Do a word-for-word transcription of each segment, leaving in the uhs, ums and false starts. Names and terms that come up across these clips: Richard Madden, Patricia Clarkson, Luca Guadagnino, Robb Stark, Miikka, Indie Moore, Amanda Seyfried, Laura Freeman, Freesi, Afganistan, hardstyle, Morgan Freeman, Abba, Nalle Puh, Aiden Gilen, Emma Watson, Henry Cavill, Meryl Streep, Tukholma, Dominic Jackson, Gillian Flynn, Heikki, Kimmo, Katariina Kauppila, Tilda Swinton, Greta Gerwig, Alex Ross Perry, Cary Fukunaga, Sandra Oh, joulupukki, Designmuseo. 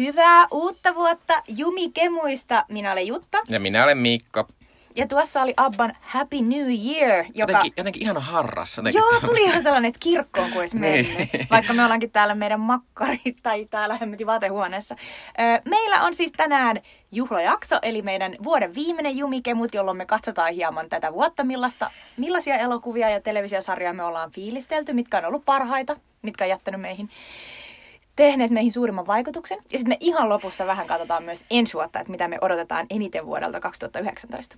Hyvää uutta vuotta jumikemuista. Minä olen Jutta. Ja minä olen Miikka. Ja tuossa oli Abban Happy New Year, joka... Jotenkin, jotenkin ihana harras. Jotenkin. Joo, tuli ihan sellainen, että kirkkoon kuin olisi mennyt. Vaikka me ollaankin täällä meidän makkari tai täällä hemmetin vaatehuoneessa. Meillä on siis tänään juhlajakso, eli meidän vuoden viimeinen jumikemut, jolloin me katsotaan hieman tätä vuotta. Millaista, millaisia elokuvia ja televisiosarjoja me ollaan fiilistelty, mitkä on ollut parhaita, mitkä on jättänyt meihin... tehneet meihin suurimman vaikutuksen. Ja sitten me ihan lopussa vähän katsotaan myös ensi vuotta, että mitä me odotetaan eniten vuodelta kaksituhattayhdeksäntoista.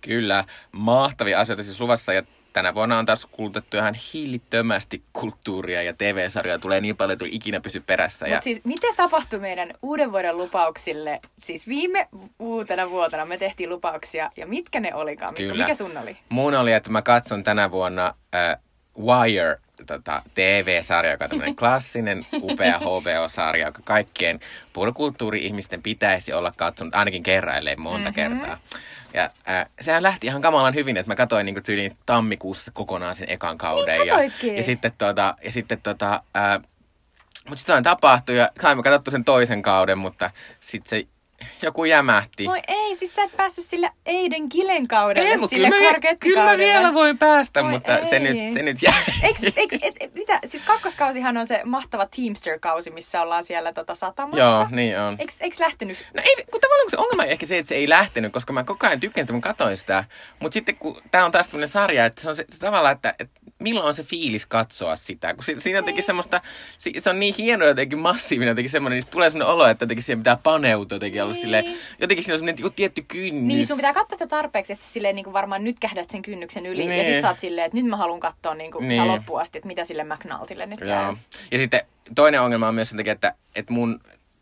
Kyllä, mahtavia asioita siis luvassa. Ja tänä vuonna on taas kulutettu ihan hiilittömästi kulttuuria ja tee vee-sarjoja. Tulee niin paljon, että ikinä pysy perässä. Mutta ja... siis, mitä tapahtui meidän uuden vuoden lupauksille? Siis viime uutena vuotena me tehtiin lupauksia. Ja mitkä ne olikaan? Kyllä. Mikä sun oli? Mun oli, että mä katson tänä vuonna äh, Wire. Tota, tee vee-sarja, joka on tämmöinen klassinen, upea H B O-sarja, joka kaikkien purkulttuuri-ihmisten pitäisi olla katsonut ainakin kerran, ellei monta mm-hmm. kertaa. Ja äh, sehän lähti ihan kamalan hyvin, että mä katsoin niin kuin tyyliin tammikuussa kokonaan sen ekan kauden. Niin ja, ja sitten tota, ja sitten tota, äh, mutta sitten on tapahtunut ja saimme katsottu sen toisen kauden, mutta sitten se joku jämähti. Voi ei, siis sä et päässyt sillä Aiden Gilen kaudella, ei, sillä kvarkettikaudella. Kyllä vielä voi päästä, voi mutta ei. se nyt, se nyt jää. Eiks, eiks, et, et, mitä? Siis kakkoskausihan on se mahtava Teamster-kausi, missä ollaan siellä tota satamassa. Joo, niin on. Eiks, eiks lähtenyt? No ei, kun tavallaan kun se ongelma ei ehkä se, että se ei lähtenyt, koska mä koko ajan tykkään sitä, kun katsoin sitä. Mutta sitten kun tää on taas tämmönen sarja, että se on se, se tavallaan, että et, milloin on se fiilis katsoa sitä. Kun si, siinä on jotenkin semmoista, se, se on niin hieno jotenkin massiivinen jotenkin semmoinen, niin tulee semmoinen olo, että jotenkin siihen pitää paneutua jotenkin. Silleen, jotenkin siinä on semmoinen tietty kynnys. Niin, sun pitää katsoa sitä tarpeeksi, että silleen niin kuin varmaan nyt kähdät sen kynnyksen yli. Niin. Ja sit sä oot silleen, että nyt mä haluan katsoa niin kuin niin. loppuun asti, että mitä sille McNaultille nyt käy. Ja sitten toinen ongelma on myös sen takia, että, että mun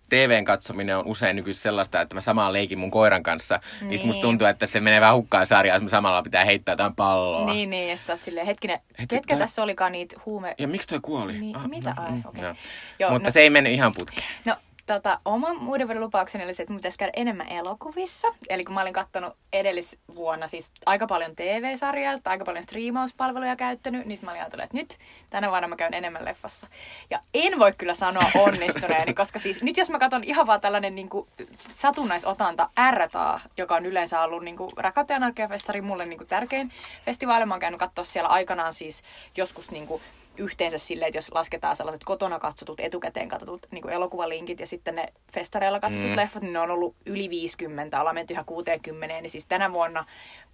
tee veen katsominen on usein nykyis sellaista, että mä samaan leikin mun koiran kanssa. Niin. Niin musta tuntuu, että se menee vähän hukkaan sarjaan, jos mä samalla pitää heittää jotain palloa. Niin, niin. Ja sit oot silleen, hetkinen, Hetki, ketkä toi... tässä olikaan niitä huume... Ja miksi toi kuoli? Niin, ah, mitä? No, ai, okay. no. Joo, mutta no, se ei mennyt ihan putkeen. No, Tota, oman uuden vuoden lupaukseni oli se, että mun pitäisi käydä enemmän elokuvissa. Eli kun mä olin kattonut edellisvuonna siis aika paljon tee vee-sarjaa, aika paljon striimauspalveluja käyttänyt, niin mä olin ajatellut, että nyt tänä vuonna mä käyn enemmän leffassa. Ja en voi kyllä sanoa onnistuneeni, koska siis nyt jos mä katson ihan vaan tällainen niin kuin satunnaisotanta R-taa, joka on yleensä ollut niin kuin Rakkautta ja Anarkiaa-festari, mulle niin kuin tärkein festivaali. Mä oon käynyt katsoa siellä aikanaan siis joskus niin kuin yhteensä silleen, että jos lasketaan sellaiset kotona katsotut, etukäteen katsotut niin kuin elokuvalinkit ja sitten ne festareilla katsotut mm. leffat, niin ne on ollut yli viisikymmentä, ollaan menty ihan kuusikymmentä, niin siis tänä vuonna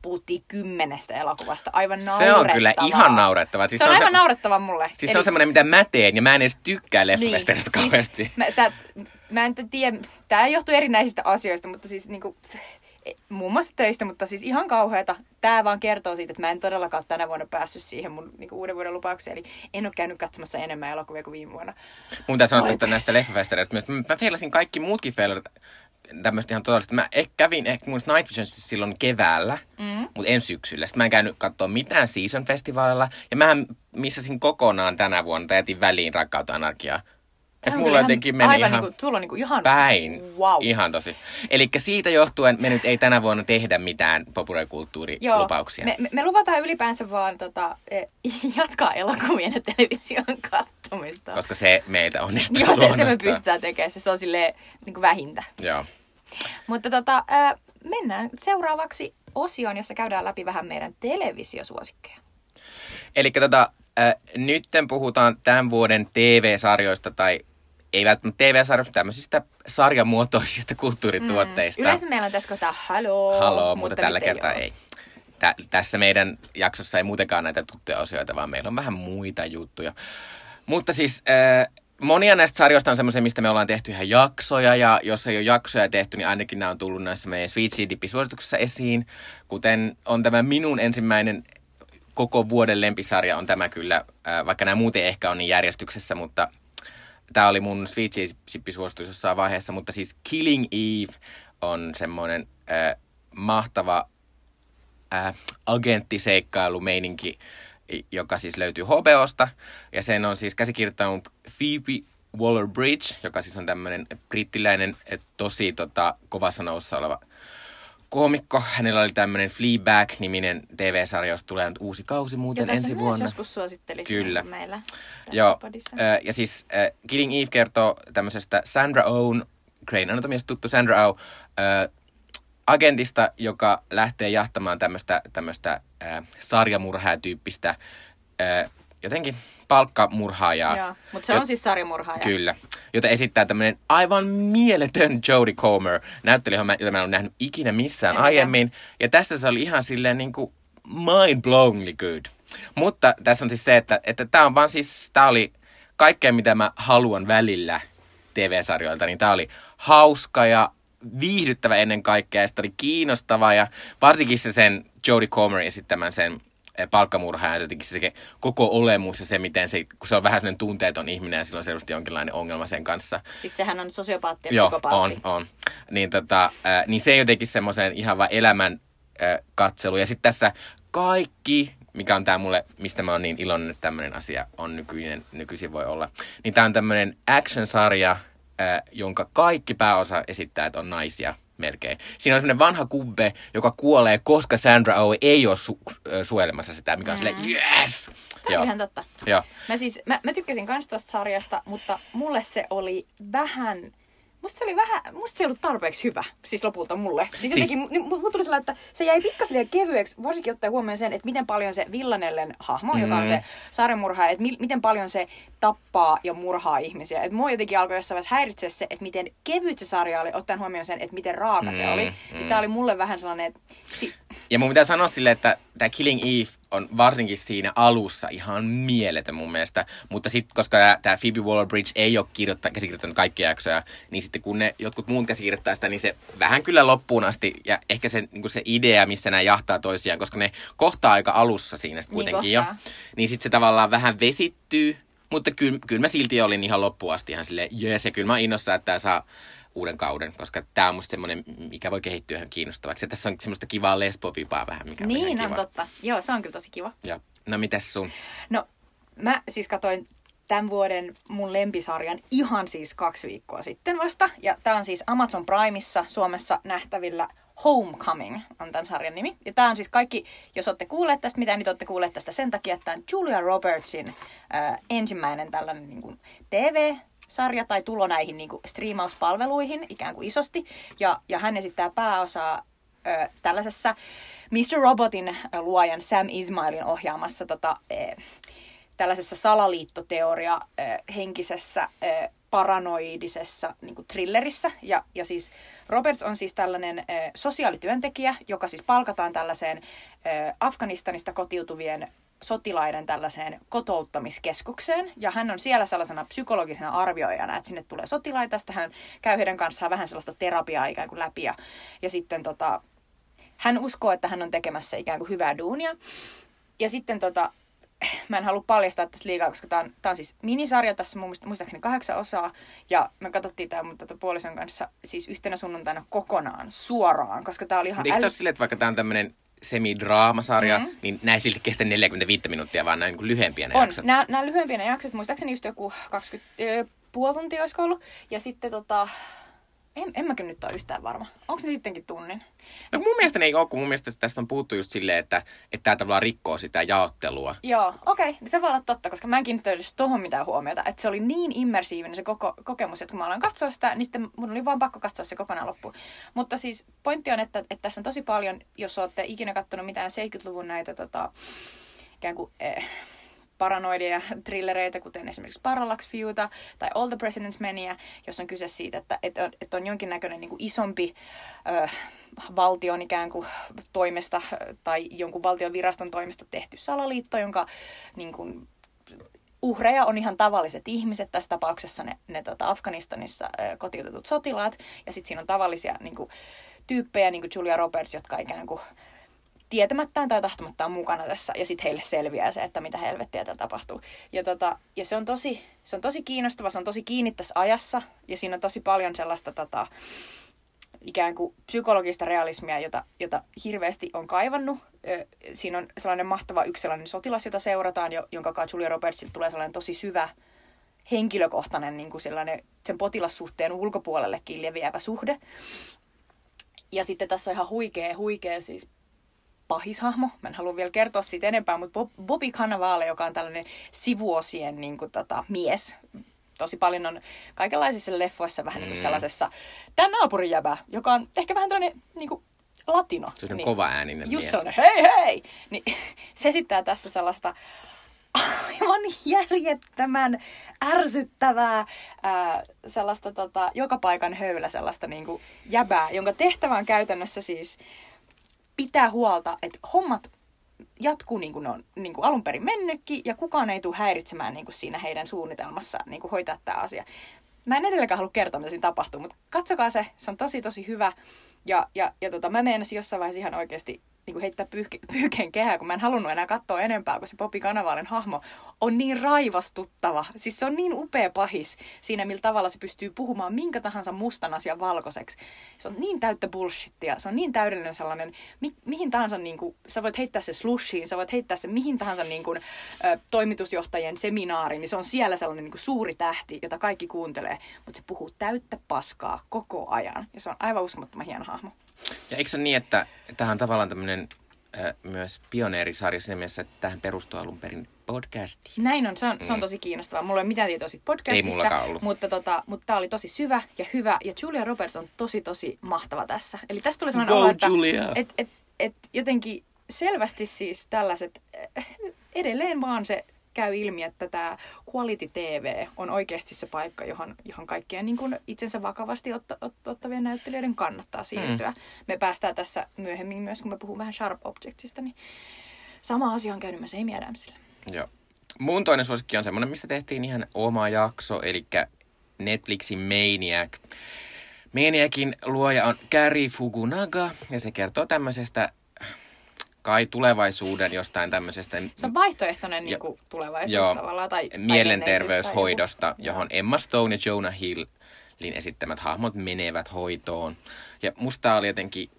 puhuttiin kymmenestä elokuvasta. Aivan naurettavaa. Se on kyllä ihan naurettavaa. Siis se on aivan se... naurettavaa mulle. Siis eli... se on semmoinen, mitä mä teen, ja mä en edes tykkää leffafestareista niin, kauheasti. Siis, mä, tää, mä en tiedä, tää johtuu erinäisistä asioista, mutta siis niinku... muun muassa töistä, mutta siis ihan kauheata. Tää vaan kertoo siitä, että mä en todellakaan tänä vuonna päässyt siihen mun niin kuin uuden vuoden lupaukseen. Eli en ole käynyt katsomassa enemmän elokuvia kuin viime vuonna. Mun pitää sanoa tästä näistä leffafestareista myös. Mä feilasin kaikki muutkin feilat tämmöistä ihan totaalisesti. Mä eh, kävin ehkä mun Night Visionissa silloin keväällä, mm. mutta en syksyllä. Sitten mä en käynyt katsoa mitään season-festivaalilla. Ja mähän missasin kokonaan tänä vuonna tai jätin väliin Rakkautta ja Anarkiaa. Että mulla jotenkin meni aivan ihan, niinku, on niinku ihan päin. Wow. Ihan tosi. Elikkä siitä johtuen me nyt ei tänä vuonna tehdä mitään populaarikulttuurilupauksia. Me, me, me luvataan ylipäänsä vaan tota, jatkaa elokuvien ja television kattomista. Koska se meitä onnistuu. Joo, se, se me pystytään tekemään. Se, se on silleen niinku vähintä. Joo. Mutta tota, mennään seuraavaksi osioon, jossa käydään läpi vähän meidän televisiosuosikkeja. Elikkä tota, äh, nytten puhutaan tämän vuoden tee vee-sarjoista tai... ei välttämättä tee vee-sarjoista, tämmöisistä sarjamuotoisista kulttuurituotteista. Mm. Yleensä meillä on tässä kohtaa haloo. Haloo, mutta, mutta tällä kertaa joo. ei. Tä, tässä meidän jaksossa ei muutenkaan näitä tuttuja osioita, vaan meillä on vähän muita juttuja. Mutta siis äh, monia näistä sarjoista on semmoisia, mistä me ollaan tehty ihan jaksoja. Ja jos ei ole jaksoja tehty, niin ainakin nämä on tullut näissä meidän Sweet Seed-suosituksissa esiin. Kuten on tämä minun ensimmäinen... koko vuoden lempisarja on tämä kyllä, äh, vaikka nämä muuten ehkä on niin järjestyksessä, mutta tämä oli mun Switch-sippi-suositus jossain vaiheessa, mutta siis Killing Eve on semmoinen äh, mahtava äh, agenttiseikkailumeininki, joka siis löytyy H B O:sta, ja sen on siis käsikirjoittanut Phoebe Waller-Bridge, joka siis on tämmöinen brittiläinen, tosi tota, kovassa nousussa oleva koomikko. Hänellä oli tämmöinen Fleabag-niminen tee vee-sarja, jossa tulee nyt uusi kausi muuten Jota ensi vuonna. Jota joskus suosittelit kyllä. meillä tässä Joo. podissa. Ja siis Killing Eve kertoo tämmöisestä Sandra Ohn Grey's Anatomiasta tuttu Sandra Oh, äh, agentista, joka lähtee jahtamaan tämmöistä, tämmöistä äh, sarjamurhaa-tyyppistä äh, jotenkin palkkamurhaajaa. Joo, mutta se on Jot, siis sarjamurhaaja. Kyllä, jota esittää tämmöinen aivan mieletön Jodie Comer, näyttelijä, jota mä en ole nähnyt ikinä missään en aiemmin. Mikä. Ja tässä se oli ihan silleen niin kuin mind-blowingly good. Mutta tässä on siis se, että että tää on vaan siis, tää oli kaikkea, mitä mä haluan välillä T V-sarjoilta, niin tää oli hauska ja viihdyttävä ennen kaikkea, ja sitä oli kiinnostavaa, ja varsinkin se sen Jodie Comer esittämän sen palkkamurhaajan, jotenkin se koko olemus ja se, miten se, kun se on vähän sellainen tunteeton ihminen, ja sillä on selvästi jonkinlainen ongelma sen kanssa. Siis sehän on sosiopaatti ja psykopaatti. Joo, on, on. Niin, tota, äh, niin se jotenkin semmoisen ihan vaan elämän äh, katselu, ja sitten tässä kaikki, mikä on tää mulle, mistä mä oon niin iloinen, että tämmönen asia on nykyinen, nykyisin voi olla. Niin tää on tämmönen action-sarja, äh, jonka kaikki pääosa esittää, että on naisia melkein. Siinä on semmonen vanha kubbe, joka kuolee, koska Sandra Oh ei oo su- suojelemassa sitä, mikä on mm. silleen, yes! Tämä on ihan totta. Joo. Mä siis, mä, mä tykkäsin kans tosta sarjasta, mutta mulle se oli vähän... Musta se oli vähän, musta se ei ollut tarpeeksi hyvä, siis lopulta mulle. Siis, siis... jotenkin, mut, mut tuli sellainen, että se jäi pikkasen liian kevyeksi, varsinkin ottaen huomioon sen, että miten paljon se Villanellen hahmo, mm. joka on se sarjamurhaaja, että mi- miten paljon se tappaa ja murhaa ihmisiä. Että mua jotenkin alkoi jossain vaiheessa häiritse se, että miten kevyt se sarja oli, ottaen huomioon sen, että miten raaka mm. se oli. Mm. Tämä oli mulle vähän sellainen, että... Si- ja mun pitää sanoa silleen, että tämä Killing Eve on varsinkin siinä alussa ihan mieletön mun mielestä. Mutta sitten, koska tämä Phoebe Waller-Bridge ei ole kirjoittanut, käsikirjoittanut kaikkia jaksoja, niin sitten kun ne jotkut muut käsikirjoittaa sitä, niin se vähän kyllä loppuun asti. Ja ehkä se, niin se idea, missä nämä jahtaa toisiaan, koska ne kohtaa aika alussa siinä sitten kuitenkin niin jo. Niin sitten se tavallaan vähän vesittyy. Mutta kyllä, kyllä mä silti olin ihan loppuun asti ihan silleen, jees, ja kyllä mä oon innossa, että tämä saa uuden kauden, koska tämä on musta semmoinen, mikä voi kehittyä ihan kiinnostavaksi. Ja tässä on semmoista kivaa lesbopipaa vähän, mikä niin, on ihan kiva. Niin, on totta. Joo, se on kyllä tosi kiva. Ja. No, mitäs sun? No, mä siis katsoin tämän vuoden mun lempisarjan ihan siis kaksi viikkoa sitten vasta. Ja tää on siis Amazon Primeissa Suomessa nähtävillä. Homecoming on tämän sarjan nimi. Ja tämä on siis kaikki, jos olette kuulleet tästä, mitä nyt olette kuulleet tästä sen takia, että tämä on Julia Robertsin äh, ensimmäinen tällainen niin kuin T V-sarja tai tulo näihin niin kuin striimauspalveluihin ikään kuin isosti. Ja, ja hän esittää pääosaa äh, tällaisessa mister Robotin äh, luojan Sam Esmailin ohjaamassa tota, äh, tällaisessa salaliittoteoria äh, henkisessä äh, paranoidisessa niin kuin thrillerissä. Ja, ja siis Roberts on siis tällainen eh, sosiaalityöntekijä, joka siis palkataan tällaiseen eh, Afganistanista kotiutuvien sotilaiden tällaiseen kotouttamiskeskukseen. Ja hän on siellä sellaisena psykologisena arvioijana, että sinne tulee sotilaita. Tästä hän käy heidän kanssaan vähän sellaista terapiaa ikään kuin läpi. Ja, ja sitten tota, hän uskoo, että hän on tekemässä ikään kuin hyvää duunia. Ja sitten tota, mä en halua paljastaa tässä liikaa, koska tää on, tää on siis minisarja, tässä mun muistaakseni kahdeksan osaa, ja me katsottiin tää mun puolison kanssa siis yhtenä sunnuntaina kokonaan, suoraan, koska tää oli ihan... Mutta äly... eikö sille, että vaikka tää on tämmönen semidraamasarja, mm-hmm. niin näin silti kestä neljäkymmentäviisi minuuttia, vaan näin niin lyhyempiä ne jaksot? On, nää, nää lyhyempiä ne jaksot, muistaakseni just joku kaksikymmentä puoli tuntia olisiko ollut, ja sitten tota... En, en mä kyllä nyt ole yhtään varma. Onko ne sittenkin tunnin? No mun mielestä ne ei ole, kun mun mielestä tästä on puhuttu just silleen, että että tää tavallaan rikkoo sitä jaottelua. Joo, okei. Okay. Se voi olla totta, koska mä en kiinnittänyt tohon mitään huomiota. Että se oli niin immersiivinen se koko kokemus, että kun mä aloin katsoa sitä, niin sitten mun oli vaan pakko katsoa se kokonaan loppuun. Mutta siis pointti on, että, että tässä on tosi paljon, jos olette ikinä kattonut mitään seitsemänkymmentäluvun näitä tota, ikään kuin... Eh, paranoidia thrillereitä, kuten esimerkiksi Parallax Viewta tai All the President's Menia, jos on kyse siitä, että, että, että on jonkinnäköinen niin kuin isompi ö, valtion ikään kuin toimesta tai jonkun valtion viraston toimesta tehty salaliitto, jonka niin kuin, uhreja on ihan tavalliset ihmiset, tässä tapauksessa ne, ne tota Afganistanissa ö, kotiutetut sotilaat, ja sitten siinä on tavallisia niin kuin, tyyppejä, niin kuin Julia Roberts, jotka ikään kuin tietämättään tai tahtomattaan mukana tässä, ja sitten heille selviää se, että mitä helvettiä täällä tapahtuu. Ja, tota, ja se, on tosi, se on tosi kiinnostava, se on tosi kiinni tässä ajassa, ja siinä on tosi paljon sellaista tota, ikään kuin psykologista realismia, jota, jota hirveästi on kaivannut. Siinä on sellainen mahtava yksi sellainen sotilas, jota seurataan, jonka kautta Julia Robertsilta tulee sellainen tosi syvä, henkilökohtainen, niin kuin sellainen sen potilassuhteen ulkopuolellekin leviävä suhde. Ja sitten tässä on ihan huikea, huikea siis pahishahmo. Mä en halua vielä kertoa siitä enempää, mutta Bobby Cannavale, joka on tällainen sivuosien niin kuin, tota, mies, tosi paljon on kaikenlaisissa leffoissa vähän mm. niin sellaisessa. Tämä naapurin jäbä, joka on ehkä vähän tällainen niin kuin latino. Se on niin, kova ääninen mies. Just on, hei hei! Niin, se esittää tässä sellaista aivan järjettömän ärsyttävää ää, sellaista tota, joka paikan höylä sellaista niin kuin jäbää, jonka tehtävä on käytännössä siis pitää huolta, että hommat jatkuu niin kuin ne on niin kuin alun perin mennytkin ja kukaan ei tule häiritsemään niin kuin siinä heidän suunnitelmassaan niin kuin hoitaa tämä asia. Mä en edelläkään halua kertoa, mitä siinä tapahtuu, mutta katsokaa se, se on tosi tosi hyvä ja, ja, ja tota, mä meinasin jossain vaiheessa ihan oikeasti niin kuin heittää pyyhke, pyyhkeen kehää, kun mä en halunnut enää katsoa enempää, kun se Popi Kanavaalen hahmo on niin raivostuttava. Siis se on niin upea pahis siinä, millä tavalla se pystyy puhumaan minkä tahansa mustan asian valkoiseksi. Se on niin täyttä bullshittia, se on niin täydellinen sellainen, mi- mihin tahansa, niin kuin, sä voit heittää se slushiin, sä voit heittää se mihin tahansa niin kuin, ö, toimitusjohtajien seminaariin, niin se on siellä sellainen niin kuin suuri tähti, jota kaikki kuuntelee, mutta se puhuu täyttä paskaa koko ajan. Ja se on aivan uskomattoman hieno hahmo. Ja eikö se niin, että tämähän on tavallaan tämmöinen äh, myös pioneerisarja siinä mielessä, että tähän perustuu alun perin podcastiin. Näin on, se on, mm. se on tosi kiinnostavaa. Mulla ei ole mitään tietoa siitä podcastista, mutta, tota, mutta tämä oli tosi syvä ja hyvä. Ja Julia Roberts on tosi, tosi mahtava tässä. Eli tästä tulee sellainen olo, että et, et, et jotenkin selvästi siis tällaiset, edelleen vaan se käy ilmi, että tämä Quality T V on oikeasti se paikka, johon, johon kaikkien niin kuin itsensä vakavasti otta, ot, ottavien näyttelijöiden kannattaa siirtyä. Mm. Me päästään tässä myöhemmin myös, kun me puhun vähän Sharp Objectsista, niin sama asia on käynyt myös Amy Adamsille. Joo. Mun toinen suosikki on semmoinen, mistä tehtiin ihan oma jakso, eli Netflixin Maniac. Maniacin luoja on Cary Fukunaga, ja se kertoo tämmöisestä kai tulevaisuuden jostain tämmöisestä. Se on vaihtoehtoinen niin kuin, tulevaisuus joo, tavallaan. Tai, mielenterveyshoidosta, tai johon Emma Stone ja Jonah Hillin esittämät hahmot menevät hoitoon. Ja musta oli jotenkin,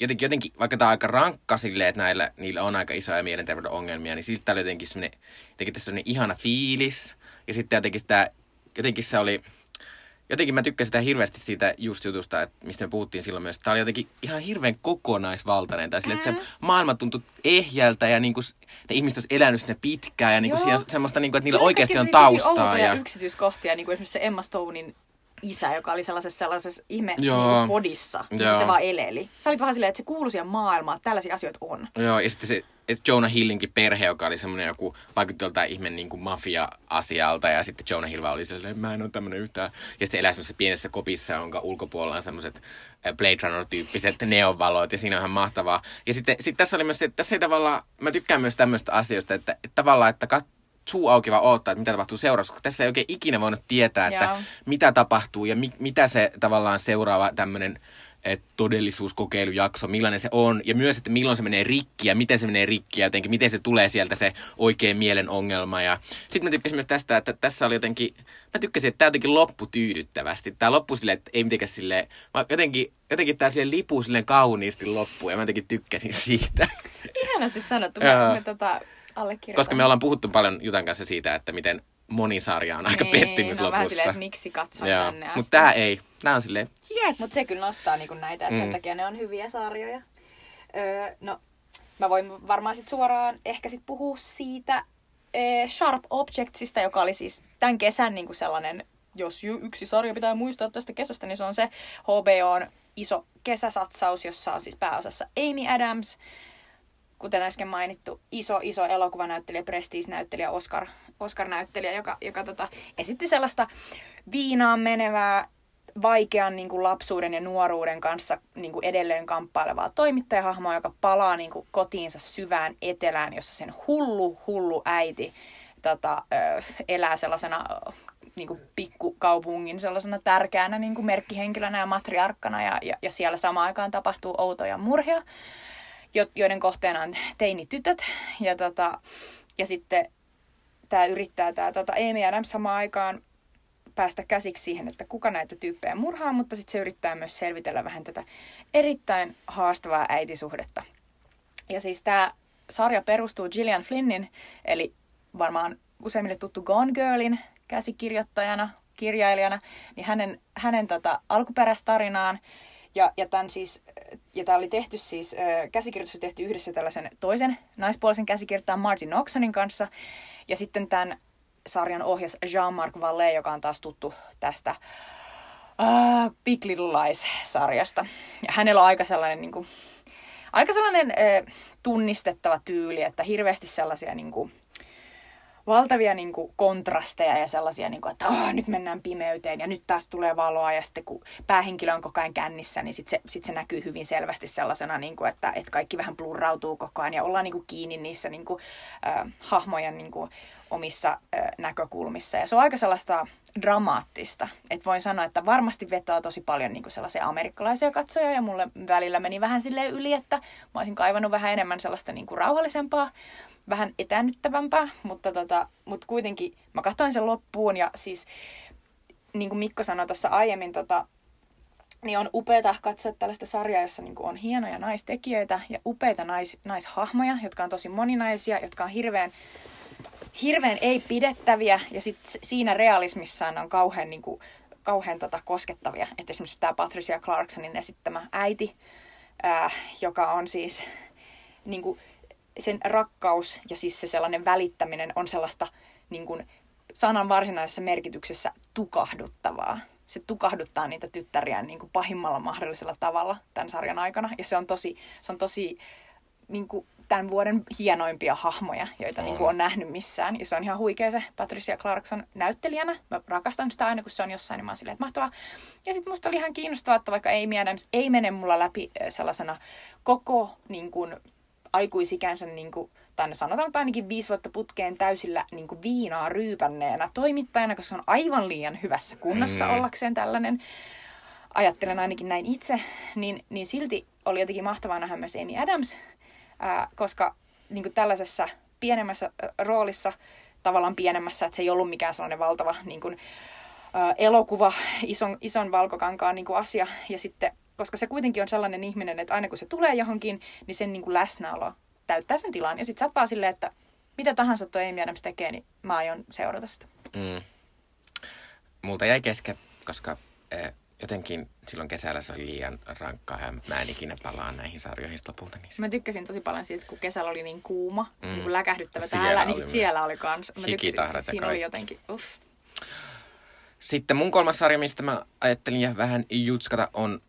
jotenkin, jotenkin vaikka tämä on aika rankka silleen, että näillä, niillä on aika isoja mielenterveyden ongelmia, niin siltä oli jotenkin semmoinen, jotenkin tässä semmoinen ihana fiilis. Ja sitten jotenkin sitä, jotenkin se oli, jotenkin mä tykkäsin sitä hirveästi siitä just jutusta, että mistä me puhuttiin silloin myös. Tämä oli jotenkin ihan hirveän kokonaisvaltainen. Tai sille, että se maailma tuntui ehjältä ja niin kuin ne ihmiset olisi elänyt sinne pitkään. Ja niin kuin semmoista, niin kuin, että niillä se oikeasti on taustaa. Ja yksityiskohtia, niin kuin esimerkiksi se Emma Stonein isä, joka oli sellaisessa, sellaisessa ihme podissa, missä se vaan eleli. Sä olit vähän silleen, että se kuului siihen maailmaan, että tällaisia asioita on. Joo, ja sitten se Jonah Hillinkin perhe, joka oli semmoinen joku vaikutti joltain ihme niin kuin mafia-asialta. Ja sitten Jonah Hill oli sellainen, mä en ole tämmöinen yhtään. Ja se elää semmoisessa pienessä kopissa, jonka ulkopuolella on semmoiset Blade Runner-tyyppiset neonvalot. Ja siinä on ihan mahtavaa. Ja sitten sit tässä oli myös se, että tässä ei tavallaan, mä tykkään myös tämmöistä asioista, että, että tavallaan, että kat- suu auki vaan odottaa, että mitä tapahtuu seuraavaksi, koska tässä ei oikein ikinä voinut tietää, että Joo. mitä tapahtuu ja mi- mitä se tavallaan seuraava tämmöinen todellisuuskokeilujakso, millainen se on ja myös, että milloin se menee rikki ja miten se menee rikki ja jotenkin miten se tulee sieltä se oikea mielen ongelma. Ja sitten mä tykkäsin myös tästä, että tässä oli jotenkin, mä tykkäsin, että tämä jotenkin loppui tyydyttävästi. Tämä loppui silleen, että ei mitenkään silleen, vaan jotenkin, jotenkin tämä silleen lipuu silleen kauniisti loppuun ja mä jotenkin tykkäsin siitä. Ihanasti sanottu. Mä, me, tota... Koska me ollaan puhuttu paljon Jutan kanssa siitä, että miten moni sarja on aika niin, pettymys no, lopussa. Niin, on vähän silleen, että miksi katsoa tänne asti. Mutta tämä ei. Tämä on silleen, yes. Mutta se kyllä nostaa niinku näitä, että mm. sen takia ne on hyviä sarjoja. Öö, no, mä voin varmaan sit suoraan ehkä sit puhua siitä ee, Sharp Objectsista, joka oli siis tämän kesän niinku sellainen, jos yksi sarja pitää muistaa tästä kesästä, niin se on se H B O:n iso kesäsatsaus, jossa on siis pääosassa Amy Adams, kuten äsken mainittu, iso, iso elokuvanäyttelijä, prestiisinäyttelijä, Oscar, Oscar-näyttelijä, joka, joka tota, esitti sellaista viinaan menevää, vaikean niin kuin lapsuuden ja nuoruuden kanssa niin kuin edelleen kamppailevaa toimittajahahmoa, joka palaa niin kuin kotiinsa syvään etelään, jossa sen hullu, hullu äiti tota, ö, elää sellaisena niin kuin pikkukaupungin sellaisena tärkeänä niin kuin merkkihenkilönä ja matriarkkana, ja, ja, ja siellä samaan aikaan tapahtuu outoja murhia, joiden kohteena on teinitytöt. Ja, tota, ja sitten tämä yrittää tämä tota Amy Adams samaan aikaan päästä käsiksi siihen, että kuka näitä tyyppejä murhaa, mutta sitten se yrittää myös selvitellä vähän tätä erittäin haastavaa äitisuhdetta. Ja siis tämä sarja perustuu Gillian Flynnin, eli varmaan useimmille tuttu Gone Girlin käsikirjoittajana, kirjailijana, niin hänen, hänen tota alkuperäistarinaan. Ja, ja, tämän siis, ja tämä oli tehty siis, käsikirjoitus oli tehty yhdessä tällaisen toisen naispuolisen käsikirjoittajan Martin Oxonin kanssa. Ja sitten tämän sarjan ohjas Jean-Marc Vallée, joka on taas tuttu tästä uh, Big Little-sarjasta. Hänellä on aika sellainen, niin kuin, aika sellainen uh, tunnistettava tyyli, että hirveästi sellaisia niin kuin, valtavia niin kuin, kontrasteja ja sellaisia, niin kuin, että oh, nyt mennään pimeyteen ja nyt taas tulee valoa ja sitten kun päähenkilö on koko ajan kännissä, niin sitten se, sit se näkyy hyvin selvästi sellaisena, niin kuin, että, että kaikki vähän blurrautuu koko ajan ja ollaan niin kuin, kiinni niissä niin kuin, äh, hahmojen niin kuin, omissa äh, näkökulmissa. Ja se on aika sellaista dramaattista. Et voin sanoa, että varmasti vetoaa tosi paljon niin kuin sellaisia amerikkalaisia katsoja ja mulle välillä meni vähän silleen yli, että mä olisin kaivannut vähän enemmän sellaista niin kuin, rauhallisempaa, vähän etäännyttävämpää, mutta, tota, mutta kuitenkin mä katsoin sen loppuun ja siis niin kuin Mikko sanoi tuossa aiemmin, tota, niin on upeata katsoa tällaista sarjaa, jossa niin kuin on hienoja naistekijöitä ja upeita nais, naishahmoja, jotka on tosi moninaisia, jotka on hirveän, hirveän ei pidettäviä ja sit siinä realismissaan on kauhean, niin kuin, kauhean tota, koskettavia. Et esimerkiksi tämä Patricia Clarksonin esittämä äiti, ää, joka on siis niin kuin, sen rakkaus ja siis se sellainen välittäminen on sellaista niin kuin sanan varsinaisessa merkityksessä tukahduttavaa. Se tukahduttaa niitä tyttäriä niin kuin pahimmalla mahdollisella tavalla tämän sarjan aikana. Ja se on tosi, se on tosi niin kuin tämän vuoden hienoimpia hahmoja, joita on, niin kuin on nähnyt missään. Ja se on ihan huikea se Patricia Clarkson näyttelijänä. Mä rakastan sitä aina, kun se on jossain, niin mä oon silleen, että mahtavaa. Ja sitten musta oli ihan kiinnostavaa, että vaikka Amy Adams ei mene mulla läpi sellaisena koko niin kuin aikuisikänsä, niin kuin, tai no sanotaan, että ainakin viisi vuotta putkeen täysillä niin kuin viinaa ryypänneenä toimittajana, koska se on aivan liian hyvässä kunnossa mm. ollakseen tällainen. Ajattelen ainakin näin itse. Niin, niin silti oli jotenkin mahtavaa nähdä myös Amy Adams, ää, koska niin kuin tällaisessa pienemmässä roolissa, tavallaan pienemmässä, että se ei ollut mikään sellainen valtava niin kuin, ää, elokuva, ison, ison valkokankaan niin kuin asia, ja sitten koska se kuitenkin on sellainen ihminen, että aina kun se tulee johonkin, niin sen niin kuin läsnäolo täyttää sen tilan. Ja sit sä oot vaan silleen, että mitä tahansa toi Amy Adams tekee, niin mä aion seurata sitä. Mm. Multa jäi kesken, koska äh, jotenkin silloin kesällä se oli liian rankkaa ja mä en ikinä palaa näihin sarjoihin lopulta. Niin mä tykkäsin tosi paljon siitä, kun kesällä oli niin kuuma, mm. niin kuin läkähdyttävä siellä täällä, niin sit siellä oli kans. Mä tykkäsin, siinä oli jotenkin, uff. Sitten mun kolmas sarja, mistä mä ajattelin ja vähän jutskata, on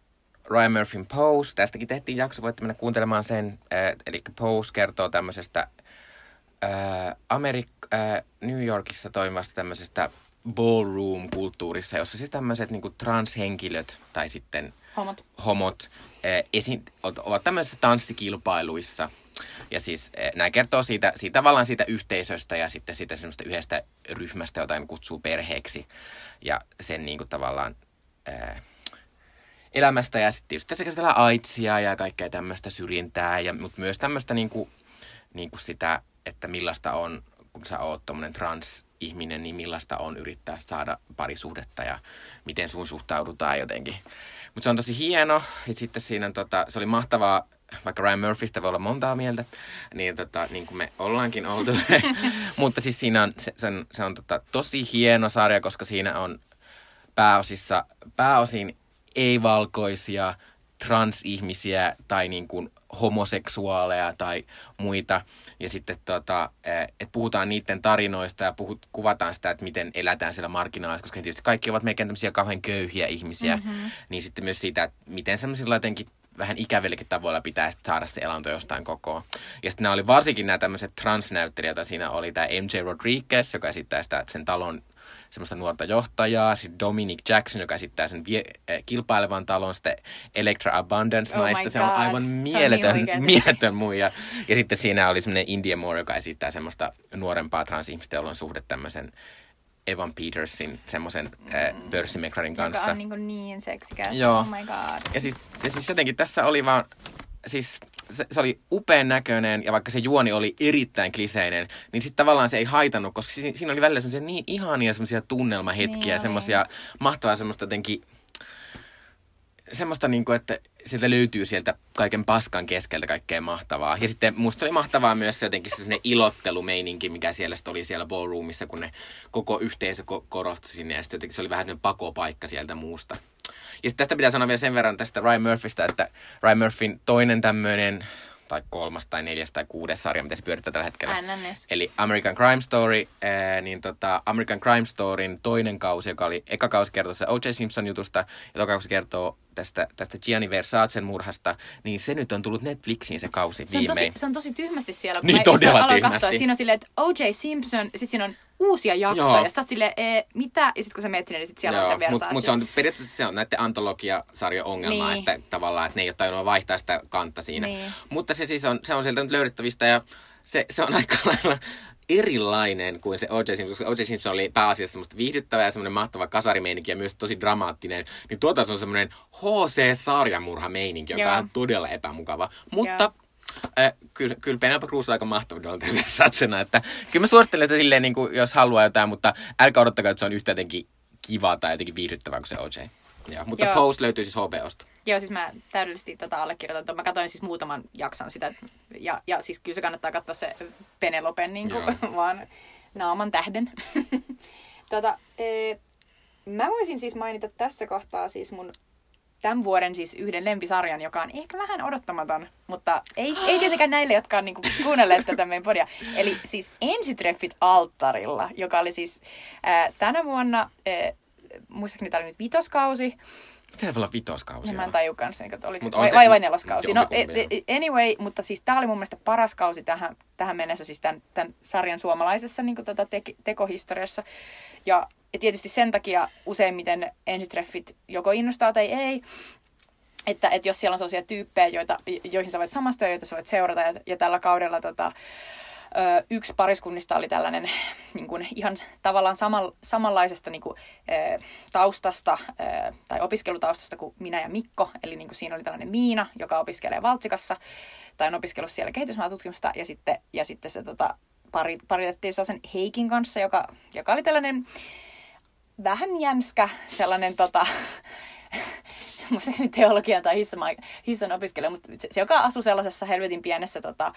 Ryan Murphyn Pose. Tästäkin tehtiin jakso, voitte mennä kuuntelemaan sen. Äh, eli Pose kertoo tämmöisestä äh, Amerik- äh, New Yorkissa toimivasta tämmöisestä ballroom-kulttuurissa, jossa siis tämmöiset niinku transhenkilöt tai sitten homot, homot äh, esi- ovat tämmöisissä tanssikilpailuissa. Ja siis äh, nämä kertoo siitä, siitä, tavallaan siitä yhteisöstä ja sitten siitä semmoista yhdestä ryhmästä, jota kutsuu perheeksi. Ja sen niinku tavallaan Äh, elämästä ja sitten just tässä käsitellään AIDSia ja kaikkea tämmöistä syrjintää, ja, mutta myös tämmöistä niinku, niinku sitä, että millaista on, kun sä oot tommonen transihminen, niin millaista on yrittää saada parisuhdetta ja miten sun suhtaudutaan jotenkin. Mutta se on tosi hieno, ja sitten siinä tota, se oli mahtavaa, vaikka Ryan Murphystä voi olla montaa mieltä, niin, tota, niin kuin me ollaankin oltu. Mutta siis siinä on, se, se on, se on tota, tosi hieno sarja, koska siinä on pääosissa, pääosin ei-valkoisia transihmisiä tai niin kuin homoseksuaaleja tai muita. Ja sitten tota, et puhutaan niiden tarinoista ja puhut, kuvataan sitä, että miten elätään siellä markkinoilla, koska tietysti kaikki ovat meikään tämmöisiä kauhean köyhiä ihmisiä. Mm-hmm. Niin sitten myös siitä, että miten semmoisilla jotenkin vähän ikävilläkin tavoilla pitää saada se elanto jostain kokoon. Ja sitten nämä oli varsinkin nämä tämmöiset transnäyttelijät, joita siinä oli tämä M J Rodriguez, joka esittää sitä sen talon semmoista nuorta johtajaa, sitten Dominic Jackson, joka esittää sen vie, äh, kilpailevan talon, sitten Electra Abundance-naista, oh se on aivan mieletön, on niin mieletön muija. Ja sitten siinä oli semmoinen Indie Moore, joka esittää semmoista nuorempaa transihmistä, jolla on suhde tämmöisen Evan Petersin, semmoisen äh, pörssimeklarin kanssa. Joka on niin, kuin niin seksikäs, joo. Oh my god. Ja siis, ja siis jotenkin tässä oli vaan, siis se, se oli upean näköinen ja vaikka se juoni oli erittäin kliseinen, niin sitten tavallaan se ei haitannut, koska si- siinä oli välillä semmoisia niin ihania semmoisia tunnelmahetkiä, niin semmoisia mahtavaa semmoista jotenkin, semmoista niinku, että sieltä löytyy sieltä kaiken paskan keskeltä kaikkea mahtavaa. Ja sitten musta se oli mahtavaa myös se jotenkin se ilottelumeininki, mikä siellä oli siellä ballroomissa, kun ne koko yhteisö ko- korostui sinne ja sitten jotenkin se oli vähän pakopaikka sieltä muusta. Ja tästä pitää sanoa vielä sen verran tästä Ryan Murphystä, että Ryan Murphyn toinen tämmöinen tai kolmas tai neljäs tai kuudes sarja, mitä se pyörittää tällä hetkellä. N N S. Eli American Crime Story, ää, niin tota, American Crime Storyn toinen kausi, joka oli, eka kausi kertoo se O J. Simpson jutusta, ja toka kausi kertoo tästä, tästä Gianni Versacen murhasta, niin se nyt on tullut Netflixiin se kausi se viimein. Tosi, se on tosi tyhmästi siellä. Niin mä, todella tyhmästi. Katsoa, että siinä on silleen, että O J. Simpson, sitten siinä on uusia jaksoja, joo. Ja sä oot silleen, ee, mitä? Ja sit kun sä menet sinne, niin sit siellä joo, on se Versace. Mutta mut se on periaatteessa se on näiden antologiasarjan ongelma, niin. Että tavallaan, että ne ei ole tajunnut vaihtaa sitä kantta siinä. Niin. Mutta se siis on, se on sieltä nyt löydettävistä ja se, se on aika lailla erilainen kuin se O J. Simpson, koska O J. Simpson oli pääasiassa semmoista viihdyttävää ja semmoinen mahtava kasarimeininki ja myös tosi dramaattinen. Niin tuota se on semmoinen H C-sarjamurha-meininki, joka joo. on todella epämukava. Mutta... Joo. Äh, kyllä kyllä Penelope Cruz on aika mahtava Dolten Versacena, että kyllä mä suosittelen sitä silleen, niin kuin, jos haluaa jotain, mutta älkää odottakaa, että se on yhtä jotenkin kivaa tai jotenkin viihdyttävää kuin se O J. Joo, mutta joo. Pose löytyy siis H B O:sta. Joo, siis mä täydellisesti tota allekirjoitan. Mä katsoin siis muutaman jakson sitä, ja, ja siis kyllä se kannattaa katsoa se Penelopen niin kuin, vaan naaman tähden. tota, e, mä voisin siis mainita tässä kohtaa siis mun... Tämän vuoden siis yhden lempisarjan, joka on ehkä vähän odottamaton, mutta ei, ei tietenkään näille, jotka on niinku kuunnelleet tätä meidän podia. Eli siis Ensitreffit alttarilla, joka oli siis ää, tänä vuonna, ää, muistaakseni tämä oli nyt vitoskausi. Mitä voi olla vitoskausi? No, mä en taju kanssa, että oliko vai, se vai, vai neloskausi. No anyway, mutta siis tämä oli mun mielestä paras kausi tähän, tähän mennessä, siis tämän, tämän sarjan suomalaisessa niin tätä te, tekohistoriassa. Ja... Ja tietysti sen takia useimmiten ensitreffit joko innostaa tai ei. Että, että jos siellä on sellaisia tyyppejä, joita, joihin sä voit samastua, joita sä voit seurata. Ja, ja tällä kaudella tota, ö, yksi pariskunnista oli tällainen niin kuin, ihan tavallaan saman, samanlaisesta niin kuin, ö, taustasta ö, tai opiskelutaustasta kuin minä ja Mikko. Eli niin kuin, siinä oli tällainen Miina, joka opiskelee Valtsikassa tai on opiskellut siellä kehitysmaatutkimusta. Ja sitten, ja sitten se tota, pari, paritettiin sellaisen Heikin kanssa, joka, joka oli tällainen... Vähän jämskä, sellainen tota, muistaakseni teologian tai hissan opiskelija, mutta se, se, joka asui sellaisessa helvetin pienessä tota,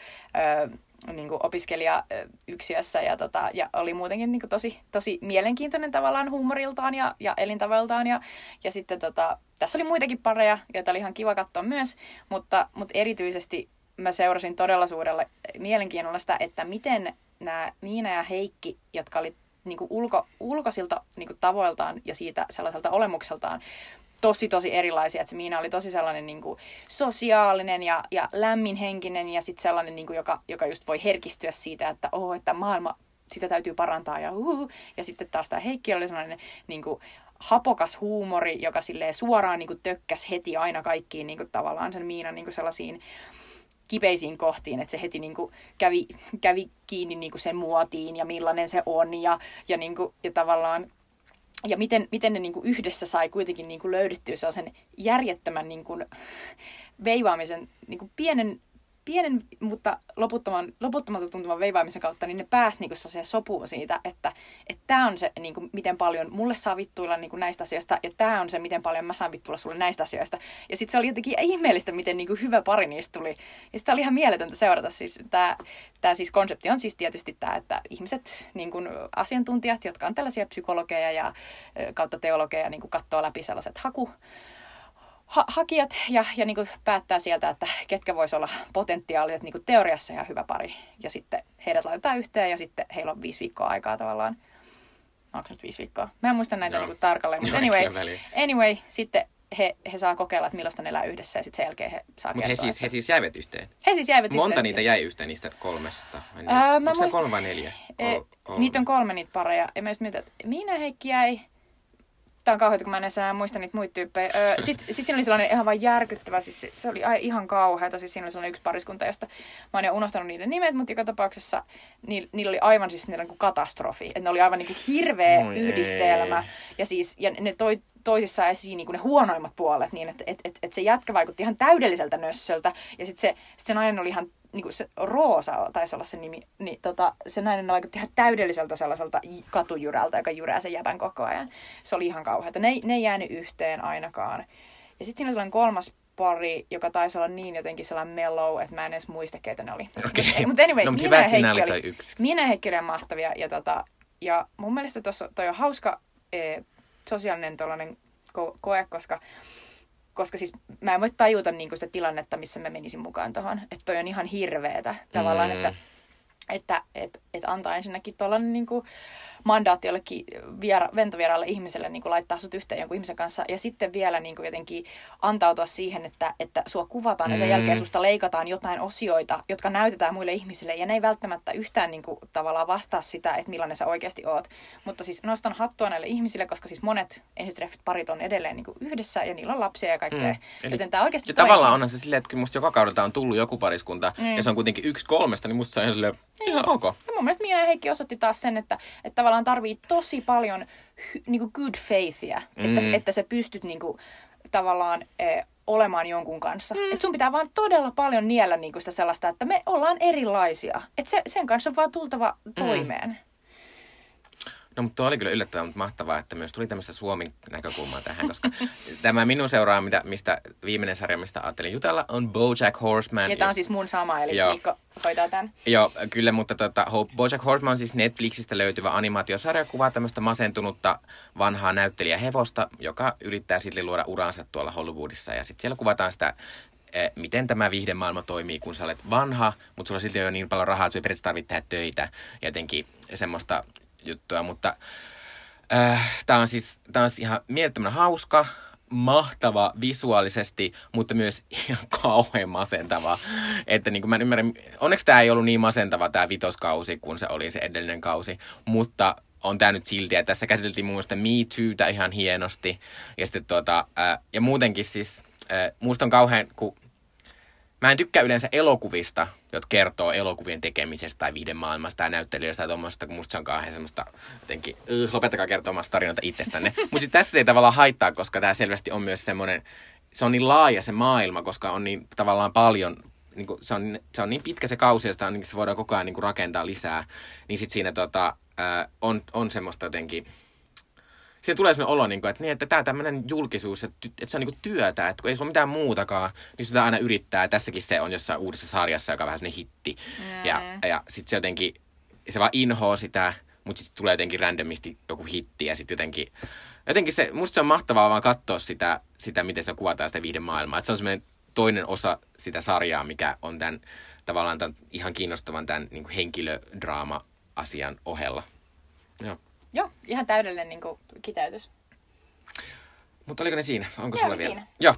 ö, niin kuin opiskelijayksiössä ja, tota, ja oli muutenkin niin kuin tosi, tosi mielenkiintoinen tavallaan huumoriltaan ja, ja elintavaltaan. Ja, ja sitten tota, tässä oli muitakin pareja, joita oli ihan kiva katsoa myös, mutta, mutta erityisesti mä seurasin todella suurella mielenkiinnolla sitä, että miten nämä Miina ja Heikki, jotka oli niinku ulko, ulkoisilta niinku tavoiltaan ja siitä sellaiselta olemukseltaan tosi tosi erilaisia. Et se Miina oli tosi sellainen niinku sosiaalinen ja, ja lämminhenkinen ja sitten sellainen, niinku, joka, joka just voi herkistyä siitä, että oho, että maailma, sitä täytyy parantaa ja uhuhu. Ja sitten taas tämä Heikki oli sellainen niinku hapokas huumori, joka silleen suoraan niinku tökkäs heti aina kaikkiin niinku tavallaan sen Miinan niinku sellaisiin kipeisiin kohtiin, että se heti niinku kävi, kävi kiinni niinku sen muotiin ja millainen se on ja, ja, niinku, ja tavallaan ja miten, miten ne niinku yhdessä sai kuitenkin niinku löydettyä sellaisen järjettömän niinku veivaamisen, niinku pienen, pienen mutta loputtoman, loputtomalta tuntuvan veivaamisen kautta, niin ne pääsi niinku sellaiseen sopuun siitä, että tämä on se, niinku, miten paljon mulle saa vittuilla niinku näistä asioista, ja tämä on se, miten paljon mä saan vittuilla sulle näistä asioista. Ja sitten se oli jotenkin ihmeellistä, miten niinku hyvä pari niistä tuli. Ja sitä oli ihan mieletöntä seurata. Siis tämä tää siis konsepti on siis tietysti tämä, että ihmiset, niinku, asiantuntijat, jotka on tällaisia psykologeja ja kautta teologeja, niinku, katsoo läpi sellaiset haku. Ha- hakijat ja, ja niin kuin päättää sieltä, että ketkä voisi olla potentiaaliset niin kuin teoriassa ihan hyvä pari. Ja sitten heidät laitetaan yhteen ja sitten heillä on viisi viikkoa aikaa tavallaan. Onko nyt viisi viikkoa? Mä en muista näitä niin kuin tarkalleen, mutta anyway, anyway, sitten he, he saa kokeilla, että millaista ne elää yhdessä ja sitten sen jälkeen he saa Mut kertoa. Mutta he, siis, he siis jäivät yhteen? He siis jäivät yhteen. Monta niitä jäi yhteen niistä kolmesta? Niin, öö, onko muist... kolme vai neljä? Öö, Kol- niitä on kolme niitä pareja. Ja mä just mietin, että Miina Heikki jäi. Tämä on kauheita, kun mä en enää muista niitä muita tyyppejä. Öö, Sitten sit siinä oli sellainen ihan vain järkyttävä, siis se oli ihan kauheata. Siis siinä oli sellainen yksi pariskunta, josta mä oon jo unohtanut niiden nimet, mutta joka tapauksessa niillä, niillä oli aivan siis niillä niin katastrofi. Että ne oli aivan niin kuin hirveä Moi yhdistelmä. Ei. Ja siis ja ne toi, toisissaan esiin niin kuin ne huonoimmat puolet, niin että et, et, et se jätkä vaikutti ihan täydelliseltä nössöltä. Ja sitten se, sit se nainen oli ihan... Niin se Roosa taisi olla se nimi, niin tota, se nainen vaikutti ihan täydelliseltä sellaiselta katujyrältä, joka jyrää sen jäpän koko ajan. Se oli ihan kauheata. Ne, ne ei jäänyt yhteen ainakaan. Ja sitten siinä oli sellainen kolmas pari, joka taisi olla niin jotenkin sellainen mellow, että mä en edes muista, keitä ne oli. Okay. Mutta mut anyway, no, mut Miina, ja oli, oli Miina ja Heikki oli mahtavia. Ja, tota, ja mun mielestä tuossa toi on hauska eh, sosiaalinen tollainen koe, koska Koska siis mä en voi tajuta niinku sitä tilannetta, missä mä menisin mukaan tuohon. Että toi on ihan hirveetä tavallaan, mm. että, että et, et antaa ensinnäkin tuollainen niinku mandaatti jollekin viera, ventovieraalle ihmiselle niinku laittaa sut yhteen jonkun ihmisen kanssa. Ja sitten vielä niinku jotenkin antautua siihen, että, että sua kuvataan mm. ja sen jälkeen susta leikataan jotain osioita, jotka näytetään muille ihmisille. Ja ne ei välttämättä yhtään niinku tavallaan vastaa sitä, että millainen sä oikeasti oot. Mutta siis nostan hattua näille ihmisille, koska siis monet ensitreffit parit on edelleen niinku yhdessä ja niillä on lapsia ja kaikkea. Mm. Eli, joten tää oikeasti ja tulee... tavallaan onhan se silleen, että musta joka kaudelta on tullut joku pariskunta mm. ja se on kuitenkin yksi kolmesta, niin musta se on ihan silleen ihan ok. Ja mun mielestä Miina ja Heikki osoitti taas sen, että, että tavallaan tarvii tosi paljon niinku good faithia, mm. että, että sä pystyt niinku tavallaan e, olemaan jonkun kanssa. Mm. Että sun pitää vaan todella paljon niellä niinku sitä sellaista, että me ollaan erilaisia. Että se, sen kanssa on vaan tultava toimeen. Mm. No, mutta tuo oli kyllä yllättävän mahtavaa, että myös tuli tämmöistä Suomen näkökulmaa tähän, koska tämä minun seuraa, mitä, mistä viimeinen sarja, mistä ajattelin jutella, on BoJack Horseman. Ja tämä on siis mun sama, eli Miikka hoitaa tämän. Joo, kyllä, mutta tota, BoJack Horseman on siis Netflixistä löytyvä animaatiosarja, kuvaa tämmöistä masentunutta vanhaa näyttelijähevosta, joka yrittää sitten luoda uraansa tuolla Hollywoodissa, ja sitten siellä kuvataan sitä, miten tämä viihdemaailma toimii, kun sä olet vanha, mutta sulla silti on jo niin paljon rahaa, että sä ei periaatteessa tarvitse tehdä töitä, jotenkin semmoista... juttua, mutta äh, tämä on siis tää on ihan mielettömän hauska, mahtava visuaalisesti, mutta myös ihan kauhean masentava. Että niin kuin mä en ymmärrä, onneksi tämä ei ollut niin masentava tämä vitoskausi, kun se oli se edellinen kausi, mutta on tämä nyt silti, ja tässä käsiteltiin muun muassa Me Tootä ihan hienosti, ja sitten tuota, äh, ja muutenkin siis, äh, musta on kauhean, kun mä en tykkää yleensä elokuvista, jotka kertoo elokuvien tekemisestä tai viihdemaailmasta tai näyttelijöistä tai tuommoista, kun musta se on kauhean semmoista jotenkin, lopettakaa kertomasta tarinoita itsestänne. Mutta sitten tässä se ei tavallaan haittaa, koska tämä selvästi on myös semmoinen, se on niin laaja se maailma, koska on niin tavallaan paljon, niin kuin, se, on, se on niin pitkä se kausi, josta niin se voidaan koko ajan niin kuin rakentaa lisää, niin sitten siinä tota, ää, on, on semmoista jotenkin... Siinä tulee sellainen olo, että, niin, että tämä tämmöinen julkisuus, että se on työtä, että kun ei sulla mitään muutakaan, niin sitä aina yrittää. Tässäkin se on jossain uudessa sarjassa, joka on vähän sellainen hitti. Mm. Ja, ja sitten se jotenkin, se vaan inhoaa sitä, mutta sitten tulee jotenkin randomisti joku hitti. Ja sitten jotenkin, jotenkin se, musta se on mahtavaa vaan katsoa sitä, sitä miten se kuvataan sitä viihdemaailmaa. Että se on semmoinen toinen osa sitä sarjaa, mikä on tämän, tavallaan tämän, ihan kiinnostavan tämän niin kuin henkilödraama-asian ohella. Joo. Joo, ihan täydellinen niin kuin, kiteytys. Mutta oliko ne siinä? Onko sulla vielä? Siinä. Joo.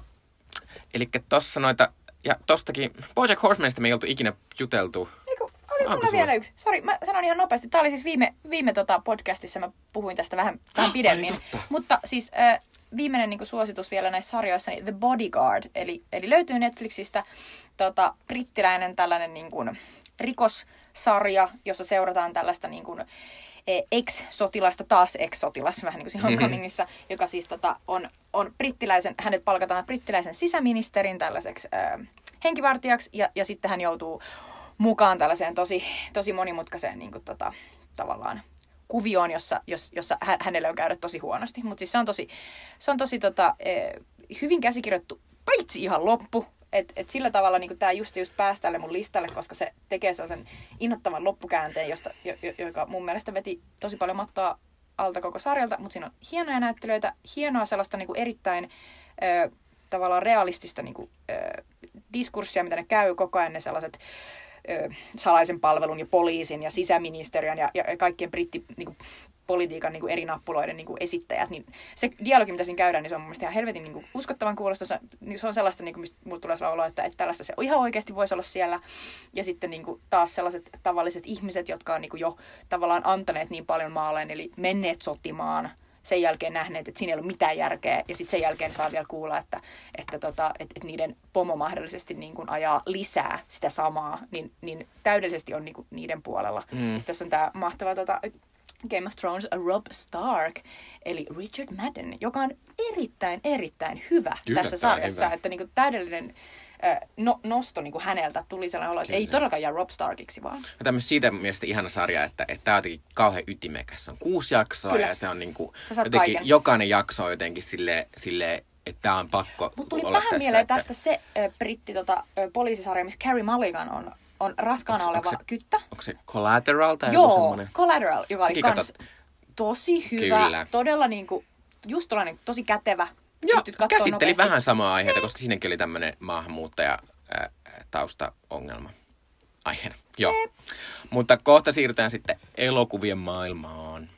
Elikkä tossa noita, ja tostakin, BoJack Horsemanista me ei oltu ikinä juteltu. Eiku, oli kyllä vielä yksi. Sori, mä sanon ihan nopeasti. Tää oli siis viime, viime tota, podcastissa, mä puhuin tästä vähän, vähän pidemmin. Oh, mutta siis äh, viimeinen niin kuin suositus vielä näissä sarjoissa, niin The Bodyguard. Eli, eli löytyy Netflixistä tota, brittiläinen tällainen niin kuin, rikossarja, jossa seurataan tällaista... Niin kuin, ex-sotilasta, taas ex-sotilas, vähän niin kuin siinä Homecomingissa, mm-hmm. joka siis tota, on, on brittiläisen, hänet palkataan brittiläisen sisäministerin tällaiseksi ö, henkivartijaksi, ja, ja sitten hän joutuu mukaan tällaiseen tosi, tosi monimutkaiseen niin kuin, tota, tavallaan kuvioon, jossa, jos, jossa hä, hänelle on käydä tosi huonosti. Mutta siis se on tosi, se on tosi tota, ö, hyvin käsikirjoittu, paitsi ihan loppu. Että et sillä tavalla niinku tämä just, just pääsi tälle mun listalle, koska se tekee sellaisen innoittavan loppukäänteen, josta, jo, joka mun mielestä veti tosi paljon mattoa alta koko sarjalta, mutta siinä on hienoja näyttelyitä, hienoa sellaista niinku erittäin ö, tavallaan realistista niinku, ö, diskurssia, mitä ne käy koko ajan, ne sellaiset ö, salaisen palvelun ja poliisin ja sisäministeriön ja, ja kaikkien britti... Niinku, politiikan niin kuin eri nappuloiden niin kuin esittäjät, niin se dialogi, mitä siinä käydään, niin se on mun mielestä ihan helvetin niin kuin uskottavan kuulosta. Se, niin se on sellaista, niin kuin, mistä mulle tulee sellainen olo, että, että tällaista se ihan oikeasti voisi olla siellä. Ja sitten niin kuin, taas sellaiset tavalliset ihmiset, jotka on niin kuin, jo tavallaan antaneet niin paljon maaleen, eli menneet sotimaan, sen jälkeen nähneet, että siinä ei ollut mitään järkeä, ja sitten sen jälkeen saa vielä kuulla, että, että, tota, että, että niiden pomo mahdollisesti niin kuin ajaa lisää sitä samaa, niin, niin täydellisesti on niin kuin, niiden puolella. Mm. Ja tässä on tämä mahtava... Tota, Game of Thrones Robb Stark, eli Richard Madden, joka on erittäin, erittäin hyvä Yllättäen tässä sarjassa. Hyvä. Että niinku täydellinen äh, no, nosto niinku häneltä tuli sellainen olo, että ei todellakaan jää Robb Starkiksi vaan. Ja tämä on myös siitä mielestäni ihana sarja, että tämä on jotenkin kauhean ytimekäs. Se on kuusi jaksoa Kyllä. ja se on niinku, jotenkin kaiken. Jokainen jakso on jotenkin silleen, silleen että tämä on pakko Mut tuli olla vähän tässä. Vähän mieleen että... tästä se äh, britti tota, äh, poliisisarja, missä Carey Mulligan on. On raskaana onks, oleva onks se, kyttä. Onko se Collateral tai Joo, joku semmoinen? Collateral, joka Sekin oli kans tosi hyvä. Kyllä. Todella niinku, just tollainen tosi kätevä Joo, käsittelin nopeasti vähän samaa aiheita, koska siinäkin oli tämmöinen maahanmuuttajataustaongelma aiheena. Joo. Eep. Mutta kohta siirrytään sitten elokuvien maailmaan.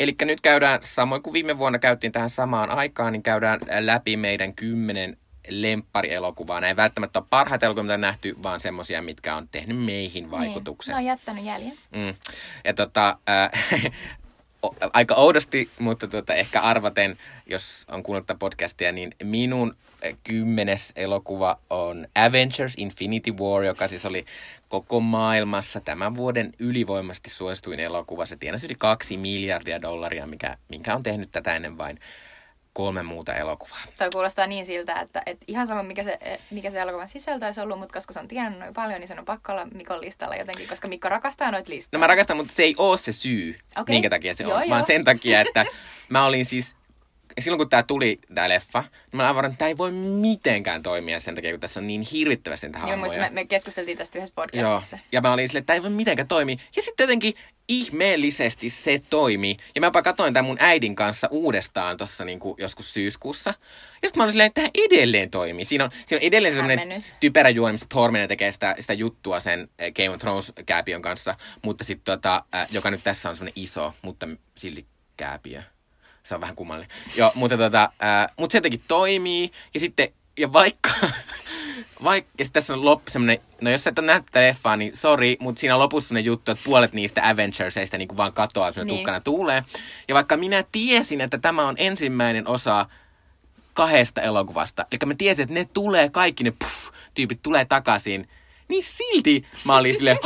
Elikkä nyt käydään, samoin kuin viime vuonna käytiin tähän samaan aikaan, niin käydään läpi meidän kymmenen lempparielokuvaa. Näin välttämättä ole parhaita elokuvia, mitä on nähty, vaan semmoisia, mitkä on tehnyt meihin vaikutuksen. Niin, ne on jättänyt jäljen. Mm. Ja tota... Äh, aika oudosti, mutta tuota, ehkä arvaten, jos on kuunnellut podcastia, niin minun kymmenes elokuva on Avengers Infinity War, joka siis oli koko maailmassa tämän vuoden ylivoimasti suosituin elokuva. Se tienasi yli kaksi miljardia dollaria, mikä, minkä on tehnyt tätä ennen vain kolme muuta elokuvaa. Toi kuulostaa niin siltä, että et ihan sama, mikä se, mikä se elokuvan sisältö olisi ollut, mutta koska se on tiennyt noin paljon, niin se on pakko olla Mikon listalla jotenkin, koska Mikko rakastaa noita listoja. No mä rakastan, mutta se ei ole se syy, okay, minkä takia se joo, on, joo. vaan sen takia, että mä olin siis, silloin kun tää tuli, tää leffa, niin mä avaran, että tää ei voi mitenkään toimia sen takia, kun tässä on niin hirvittävästi niitä hahmoja. Joo, muistin, me, me keskusteltiin tästä yhdessä podcastissa. Joo, ja mä olin silleen, että tää ei voi mitenkään toimia. Ja sitten jotenkin ihmeellisesti se toimi. Ja mä jopa katsoin tämän mun äidin kanssa uudestaan tuossa niinku joskus syyskuussa. Ja sitten mä olin silleen, että tämä edelleen toimii. Siinä on, siinä on edelleen semmoinen typerä juoni, missä Torminen tekee sitä, sitä juttua sen Game of Thrones-kääpiön kanssa. Mutta sitten tota, joka nyt tässä on semmoinen iso, mutta silti kääpiö. Se on vähän kummallinen. Joo, mutta tota, ää, mut se jotenkin toimii. Ja sitten, ja vaikka... Vaikka tässä on loppu semmoinen, no jos sä et ole nähnyt tätä leffaa, niin sori, mutta siinä on lopussa semmoinen juttu, että puolet niistä Avengerseista niin kuin vaan katoaa, että niin. tukkana tuulee. Ja vaikka minä tiesin, että tämä on ensimmäinen osa kahdesta elokuvasta, eli mä tiesin, että ne tulee, kaikki ne puff, tyypit tulee takaisin, niin silti mä olin silleen,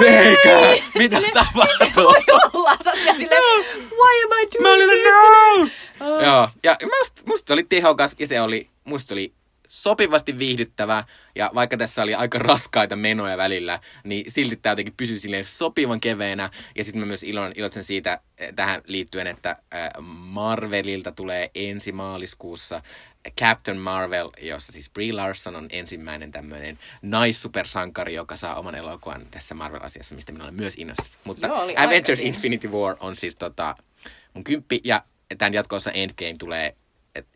Reikä, mitä tapahtuu? Ja silleen, why am I doing this? No. Oh. Joo, ja musta must se oli tehokas ja se oli, musta se oli sopivasti viihdyttävä, ja vaikka tässä oli aika raskaita menoja välillä, niin silti tämä jotenkin pysyi silleen sopivan keveenä. Ja sitten mä myös ilo, iloitsen siitä tähän liittyen, että Marvelilta tulee ensi maaliskuussa Captain Marvel, jossa siis Brie Larson on ensimmäinen tämmöinen naissupersankari, joka saa oman elokuvan tässä Marvel-asiassa, mistä minä olen myös innossa. Mutta joo, Avengers Infinity War on siis tota mun kymppi, ja tämän jatko-osa Endgame tulee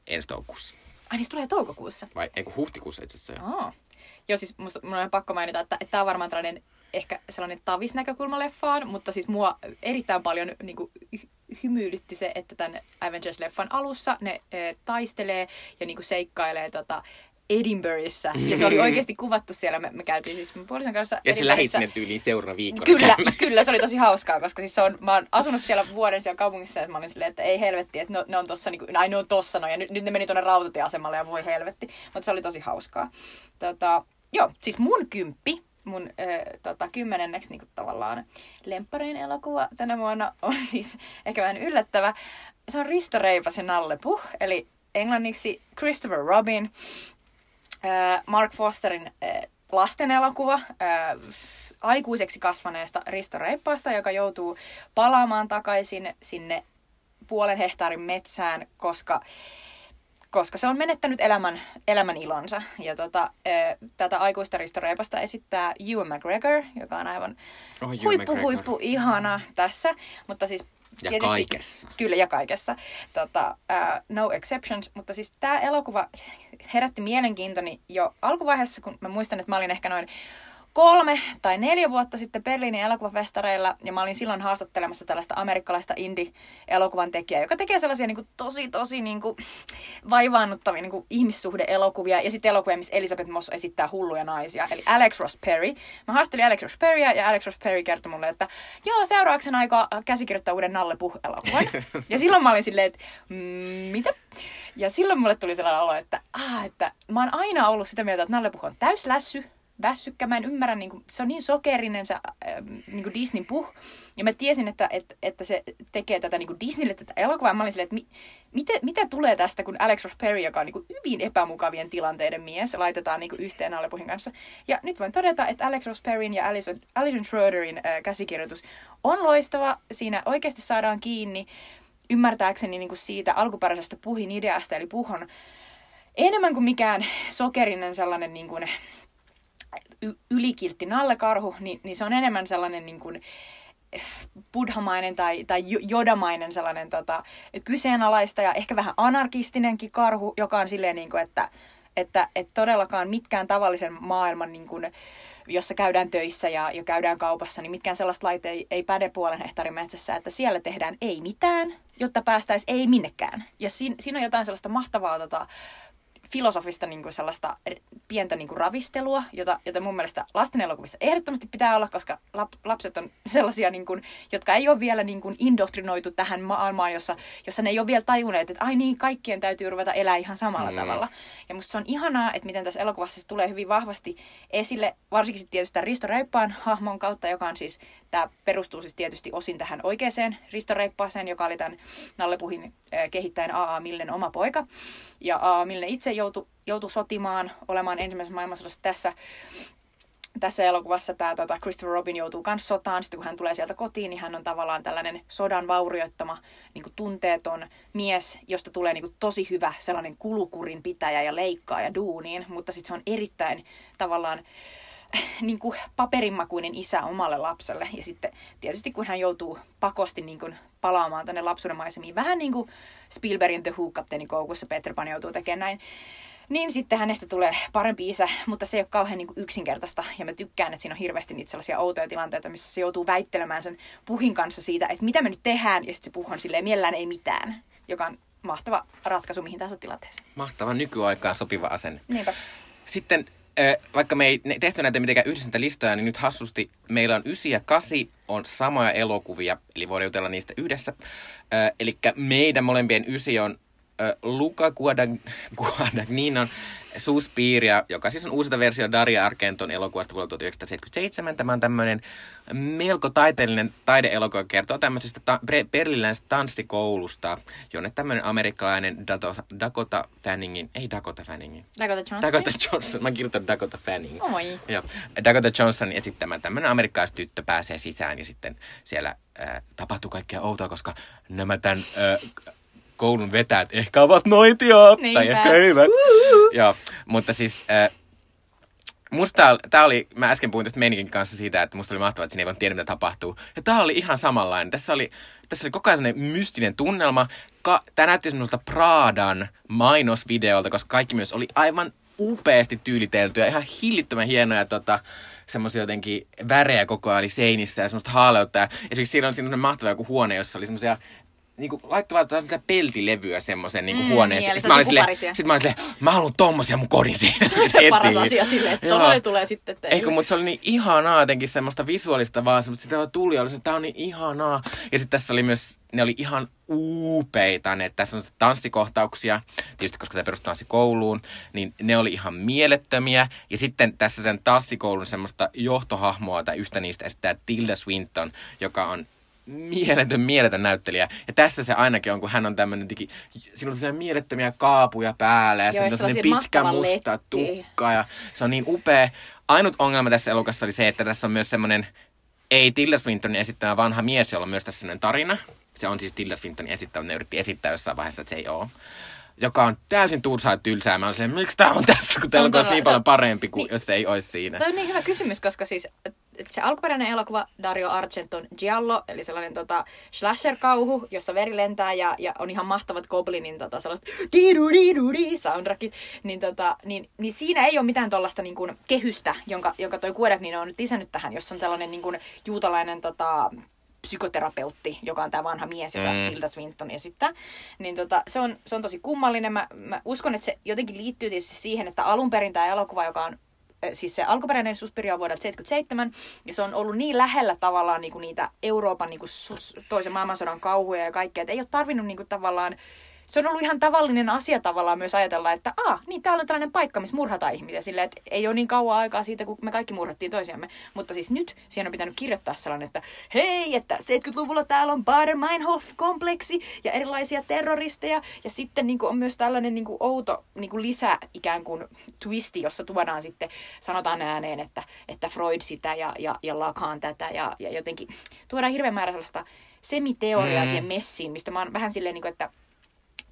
ensi toukokuussa. Ai niin, se tulee toukokuussa? Vai ei, kun huhtikuussa itse asiassa. Oh. Joo, siis musta, mun on pakko mainita, että tämä on varmaan tällainen ehkä sellainen tavisnäkökulma leffaan, mutta siis mua erittäin paljon niin kuin, hymyilytti se, että tämän Avengers-leffan alussa ne e, taistelee ja niin kuin, seikkailee tota, Edinburghissa. Ja se oli oikeasti kuvattu siellä. Me, me käytiin siis mun puolison kanssa. Ja se lähit sinne tyyliin seuraavana viikolla. Kyllä, kyllä, se oli tosi hauskaa, koska siis se on, mä oon asunut siellä vuoden siellä kaupungissa, ja mä olin silleen, että ei helvetti, että no, ne on tossa, niin kuin, ai ne on tossa, no, ja nyt, nyt ne meni tuonne rautatieasemalle, ja voi helvetti. Mutta se oli tosi hauskaa. Tota, joo, siis mun kymppi, mun ö, tota, kymmenenneksi niin kuin tavallaan lempparein elokuva tänä vuonna on siis ehkä vähän yllättävä. Se on Risto Reipas ja Nalle Puh, eli englanniksi Christopher Robin. Mark Fosterin lasten elokuva aikuiseksi kasvaneesta Risto Reippaasta, joka joutuu palaamaan takaisin sinne puolen hehtaarin metsään, koska, koska se on menettänyt elämän, elämän ilonsa. Ja tota, tätä aikuista Risto Reippasta esittää Ewan McGregor, joka on aivan oh, huippu, McGregor. huippu ihana tässä, mutta siis ja tietysti, kaikessa. Kyllä, ja kaikessa. Tota, uh, no exceptions. Mutta siis tämä elokuva herätti mielenkiintoni jo alkuvaiheessa, kun mä muistan, että mä olin ehkä noin kolme tai neljä vuotta sitten Berliinin elokuvafestareilla, ja mä olin silloin haastattelemassa tällaista amerikkalaista indie-elokuvan tekijää, joka tekee sellaisia niin kuin, tosi, tosi niin kuin, vaivaannuttavia niin kuin, ihmissuhde-elokuvia, ja sitten elokuvia, missä Elizabeth Moss esittää hulluja naisia, eli Alex Ross Perry. Mä haastattelin Alex Ross Perryä, ja Alex Ross Perry kertoi mulle, että joo, seuraavaksi on aika käsikirjoittaa uuden Nalle Puh-elokuvan. Ja silloin mä olin silleen, että mitä? Ja silloin mulle tuli sellainen olo, että, ah, että mä oon aina ollut sitä mieltä, että Nalle Puh on täyslässy, väsykkä. Mä en ymmärrä, niin kuin, se on niin sokerinen se niin Disney Puh. Ja mä tiesin, että, että, että se tekee tätä niin Disneylle tätä elokuvaa. Mä olin silleen, että mi, mitä, mitä tulee tästä, kun Alex Ross Perry, joka on niin hyvin epämukavien tilanteiden mies, laitetaan niin yhteen Nalle Puhin kanssa. Ja nyt voin todeta, että Alex Ross Perryn ja Alison, Alison Schroederin äh, käsikirjoitus on loistava. Siinä oikeasti saadaan kiinni ymmärtääkseni niin siitä alkuperäisestä Puhin ideasta. Eli Puh on enemmän kuin mikään sokerinen sellainen... Niin kuin, ylikiltti nallekarhu, niin, niin se on enemmän sellainen niin kuin buddhamainen tai, tai jodamainen sellainen tota, kyseenalaistaja, ehkä vähän anarkistinenkin karhu, joka on silleen, niin kuin, että, että, että todellakaan mitkään tavallisen maailman, niin kuin, jossa käydään töissä ja, ja käydään kaupassa, niin mitkään sellaista lait ei, ei päde puolen hehtaarin metsässä, että siellä tehdään ei mitään, jotta päästäisiin ei minnekään. Ja siinä, siinä on jotain sellaista mahtavaa tota, filosofista niin kuin sellaista pientä niin kuin ravistelua, jota, jota mun mielestä lasten elokuvissa ehdottomasti pitää olla, koska lap, lapset on sellaisia, niin kuin, jotka ei ole vielä niin kuin indoktrinoitu tähän maailmaan, jossa, jossa ne ei ole vielä tajuneet, että ai niin, kaikkien täytyy ruveta elää ihan samalla mm. tavalla. Ja musta se on ihanaa, että miten tässä elokuvassa tulee hyvin vahvasti esille, varsinkin sitten tietysti tämän Risto Reippaan hahmon kautta, joka on siis, tämä perustuu siis tietysti osin tähän oikeeseen Risto Reippaaseen, joka oli tämän Nalle Puhin kehittäjän A A. Millen oma poika. Ja A A. Millen itse joutui joutu sotimaan, olemaan ensimmäisessä maailmansodassa tässä, tässä elokuvassa. Tämä tota, Christopher Robin joutuu myös sotaan. Sitten kun hän tulee sieltä kotiin, niin hän on tavallaan tällainen sodan vaurioittama, niin kuin tunteeton mies, josta tulee niin kuin tosi hyvä sellainen kulukurin pitäjä ja leikkaa ja duuniin. Mutta sitten se on erittäin tavallaan niin kuin paperinmakuinen isä omalle lapselle. Ja sitten tietysti kun hän joutuu pakosti niin kuin palaamaan tänne lapsuuden maisemiin, vähän niin kuin Spielbergin The Who-kapteenin koukussa Peter Pan joutuu tekemään näin, niin sitten hänestä tulee parempi isä, mutta se ei ole kauhean niin kuin yksinkertaista. Ja mä tykkään, että siinä on hirveästi niitä sellaisia outoja tilanteita, missä se joutuu väittelemään sen Puhin kanssa siitä, että mitä me nyt tehdään, ja sitten se Puh on silleen, mielellään ei mitään, joka on mahtava ratkaisu mihin tahansa tilanteeseen. Mahtava nykyaikaan sopiva asenne. Niinpä. Sitten vaikka me ei tehty näitä mitenkään yhdessä listoja, niin nyt hassusti meillä on ysi ja kasi on samoja elokuvia, eli voidaan jutella niistä yhdessä. Äh, eli meidän molempien ysi on äh, Luca Guadagninon Suuspiiriä, joka siis on uusinta versio Daria Argenton elokuvasta vuodelta tuhatyhdeksänsataaseitsemänkymmentäseitsemän. Tämä on tämmöinen melko taiteellinen taideelokuva, kertoo tämmöisestä ta- berliläisestä tanssikoulusta, jonne tämmöinen amerikkalainen Dato- Dakota Fanningin, ei Dakota Fanningin. Dakota Johnson? Dakota Johnson, mä kirjoitan Dakota Fanningin. Oi. Joo, Dakota Johnson esittämä tämmöinen amerikkalaistyttö pääsee sisään ja sitten siellä äh, tapahtuu kaikkea outoa, koska nämä tämän äh, koulun vetäjät ehkä ovat noitia, niinpä, tai ehkä eivät. Uhuhu. Joo, mutta siis äh, musta tää oli, mä äsken puhuin tästä Menikin kanssa siitä, että musta oli mahtavaa, että siinä ei voinut tiedä, mitä tapahtuu. Ja tää oli ihan samanlainen. Tässä oli, tässä oli koko ajan sellainen mystinen tunnelma. Ka- tää näytti semmoista Pradan mainosvideolta, koska kaikki myös oli aivan upeasti tyyliteltyä, ihan hillittömän hienoja tota, semmoisia jotenkin värejä koko ajan oli seinissä ja semmoista haaleutta. Ja esimerkiksi siinä oli semmoinen mahtava joku huone, jossa oli semmoisia niinku laittavat tätä peltilevyä semmoisen niinku mm, huoneeseen. Niin, sitten mä olin silleen, sit mä olin silleen, mä haluun tommosia mun kodin siinä. Paras asia silleen, että tolle tulee sitten teille. Eikö, mutta se oli niin ihanaa jotenkin semmoista visuaalista vaan, semmoista sitä tuli ja oli se, tää on niin ihanaa. Ja sitten tässä oli myös, ne oli ihan uupeita ne, tässä on tanssikohtauksia, tietysti koska tämä perustuu tanssikouluun, niin ne oli ihan mielettömiä. Ja sitten tässä sen tanssikoulun semmoista johtohahmoa tai yhtä niistä esittää Tilda Swinton, joka on mieletön, mieletön näyttelijä. Ja tässä se ainakin on, kun hän on tämmöinen, sillä on sellaisia mielettömiä kaapuja päällä ja sitten on sellainen pitkä musta letti. Tukka ja se on niin upea. Ainut ongelma tässä elokuvassa oli se, että tässä on myös semmoinen ei Tilda Swintonin esittämä vanha mies, jolla on myös tässä semmoinen tarina. Se on siis Tilda Swintonin esittämä, ne yritti esittää jossain vaiheessa, että se ei ole. Joka on täysin tursaa tylsää. Mä oon silleen, miksi tää on tässä, kun täällä on todella, niin paljon parempi kuin niin, jos se ei olisi siinä. Toi on niin hyvä kysymys, koska siis se alkuperäinen elokuva Dario Argenton Giallo, eli sellainen tota, slasher-kauhu, jossa veri lentää ja, ja on ihan mahtavat goblinin tota, sellaiset di-du-di-du-di soundtrackit, niin, tota, niin, niin siinä ei ole mitään tuollaista niin kuin kehystä, jonka, jonka toi Guadagnino on nyt lisännyt tähän, jossa on tällainen niin kuin juutalainen tota, psykoterapeutti, joka on tämä vanha mies, joka mm. Tilda Swinton esittää. Niin tota, se, on, se on tosi kummallinen. Mä, mä uskon, että se jotenkin liittyy tietysti siihen, että alun perin tämä elokuva, joka on siis se alkuperäinen Suspiria on vuodelta seitsemänkymmentäseitsemän, ja se on ollut niin lähellä tavallaan niinku niitä Euroopan niinku toisen maailmansodan kauhuja ja kaikkea, että ei ole tarvinnut niinku tavallaan, se on ollut ihan tavallinen asia tavallaan myös ajatella, että ah, niin täällä on tällainen paikka, missä murhataan ihmisiä, silleen, että ei ole niin kauan aikaa siitä, kun me kaikki murhattiin toisiamme. Mutta siis nyt siihen on pitänyt kirjoittaa sellainen, että hei, että seitsemänkymmentäluvulla täällä on Baader-Meinhof-kompleksi ja erilaisia terroristeja. Ja sitten niin kuin, on myös tällainen niin kuin, outo niin kuin, lisä ikään kuin twisti, jossa tuodaan sitten, sanotaan ääneen, että, että Freud sitä ja, ja, ja Lacan tätä ja, ja jotenkin tuodaan hirveän määrä sellaista semiteoriaa mm. siihen messiin, mistä mä oon vähän silleen, niin kuin, että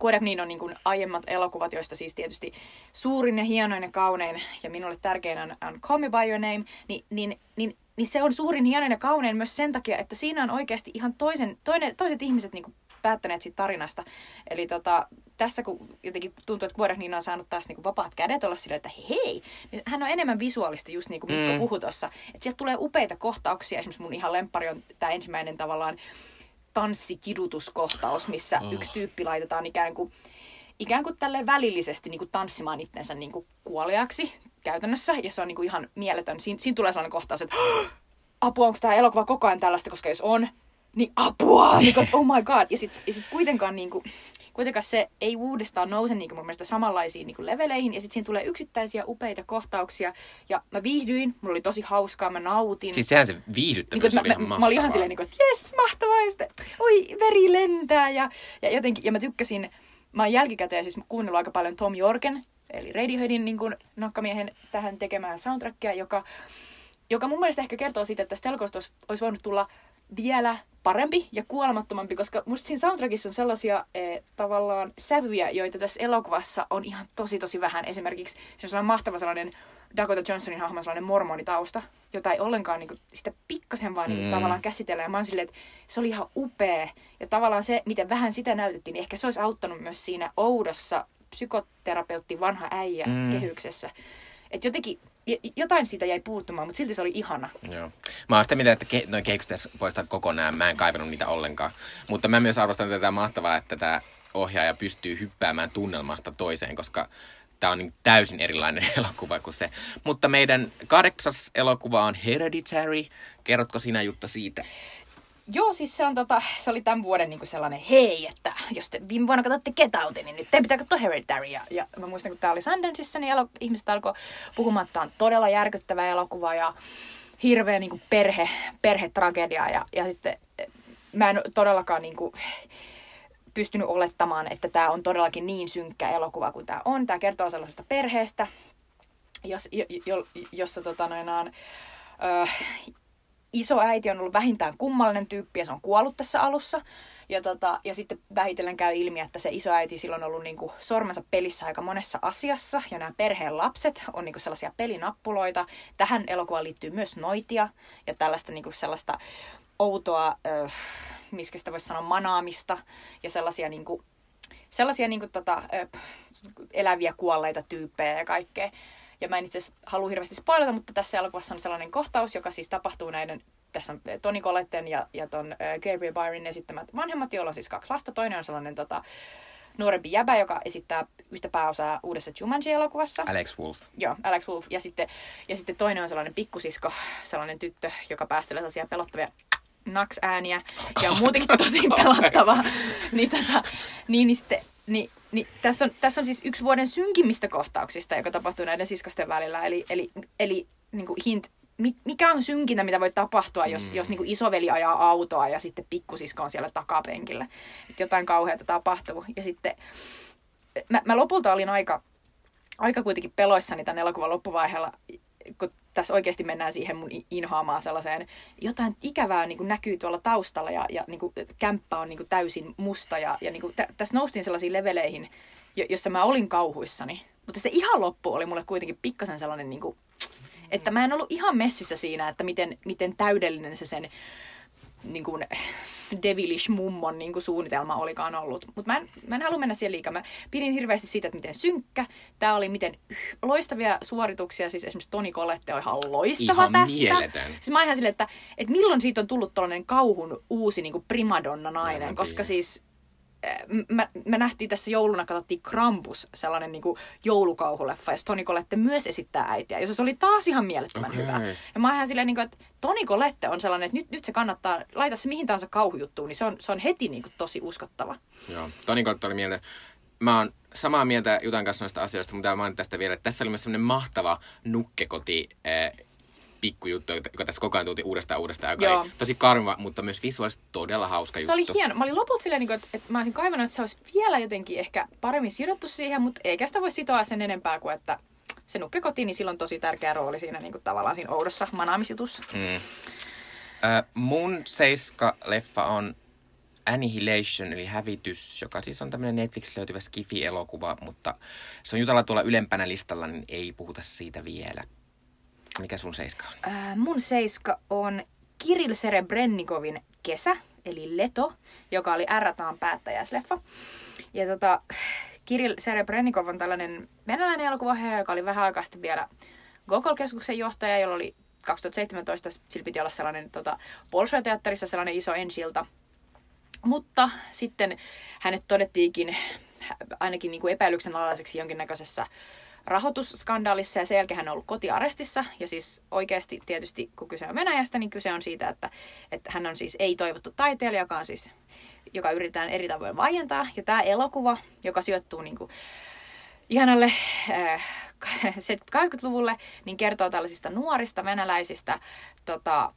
Guadagninon niin kuin aiemmat elokuvat, joista siis tietysti suurin ja hienoin ja kaunein ja minulle tärkein on, on Call Me By Your Name, niin, niin, niin, niin se on suurin, hienoin ja kaunein myös sen takia, että siinä on oikeasti ihan toisen, toinen, toiset ihmiset niin kuin päättäneet siitä tarinasta. Eli tota, tässä kun jotenkin tuntuu, että Guadagnino on saanut taas niin kuin vapaat kädet olla sillä, että hei, niin hän on enemmän visuaalista, just niin kuin Miikka mm. puhui tuossa. Että sieltä tulee upeita kohtauksia, esimerkiksi mun ihan lemppari on tämä ensimmäinen tavallaan tanssikidutuskohtaus, missä oh. yksi tyyppi laitetaan ikään kuin, ikään kuin tälleen välillisesti niin kuin tanssimaan itsensä niin kuin kuoliaksi käytännössä. Ja se on niin kuin ihan mieletön. Siin, siinä tulee sellainen kohtaus, että apua, onko tämä elokuva koko ajan tällaista, koska jos on, niin apua! Niin kuin, oh my god! Ja sitten sit kuitenkaan, niin kuin, kuitenkaan se ei uudestaan nouse niin kuin mun mielestä samanlaisiin niin kuin leveleihin. Ja sitten siinä tulee yksittäisiä upeita kohtauksia. Ja mä viihdyin, mulla oli tosi hauskaa, mä nautin. Siis sehän se viihdyttävyys niin, oli mä, ihan mahtavaa. Mä olin ihan silleen, niin kuin, että jes, mahtavaa! Ja sitten, oi, veri lentää! Ja, ja jotenkin, ja mä tykkäsin, mä oon jälkikäteen siis kuunnellut aika paljon Tom Jorgen, eli Radioheadin niin kuin nakkamiehen tähän tekemään soundtrackia, joka, joka mun mielestä ehkä kertoo siitä, että tästä elokuvasta olisi voinut tulla vielä parempi ja kuolemattomampi, koska musta siinä soundtrackissa on sellaisia eh, tavallaan sävyjä, joita tässä elokuvassa on ihan tosi tosi vähän. Esimerkiksi se on sellainen mahtava sellainen Dakota Johnsonin hahmo, sellainen mormonitausta, jota ei ollenkaan niin kuin, sitä pikkasen vaan niin kuin, mm. tavallaan käsitellä. Ja mä oon silleen, että se oli ihan upea. Ja tavallaan se, miten vähän sitä näytettiin, niin ehkä se olisi auttanut myös siinä oudossa psykoterapeutti vanha äijä mm. kehyksessä. Että jotenkin jotain siitä jäi puuttumaan, mutta silti se oli ihana. Joo. Mä oon sitä mieltä, että ke- noin kehitykset pitäisi poistaa kokonaan. Mä en kaivannut niitä ollenkaan. Mutta mä myös arvostan tätä mahtavaa, että tämä ohjaaja pystyy hyppäämään tunnelmasta toiseen, koska tämä on niin täysin erilainen elokuva kuin se. Mutta meidän kahdeksas elokuva on Hereditary. Kerrotko sinä, Jutta, siitä? Joo, siis se, on tota, se oli tämän vuoden niinku sellainen, hei, että jos te viime vuonna katsotte Get Outin, niin nyt teidän pitää katsoa Hereditary. Ja, ja mä muistan, kun tää oli Sundanceissa, niin elo- ihmiset alkoi puhumaan, että tää on todella järkyttävä elokuva ja hirveä niinku perhe, perhetragedia. Ja, ja sitten mä en todellakaan niinku pystynyt olettamaan, että tää on todellakin niin synkkä elokuva kuin tää on. Tää kertoo sellaisesta perheestä, jos, jo, jo, jossa tota noinaan... Öö, isoäiti on ollut vähintään kummallinen tyyppi ja se on kuollut tässä alussa. Ja, tota, ja sitten vähitellen käy ilmi, että se isoäiti silloin on ollut niinku sormensa pelissä aika monessa asiassa. Ja nämä perheen lapset on niinku sellaisia pelinappuloita. Tähän elokuvaan liittyy myös noitia ja tällaista niinku sellaista outoa, äh, miskä sitä voisi sanoa, manaamista. Ja sellaisia, niinku, sellaisia niinku tota, äh, eläviä kuolleita tyyppejä ja kaikkea. Ja mä en itse asiassa halua hirveästi spoilata, mutta tässä elokuvassa on sellainen kohtaus, joka siis tapahtuu näiden, tässä on Toni Colletten ja, ja ton Gabriel Byron esittämät vanhemmat, joilla on siis kaksi lasta. Toinen on sellainen tota, nuorempi jäbä, joka esittää yhtä pääosaa uudessa Jumanji-elokuvassa. Alex Wolff. Joo, Alex Wolff. Ja sitten, ja sitten toinen on sellainen pikkusisko, sellainen tyttö, joka päästelee sellaisia pelottavia naks-ääniä. Oh, ja on muutenkin tosi pelottavaa. niin, tota, niin, niin sitten... Niin, niin, tässä, on, tässä on siis yksi vuoden synkimmistä kohtauksista, joka tapahtuu näiden siskosten välillä. Eli, eli, eli niin kuin hint, mikä on synkintä, mitä voi tapahtua, jos, mm. jos niin kuin isoveli ajaa autoa ja sitten pikkusisko on siellä takapenkillä. Että jotain kauheata tapahtuu. Ja sitten mä, mä lopulta olin aika, aika kuitenkin peloissani tämän elokuvan loppuvaiheella, kun tässä oikeasti mennään siihen mun inhaamaan sellaiseen, jotain ikävää niin kuin näkyy tuolla taustalla ja, ja niin kuin, kämppä on niin kuin täysin musta. Ja, ja niin kuin, tä, tässä noustiin sellaisiin leveleihin, jo, jossa mä olin kauhuissani. Mutta sitten ihan loppu oli mulle kuitenkin pikkasen sellainen, niin kuin, että mä en ollut ihan messissä siinä, että miten, miten täydellinen se sen niin kuin, devilish mummon niin kuin suunnitelma olikaan ollut. Mutta mä en, mä en halua mennä siihen liikaa. Mä pidin hirveästi siitä, että miten synkkä tää oli, miten loistavia suorituksia. Siis esimerkiksi Toni Collette on ihan loistava ihan tässä. Ihan mieletön. Siis mä ihan silleen, että, että milloin siitä on tullut tollainen kauhun uusi niin kuin primadonna-nainen, koska siis Mä, mä nähtiin tässä jouluna, katsottiin Krampus, sellainen niin kuin joulukauhuleffa, ja Toni Collette myös esittää äitiä, jossa se oli taas ihan mielettömän okay. hyvä. Ja mä oon ihan silleen, niin kuin, että Toni Collette on sellainen, että nyt, nyt se kannattaa, laita se mihin tahansa kauhujuttuun, niin se on, se on heti niin kuin tosi uskottava. Joo, Toni Collette oli mieltä. Mä oon samaa mieltä Jutan kanssa noista asioista, mutta mä oon tästä vielä, että tässä oli myös sellainen mahtava nukkekoti eh, pikkujuttu, joka tässä koko ajan tultiin uudestaan uudestaan, joka Joo. oli tosi karva, mutta myös visuaalisesti todella hauska juttu. Se oli hieno. Mä olin lopulta silleen, että, että mä olisin kaivannut, että se olisi vielä jotenkin ehkä paremmin sidottu siihen, mutta eikä sitä voi sitoa sen enempää kuin, että se nukke kotiin, niin sillä on tosi tärkeä rooli siinä niin kuin tavallaan siinä oudossa manaamisjutussa. Mm. Äh, mun seiska leffa on Annihilation, eli hävitys, joka siis on tämmöinen Netflix löytyvä Skifi-elokuva, mutta se on Jutalla tuolla ylempänä listalla, niin ei puhuta siitä vielä. Mikä sun seiska on? Äh, mun seiska on Kirill Serebrennikovin Kesä, eli Leto, joka oli R-taan päättäjäisleffa. Ja tota, Kirill Serebrennikov on tällainen venäläinen elokuvaohjaaja, joka oli vähän aikaa sitten vielä Gogol-keskuksen johtaja, jolla oli kaksituhattaseitsemäntoista, sillä piti olla sellainen tota, Bolshoi-teatterissa sellainen iso ensi-ilta. Mutta sitten hänet todettiinkin ainakin niin kuin epäilyksen alaiseksi jonkinnäköisessä rahoitusskandaalissa, ja sen jälkeen hän on ollut kotiarestissa. Ja siis oikeasti tietysti, kun kyse on Venäjästä, niin kyse on siitä, että, että hän on siis ei-toivottu taiteilija, joka, on siis, joka yritetään eri tavoin vaientaa. Ja tämä elokuva, joka sijoittuu niin kuin ihanalle äh, seitsemänkymmentä-kahdeksankymmentäluvulle, niin kertoo tällaisista nuorista venäläisistä tota,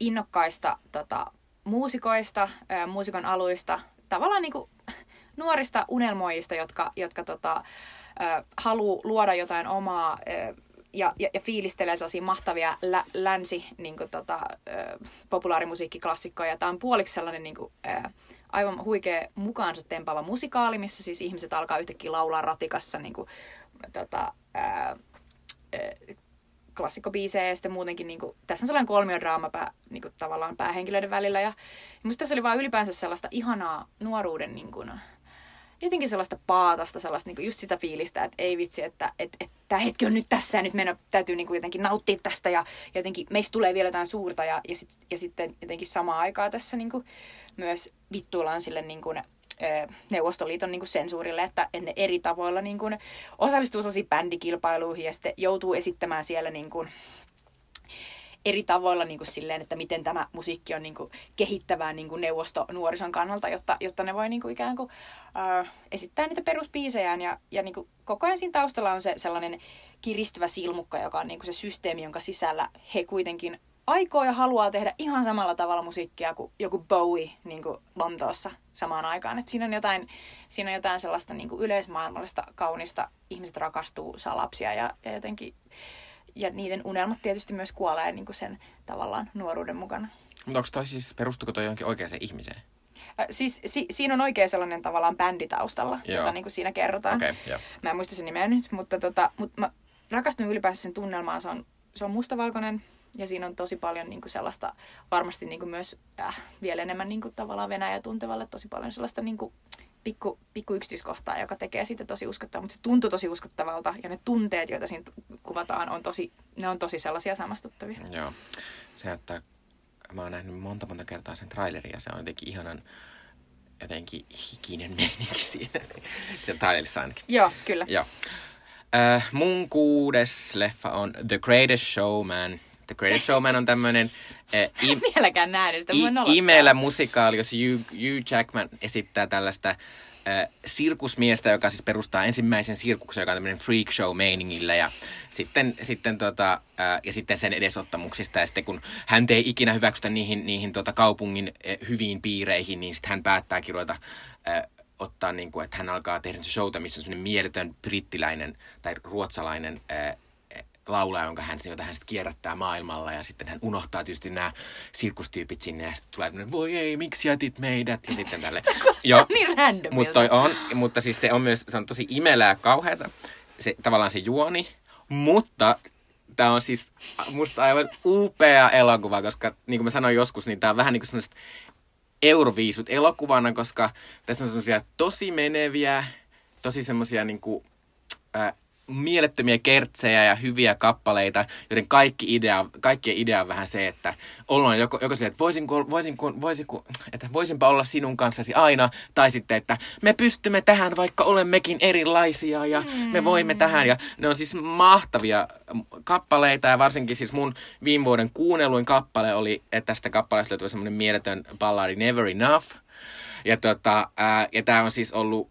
innokkaista tota, muusikoista, äh, muusikon aluista, tavallaan niin kuin nuorista unelmoijista, jotka, jotka tota, äh, haluaa luoda jotain omaa äh, ja, ja, ja fiilistelee sellaisia mahtavia lä- länsi niin kuin, tota, äh, populaarimusiikkiklassikkoja. Tämä on puoliksi sellainen niin kuin, äh, aivan huikea mukaansa tempaava musikaali, missä siis ihmiset alkaa yhtäkkiä laulaa ratikassa niin kuin, tota, äh, äh, klassikkobiisejä ja sitten muutenkin niinku, tässä on sellainen kolmiodraama pää, niinku, tavallaan päähenkilöiden välillä. Ja, ja musta tässä oli vaan ylipäänsä sellaista ihanaa nuoruuden niinku, jotenkin sellaista paatosta, sellaista niinku, just sitä fiilistä, että ei vitsi, että et, et, tämä hetki on nyt tässä ja nyt meidän täytyy niinku, jotenkin nauttia tästä ja jotenkin meistä tulee vielä jotain suurta. Ja, ja, sit, ja sitten jotenkin samaan aikaan tässä niinku, myös vittuillaan sille niinku, Neuvostoliiton niin kuin sensuurille, että ne eri tavoilla niin kuin osallistuu sellaisiin bändikilpailuihin ja sitten joutuu esittämään siellä niin kuin eri tavoilla niin kuin silleen, että miten tämä musiikki on niin kuin kehittävää niin kuin neuvostonuorison kannalta, jotta, jotta ne voi niin kuin ikään kuin äh, esittää niitä peruspiisejään. Ja, ja niin kuin koko ajan siinä taustalla on se sellainen kiristyvä silmukka, joka on niin kuin se systeemi, jonka sisällä he kuitenkin aikoo ja haluaa tehdä ihan samalla tavalla musiikkia kuin joku Bowie niin kuin Lontoossa samaan aikaan. Et siinä, on jotain, siinä on jotain sellaista niin kuin yleismaailmallista, kaunista. Ihmiset rakastuu, saa lapsia ja, ja jotenkin... Ja niiden unelmat tietysti myös kuolee niin kuin sen tavallaan nuoruuden mukana. Mutta onko toi siis, perustuuko toi johonkin oikeaan ihmiseen? Äh, siis si, siinä on oikein sellainen tavallaan bändi taustalla, joo, jota niin kuin siinä kerrotaan. Okay, yeah. Mä en muista sen nimeä nyt, mutta, tota, mutta mä rakastun ylipäänsä sen tunnelmaan. Se on, se on mustavalkoinen. Ja siinä on tosi paljon niinku sellaista, varmasti niinku myös äh, vielä enemmän niinku tavallaan Venäjä tuntevalle tosi paljon sellaista niinku pikku, pikku yksityiskohtaa, joka tekee siitä tosi uskottavaa. Mutta se tuntuu tosi uskottavalta ja ne tunteet, joita siinä kuvataan, on tosi, ne on tosi sellaisia samastuttavia. Joo. Se näyttää, mä oon nähnyt monta monta kertaa sen trailerin ja se on jotenkin ihanan jotenkin hikinen meininki siinä. Sen trailerissa ainakin. Joo, kyllä. Joo. Äh, mun kuudes leffa on The Greatest Showman. The Greatest Showman on tämmöinen äh, im- i- imeellä musikaali, jos Hugh Jackman esittää tällaista äh, sirkusmiestä, joka siis perustaa ensimmäisen sirkuksen, joka on tämmöinen freak show meiningillä. Ja sitten, sitten, tota, äh, ja sitten sen edesottamuksista. Ja sitten kun hän ei ikinä hyväksytä niihin, niihin tota, kaupungin äh, hyviin piireihin, niin sitten hän päättääkin ruveta... Äh, ottaa niin kuin, että hän alkaa tehdä se showta, missä on semmoinen mieletön brittiläinen tai ruotsalainen... Äh, laulaja, jonka hän, jota hän sitten kierrättää maailmalla ja sitten hän unohtaa tietysti nämä sirkustyypit sinne ja sitten tulee tämmöinen voi ei, miksi jätit meidät ja sitten tälle. Joo, niin randomilta. Mutta toi on, mutta siis se on myös, se on tosi imelää kauheata, se, tavallaan se juoni, mutta tämä on siis musta aivan upea elokuva, koska niin kuin mä sanoin joskus, niin tämä on vähän niin kuin semmoiset euroviisut elokuvana, koska tässä on semmoisia tosi meneviä, tosi semmoisia niin kuin äh, mielettömiä kertsejä ja hyviä kappaleita, joiden kaikki idea, kaikkien idea on vähän se, että ollaan joko, joko silleen, että voisinko, voisinko, voisinko, että voisinpa olla sinun kanssasi aina, tai sitten, että me pystymme tähän, vaikka olemmekin erilaisia, ja mm. me voimme tähän, ja ne on siis mahtavia kappaleita, ja varsinkin siis mun viime vuoden kuunnelluin kappale oli, että tästä kappaleesta löytyy semmoinen mieletön balladi Never Enough, ja, tota, ää, ja tää on siis ollut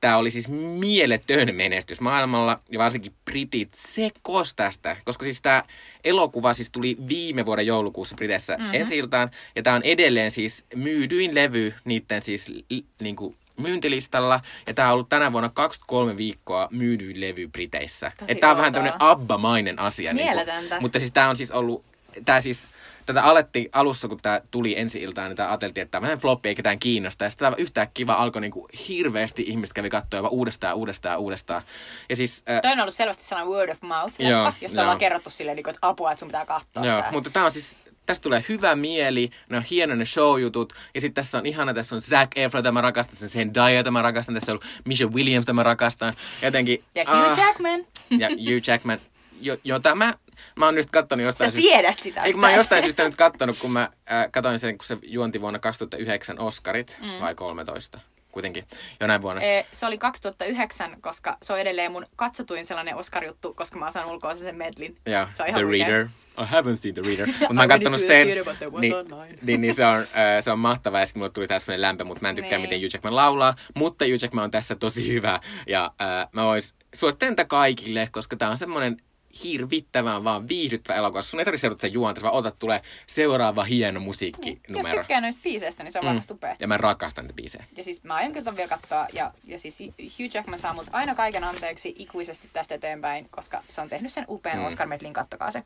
Tämä oli siis mieletön menestys maailmalla, ja varsinkin britit sekos tästä, koska siis tämä elokuva siis tuli viime vuoden joulukuussa Briteissä mm-hmm. ensi-iltaan, ja tämä on edelleen siis myydyin levy niiden siis li, niinku myyntilistalla, ja tämä on ollut tänä vuonna kaksikymmentäkolme viikkoa myydyin levy Briteissä. Tämä on vähän tämmöinen Abba-mainen asia. Mieletöntä. Niin kuin, mutta siis tämä on siis ollut, tämä siis... tätä alettiin alussa, kun tämä tuli ensi iltaan, niin tämä ajateltiin, että tämä vähän floppi eikä tämän kiinnosta. Ja sitten tämä yhtäkkiä vaan alkoi niin kuin hirveästi ihmiset kävi katsoa vaan uudestaan, uudestaan, uudestaan. Ja siis, äh, toi on ollut selvästi sellainen word of mouth, joo, josta joo. ollaan kerrottu silleen, että apua, että sun pitää katsoa. Joo, mutta tämä on siis... Tästä tulee hyvä mieli, ne on hieno ne show-jutut, ja sitten tässä on ihana, tässä on Zac Efron, jota mä rakastan, sen Zendaya, jota mä rakastan, tässä on Michelle Williams, jota mä rakastan, jotenkin... Ja Hugh ah, Jackman. Ja Hugh Jackman, jo, jota mä... Mä oon nyt kattonut jostain... Sä siedät sitä. Eikö mä oon jostain syystä nyt kattonut, kun mä äh, katoin sen, kun se juonti vuonna kaksituhattayhdeksän Oscarit, mm. vai kolmetoista kuitenkin, jonain vuonna. Ee, se oli kaksituhattayhdeksän, koska se on edelleen mun katsotuin sellainen Oscar-juttu, koska mä osaan ulkoa sen medlin. Yeah, se on ihan The minkä. Reader. I haven't seen The Reader. Mutta mä oon katsonut sen, niin, niin, niin se on, äh, se on mahtavaa. Ja sitten mulle tuli tässä semmoinen lämpö, mutta mä en tykkää, nee. miten Hugh Jackman laulaa. Mutta Hugh Jackman on tässä tosi hyvä. Ja äh, mä vois suosittelen tätä kaikille, koska tää on semmoinen hirvittävän vaan viihdyttävä elokuva. Sun ei tarvitse seurata sen juonta, vaan ota tulee seuraava hieno musiikkinumero. Jos tykkää noista biiseistä, niin se on mm. varmasti upeasti. Ja mä rakastan niitä biisejä. Ja siis mä aion kyllä vielä katsoa. Ja, ja siis Hugh Jackman saa mut aina kaiken anteeksi ikuisesti tästä eteenpäin, koska se on tehnyt sen upean mm. Oscar medlin, kattokaa se. Ö,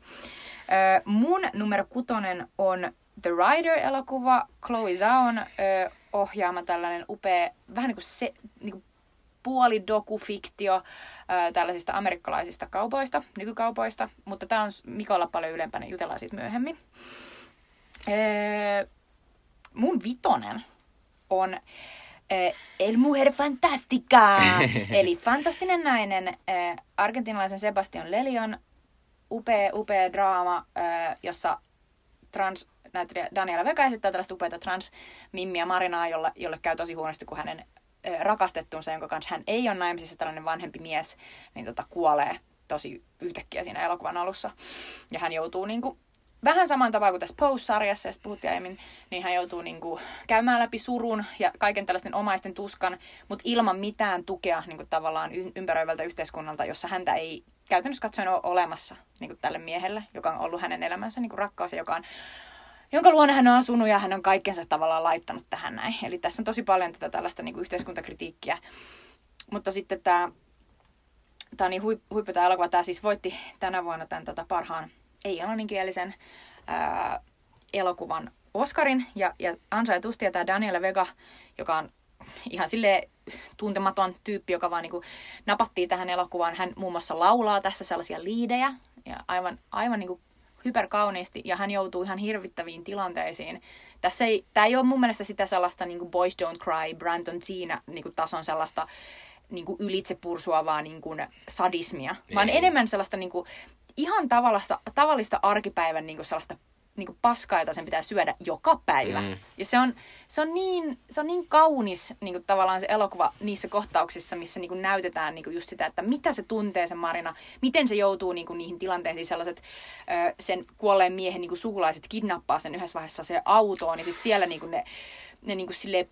mun numero kutonen on The Rider-elokuva. Chloe Zhaon ö, ohjaama tällainen upea, vähän niin kuin se... Niin kuin puoli doku-fiktio ää, tällaisista amerikkalaisista kaupoista, nykykaupoista, mutta tämä on Mikolla paljon ylempänä, jutellaan siitä myöhemmin. Ee, mun vitonen on ee, El Mujer Fantástica, eli fantastinen nainen, ee, argentinalaisen Sebastián Lelyon upea, upea draama, ee, jossa trans... näyttelijä Daniela Vega esittää tällaista upeata transmimmiä Marinaa, jolle, jolle käy tosi huonosti, kun hänen rakastettuunsa, jonka kanssa hän ei ole naimisissa, tällainen vanhempi mies, niin tota, kuolee tosi yhtäkkiä siinä elokuvan alussa. Ja hän joutuu niin kuin, vähän saman tavalla kuin tässä Pose-sarjassa, josta puhuttiin aiemmin, niin hän joutuu niin kuin, käymään läpi surun ja kaiken tällaisten omaisten tuskan, mutta ilman mitään tukea niin kuin, tavallaan ympäröivältä yhteiskunnalta, jossa häntä ei käytännössä katsoen ole olemassa niin kuin, tälle miehelle, joka on ollut hänen elämänsä niin kuin, rakkaus ja joka on jonka luona hän on asunut ja hän on kaikkensa tavallaan laittanut tähän näin. Eli tässä on tosi paljon tätä tällaista niin kuin yhteiskuntakritiikkiä. Mutta sitten tämä, tämä on niin huippu tämä elokuva. Tämä siis voitti tänä vuonna tämän tota, parhaan ei-englanninkielisen ää, elokuvan Oscarin. Ja, ja ansaitusti ja tämä Daniela Vega, joka on ihan silleen tuntematon tyyppi, joka vaan niin kuin napattiin tähän elokuvaan. Hän muun muassa laulaa tässä sellaisia liidejä ja aivan, aivan niin kuin hyperkauniisti ja hän joutuu ihan hirvittäviin tilanteisiin. Tässä ei, tää ei ole mun mielestä sitä sellaista niin kuin Boys Don't Cry, Brandon Teena niin tason sellaista niin kuin ylitsepursuavaa niin kuin sadismia, ei. vaan enemmän sellaista niin kuin, ihan tavallista, tavallista arkipäivän niin kuin sellaista niin kuin paskaa, jota sen pitää syödä joka päivä. Mm. Ja se on, se, on niin, se on niin kaunis niin kuin tavallaan se elokuva niissä kohtauksissa, missä niin kuin näytetään niin kuin just sitä, että mitä se tuntee se Marina, miten se joutuu niin kuin niihin tilanteisiin, sellaiset ö, sen kuolleen miehen niin kuin sukulaiset kidnappaa sen yhdessä vaiheessa se autoon, niin sitten siellä niin kuin ne, ne niin kuin sille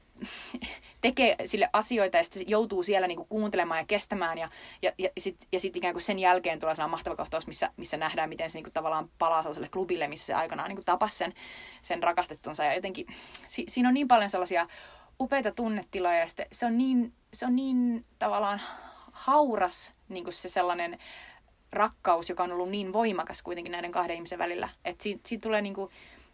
tekee sille asioita ja sitten joutuu siellä niinku kuuntelemaan ja kestämään ja, ja, ja sitten ja sit ikään kuin sen jälkeen tulee sellainen mahtava kohtaus, missä, missä nähdään, miten se niinku tavallaan palaa sellaiselle klubille, missä se aikanaan niinku tapasi sen, sen rakastettunsa ja jotenkin si, siinä on niin paljon sellaisia upeita tunnetiloja ja se on niin, se on niin tavallaan hauras niinku se sellainen rakkaus, joka on ollut niin voimakas kuitenkin näiden kahden ihmisen välillä, että siitä, siitä tulee niinku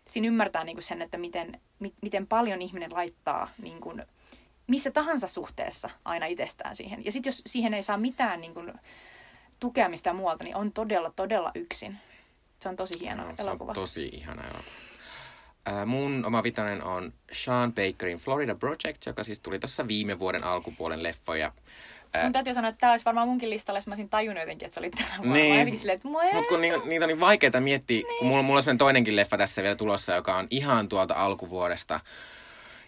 siinä ymmärtää niinku sen, että miten, mit, miten paljon ihminen laittaa niinku, missä tahansa suhteessa aina itsestään siihen. Ja sitten jos siihen ei saa mitään niinku, tukea mistään muualta, niin on todella, todella yksin. Se on tosi hieno no, elokuva. Se on tosi ihana elokuva. Äh, mun oma vitonen on Sean Bakerin Florida Project, joka siis tuli tuossa viime vuoden alkupuolen leffoja. Mun täytyy sanoa, että tää olisi varmaan munkin listalla, jos mä olisin tajunnut jotenkin, että se oli tänä vuonna. Niin. Mä jotenkin silleen, että moi. Mut kun niitä ni, on niin vaikeeta miettiä, niin. kun mulla, mulla on semmoinen toinenkin leffa tässä vielä tulossa, joka on ihan tuolta alkuvuodesta.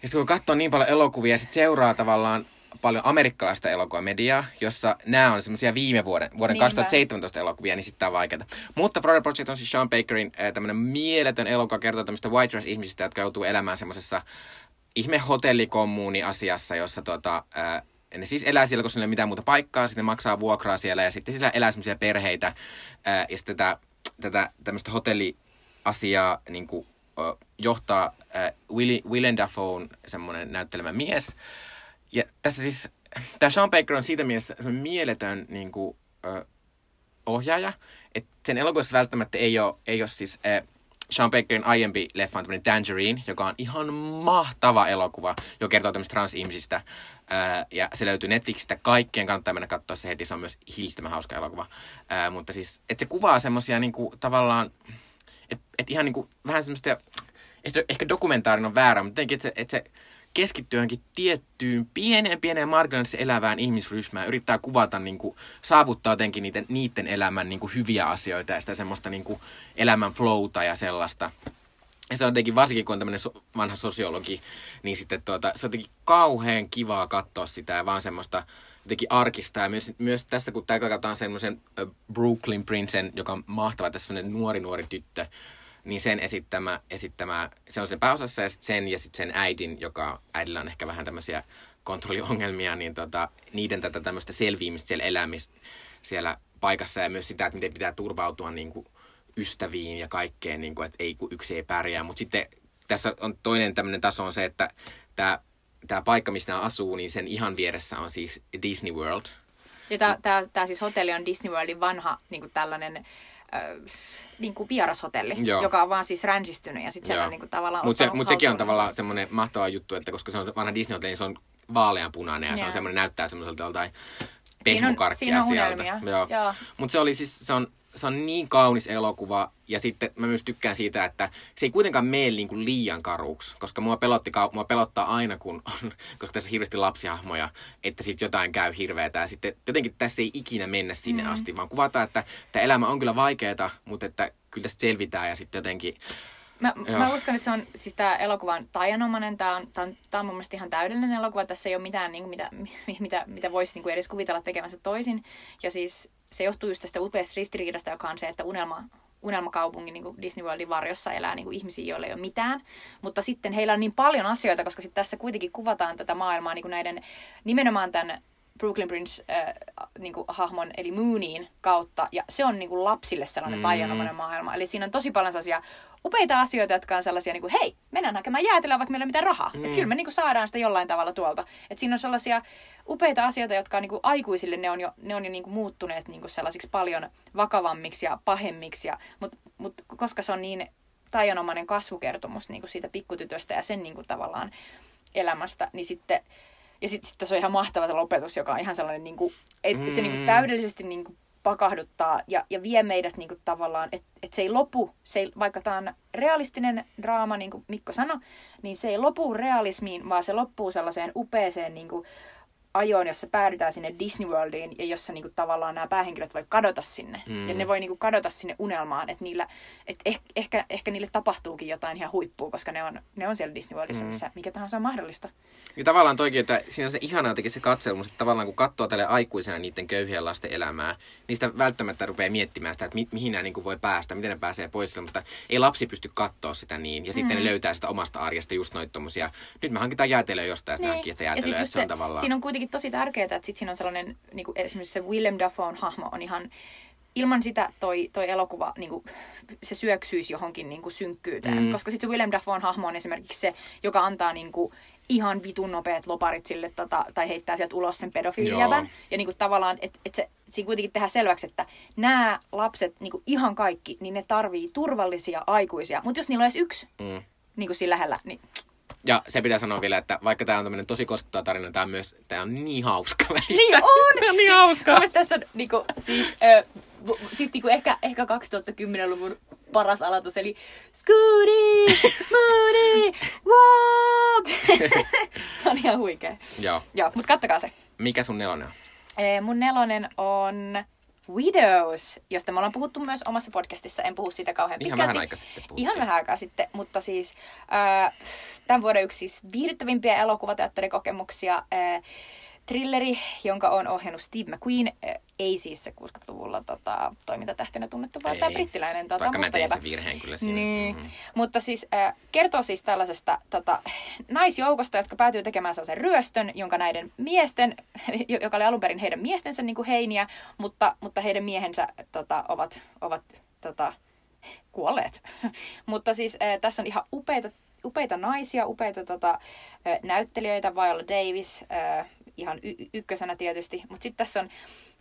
Ja sitten kun katsoo niin paljon elokuvia ja sit seuraa tavallaan paljon amerikkalaista elokuvamediaa, jossa nämä on semmoisia viime vuoden, vuoden niin kaksituhattaseitsemäntoista mä. elokuvia, niin sitten tää on vaikeeta. Mutta Florida Project on siis Sean Bakerin äh, tämmönen mieletön elokuva, kertoo tämmöistä white trash-ihmisistä, jotka joutuu elämään semmosessa ihme hotellikommuuni-asiassa, jossa tota... Äh, ne siis elää siellä, kun siellä ei ole mitään muuta paikkaa, sitten maksaa vuokraa siellä ja sitten siellä elää semmoisia perheitä ää, ja sitten tätä, tätä tämmöistä hotelliasiaa niin kuin, ö, johtaa ää, Willi, Willem Dafoe semmoinen näyttelemä mies. Ja tässä siis, tämä Sean Baker on siitä mielessä semmoinen mieletön niin kuin, ö, ohjaaja, että sen elokuvassa välttämättä ei ole, ei ole siis... Ää, Sean Bakerin aiempi leffa on tämmöinen Tangerine, joka on ihan mahtava elokuva, joka kertoo tämmöistä transihmisistä. Ää, ja se löytyy Netflixistä. Kaikkien kannattaa mennä katsoa se heti. Se on myös hillittömän hauska elokuva. Ää, mutta siis, että se kuvaa semmoisia niinku tavallaan, että et ihan niinku vähän semmoista, ehkä, ehkä dokumentaarin on väärä, mutta jotenkin, että se, et se keskittyy johonkin tiettyyn pieneen, pieneen marginaalisesti elävään ihmisryhmään. Yrittää kuvata, niinku, saavuttaa jotenkin niiden, niiden elämän niinku, hyviä asioita ja sitä semmoista niinku, elämän flowta ja sellaista. Ja se on jotenkin, varsinkin kun on tämmöinen so, vanha sosiologi, niin sitten tuota, se on jotenkin kauhean kivaa katsoa sitä ja vaan semmoista jotenkin arkista. Ja myös, myös tässä, kun täällä katsotaan semmoisen Brooklyn Prinsen, joka on mahtava, tässä semmoinen nuori, nuori tyttö, niin sen esittämä, esittämä, se on sen pääosassa ja sitten sen ja sitten sen äidin, joka äidillä on ehkä vähän tämmöisiä kontrolliongelmia, niin tota, niiden tätä tämmöistä selviämistä siellä elämistä siellä paikassa ja myös sitä, että miten pitää turvautua niin kuin ystäviin ja kaikkeen, niin kuin, että ei, kun yksi ei pärjää. Mutta sitten tässä on toinen tämmöinen taso on se, että tämä, tämä paikka, missä nämä asuu, niin sen ihan vieressä on siis Disney World. Ja tämä, tämä, tämä siis hotelli on Disney Worldin vanha niin kuin tällainen Äh, niin kuin vierashotelli, joo, joka on vaan siis ränsistynyt ja sitten se on niin kuin tavallaan Mutta se, mut sekin on tavallaan semmoinen mahtava juttu, että koska se on vanha Disney-hotelli, niin se on vaaleanpunainen ja yeah, se on semmoinen, näyttää semmoiselta joltain pehmokarkkia sieltä. Mutta se oli siis, se on, se on niin kaunis elokuva ja sitten mä myös tykkään siitä, että se ei kuitenkaan mene niin kuin liian karuksi, koska mua, pelotti, mua pelottaa aina, kun on, koska tässä on hirveästi lapsihahmoja, että sitten jotain käy hirveätä ja sitten jotenkin tässä ei ikinä mennä sinne mm-hmm. asti, vaan kuvataan, että tämä elämä on kyllä vaikeaa, mutta että kyllä tästä selvitään ja sitten jotenkin... Mä, mä uskon, että se on, siis tää elokuva on tajanomainen, tää on, tää on, tää on mun mielestä ihan täydellinen elokuva, tässä ei ole mitään, niin kuin, mitä, mitä, mitä voisi niin kuin edes kuvitella tekemänsä toisin ja siis se johtuu just tästä upeasta ristiriidasta, joka on se, että unelma, unelmakaupungin niin kuin Disney Worldin varjossa elää niin kuin ihmisiä, joilla ei ole mitään. Mutta sitten heillä on niin paljon asioita, koska sit tässä kuitenkin kuvataan tätä maailmaa niin kuin näiden nimenomaan tämän Brooklyn Prince-hahmon, äh, niin eli Moonin kautta. Ja se on niin kuin lapsille sellainen tajanomainen mm. maailma. Eli siinä on tosi paljon sellaisia upeita asioita, jotka on sellaisia, niin kuin, hei, mennään hakemaan jäätelöä, vaikka meillä ei ole mitään rahaa. Mm. Et kyllä me niin kuin, saadaan sitä jollain tavalla tuolta. Et siinä on sellaisia upeita asioita, jotka on niin kuin, aikuisille, ne on jo, ne on jo niin kuin, muuttuneet niin kuin, sellaisiksi paljon vakavammiksi ja pahemmiksi. Mutta mut, koska se on niin tajanomainen kasvukertomus niin kuin, siitä pikkutytöstä ja sen niin kuin, tavallaan elämästä, niin sitten... Ja sitten sit se on ihan mahtava se lopetus, joka on ihan sellainen, niin kuin, että se mm. niin kuin, täydellisesti... Niin kuin, pakahduttaa ja, ja vie meidät niinku tavallaan, että et se ei lopu, se ei, vaikka tämä on realistinen draama, niin kuin Mikko sanoi, niin se ei lopu realismiin, vaan se loppuu sellaiseen upeeseen niinku, ajoon, jossa päädytään sinne Disney Worldiin ja jossa niinku, tavallaan nämä päähenkilöt voi kadota sinne. Mm. Ja ne voi niinku, kadota sinne unelmaan, että niillä, et eh, ehkä, ehkä niille tapahtuukin jotain ihan huippua, koska ne on, ne on siellä Disney Worldissa, mm. missä mikä tahansa on mahdollista. Ja tavallaan toikin, että siinä on se ihanaa teki se katselmus, että tavallaan kun katsoo tälle aikuisena niiden köyhien lasten elämää, niin sitä välttämättä rupeaa miettimään sitä, että mi- mihin nämä niin voi päästä, miten ne pääsee pois sieltä, mutta ei lapsi pysty katsoa sitä niin. Ja sitten mm. ne löytää sitä omasta arjesta just noita tommosia. Nyt me hankitaan jäätelöä jostain, niin. Sitä jäätelöä, että se on tavallaan... Siinä on kuitenkin tosi tärkeää, että sit siinä on sellainen, niin kuin esimerkiksi se Willem Dafoen hahmo on ihan... Ilman sitä toi, toi elokuva, niinku, se syöksyisi johonkin niinku, synkkyyteen. Mm. Koska sitten se Willem Dafoen hahmo on esimerkiksi se, joka antaa niinku, ihan vitun nopeat loparit sille tata, tai heittää sieltä ulos sen pedofiilijävän. Ja niinku, tavallaan, että et se siinä kuitenkin tehdään selväksi, että nämä lapset, niinku, ihan kaikki, niin ne tarvii turvallisia aikuisia. Mutta jos niillä on edes yksi mm. niinku, siinä lähellä, niin... Ja se pitää sanoa vielä, että vaikka tämä on tämmöinen tosi koskettava tarina, tämä on myös, tämä on niin hauska. Niin on! Tämä on niin hauska! Siis, tässä on niinku, siis... Ö, Siis niinku ehkä, ehkä kaksituhattakymmenluvun paras aloitus, eli Scooty, Moody, what? Se on ihan huikea. Joo. Joo, mut kattokaa se. Mikä sun nelonen on? Ee, mun nelonen on Widows, josta me ollaan puhuttu myös omassa podcastissa. En puhu siitä kauhean pitkälti. Ihan vähän aikaa sitten puhuttiin. Ihan vähän aikaa sitten, mutta siis äh, tämän vuoden yksi siis viihdyttävimpiä elokuvateatterikokemuksia. Äh, Thrilleri, jonka on ohjannut Steve McQueen, ei siis kuusikymmentäluvulla tota, toimintatähtenä tunnettu, vaan tämä brittiläinen tota, vaikka mustajävä. Vaikka mä tein sen virheen kyllä siinä. Niin. Mm-hmm. Mutta siis äh, kertoo siis tällaisesta tota, naisjoukosta, jotka päätyy tekemään sellaisen ryöstön, jonka näiden miesten, joka oli alun perin heidän miestensä niin kuin heiniä, mutta, mutta heidän miehensä tota, ovat, ovat tota, kuolleet. Mutta siis äh, tässä on ihan upeita, upeita naisia, upeita tota, näyttelijöitä, Viola Davis, äh, ihan y- ykkösenä tietysti, mutta sitten tässä on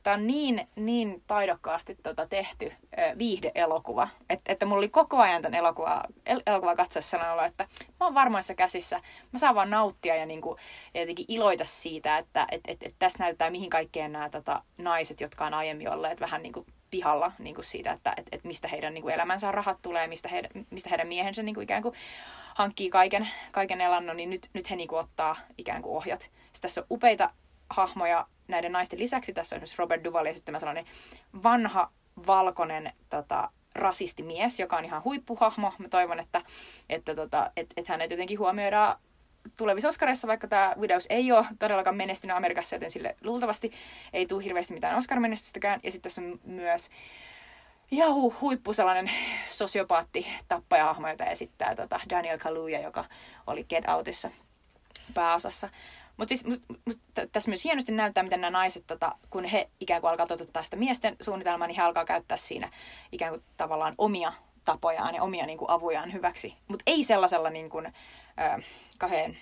Tämä on niin, niin taidokkaasti tota tehty ö, viihde-elokuva, Et, että mulla oli koko ajan tämän elokuvaa, el- elokuvaa katsoessa sellainen olo, että mä oon varmoissa käsissä, mä saan vaan nauttia ja niinku, jotenkin iloita siitä, että et, et, et tässä näytetään mihin kaikkeen nämä tota, naiset, jotka on aiemmin olleet vähän niinku pihalla niinku siitä, että et, et mistä heidän niinku elämänsä rahat tulee, mistä heidän, mistä heidän miehensä niinku ikään kuin hankkii kaiken, kaiken elannon, niin nyt, nyt he niinku ottaa ikään kuin ohjat. Sitten tässä on upeita hahmoja näiden naisten lisäksi. Tässä on esimerkiksi Robert Duvall ja sitten sellainen vanha, valkoinen tota, rasistimies, joka on ihan huippuhahmo. Mä toivon, että, että tota, et, et hänet jotenkin huomioidaan tulevissa Oscarissa, vaikka tämä Widows ei ole todellakaan menestynyt Amerikassa, joten sille luultavasti ei tule hirveästi mitään Oscar-menestystäkään. Ja sitten tässä on myös ihan hu- huippu sellainen sosiopaatti-tappajahahmo, jota esittää tota Daniel Kaluuya, joka oli Get Outissa pääosassa. Mutta siis, mut, mut, tässä myös hienosti näyttää, miten nämä naiset, tota, kun he ikään kuin alkaa toteuttaa sitä miesten suunnitelmaa, niin he alkaa käyttää siinä ikään kuin tavallaan omia tapojaan ja omia niin kuin, avujaan hyväksi. Mutta ei sellaisella niin kuin, ö, kahden,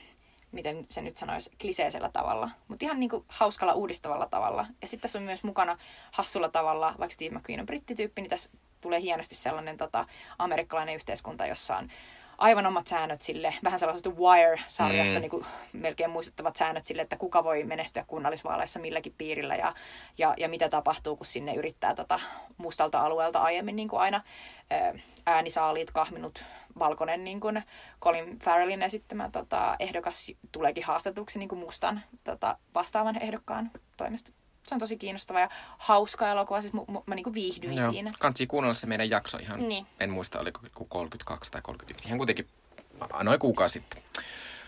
miten se nyt sanoisi, kliseisellä tavalla, mutta ihan niin kuin, hauskalla uudistavalla tavalla. Ja sitten tässä on myös mukana hassulla tavalla, vaikka Steve McQueen on brittityyppi, niin tässä tulee hienosti sellainen tota, amerikkalainen yhteiskunta, jossa on aivan omat säännöt sille, vähän sellaisesta Wire-sarjasta mm. niin kuin melkein muistuttavat säännöt sille, että kuka voi menestyä kunnallisvaaleissa milläkin piirillä ja, ja, ja mitä tapahtuu, kun sinne yrittää tota mustalta alueelta aiemmin niin kuin aina äänisaaliit kahminut valkoinen niin kuin Colin Farrellin esittämä tota, ehdokas tuleekin haastetuksi niin kuin mustan tota, vastaavan ehdokkaan toimesta. Se on tosi kiinnostava ja hauska elokuva, siis mu- mu- mä niinku viihdyin Joo. siinä. Kansi kuunnella se meidän jakso ihan, niin. En muista oliko kolmekymmentäkaksi tai kolmekymmentäyksi, ihan kuitenkin noin kuukausi sitten.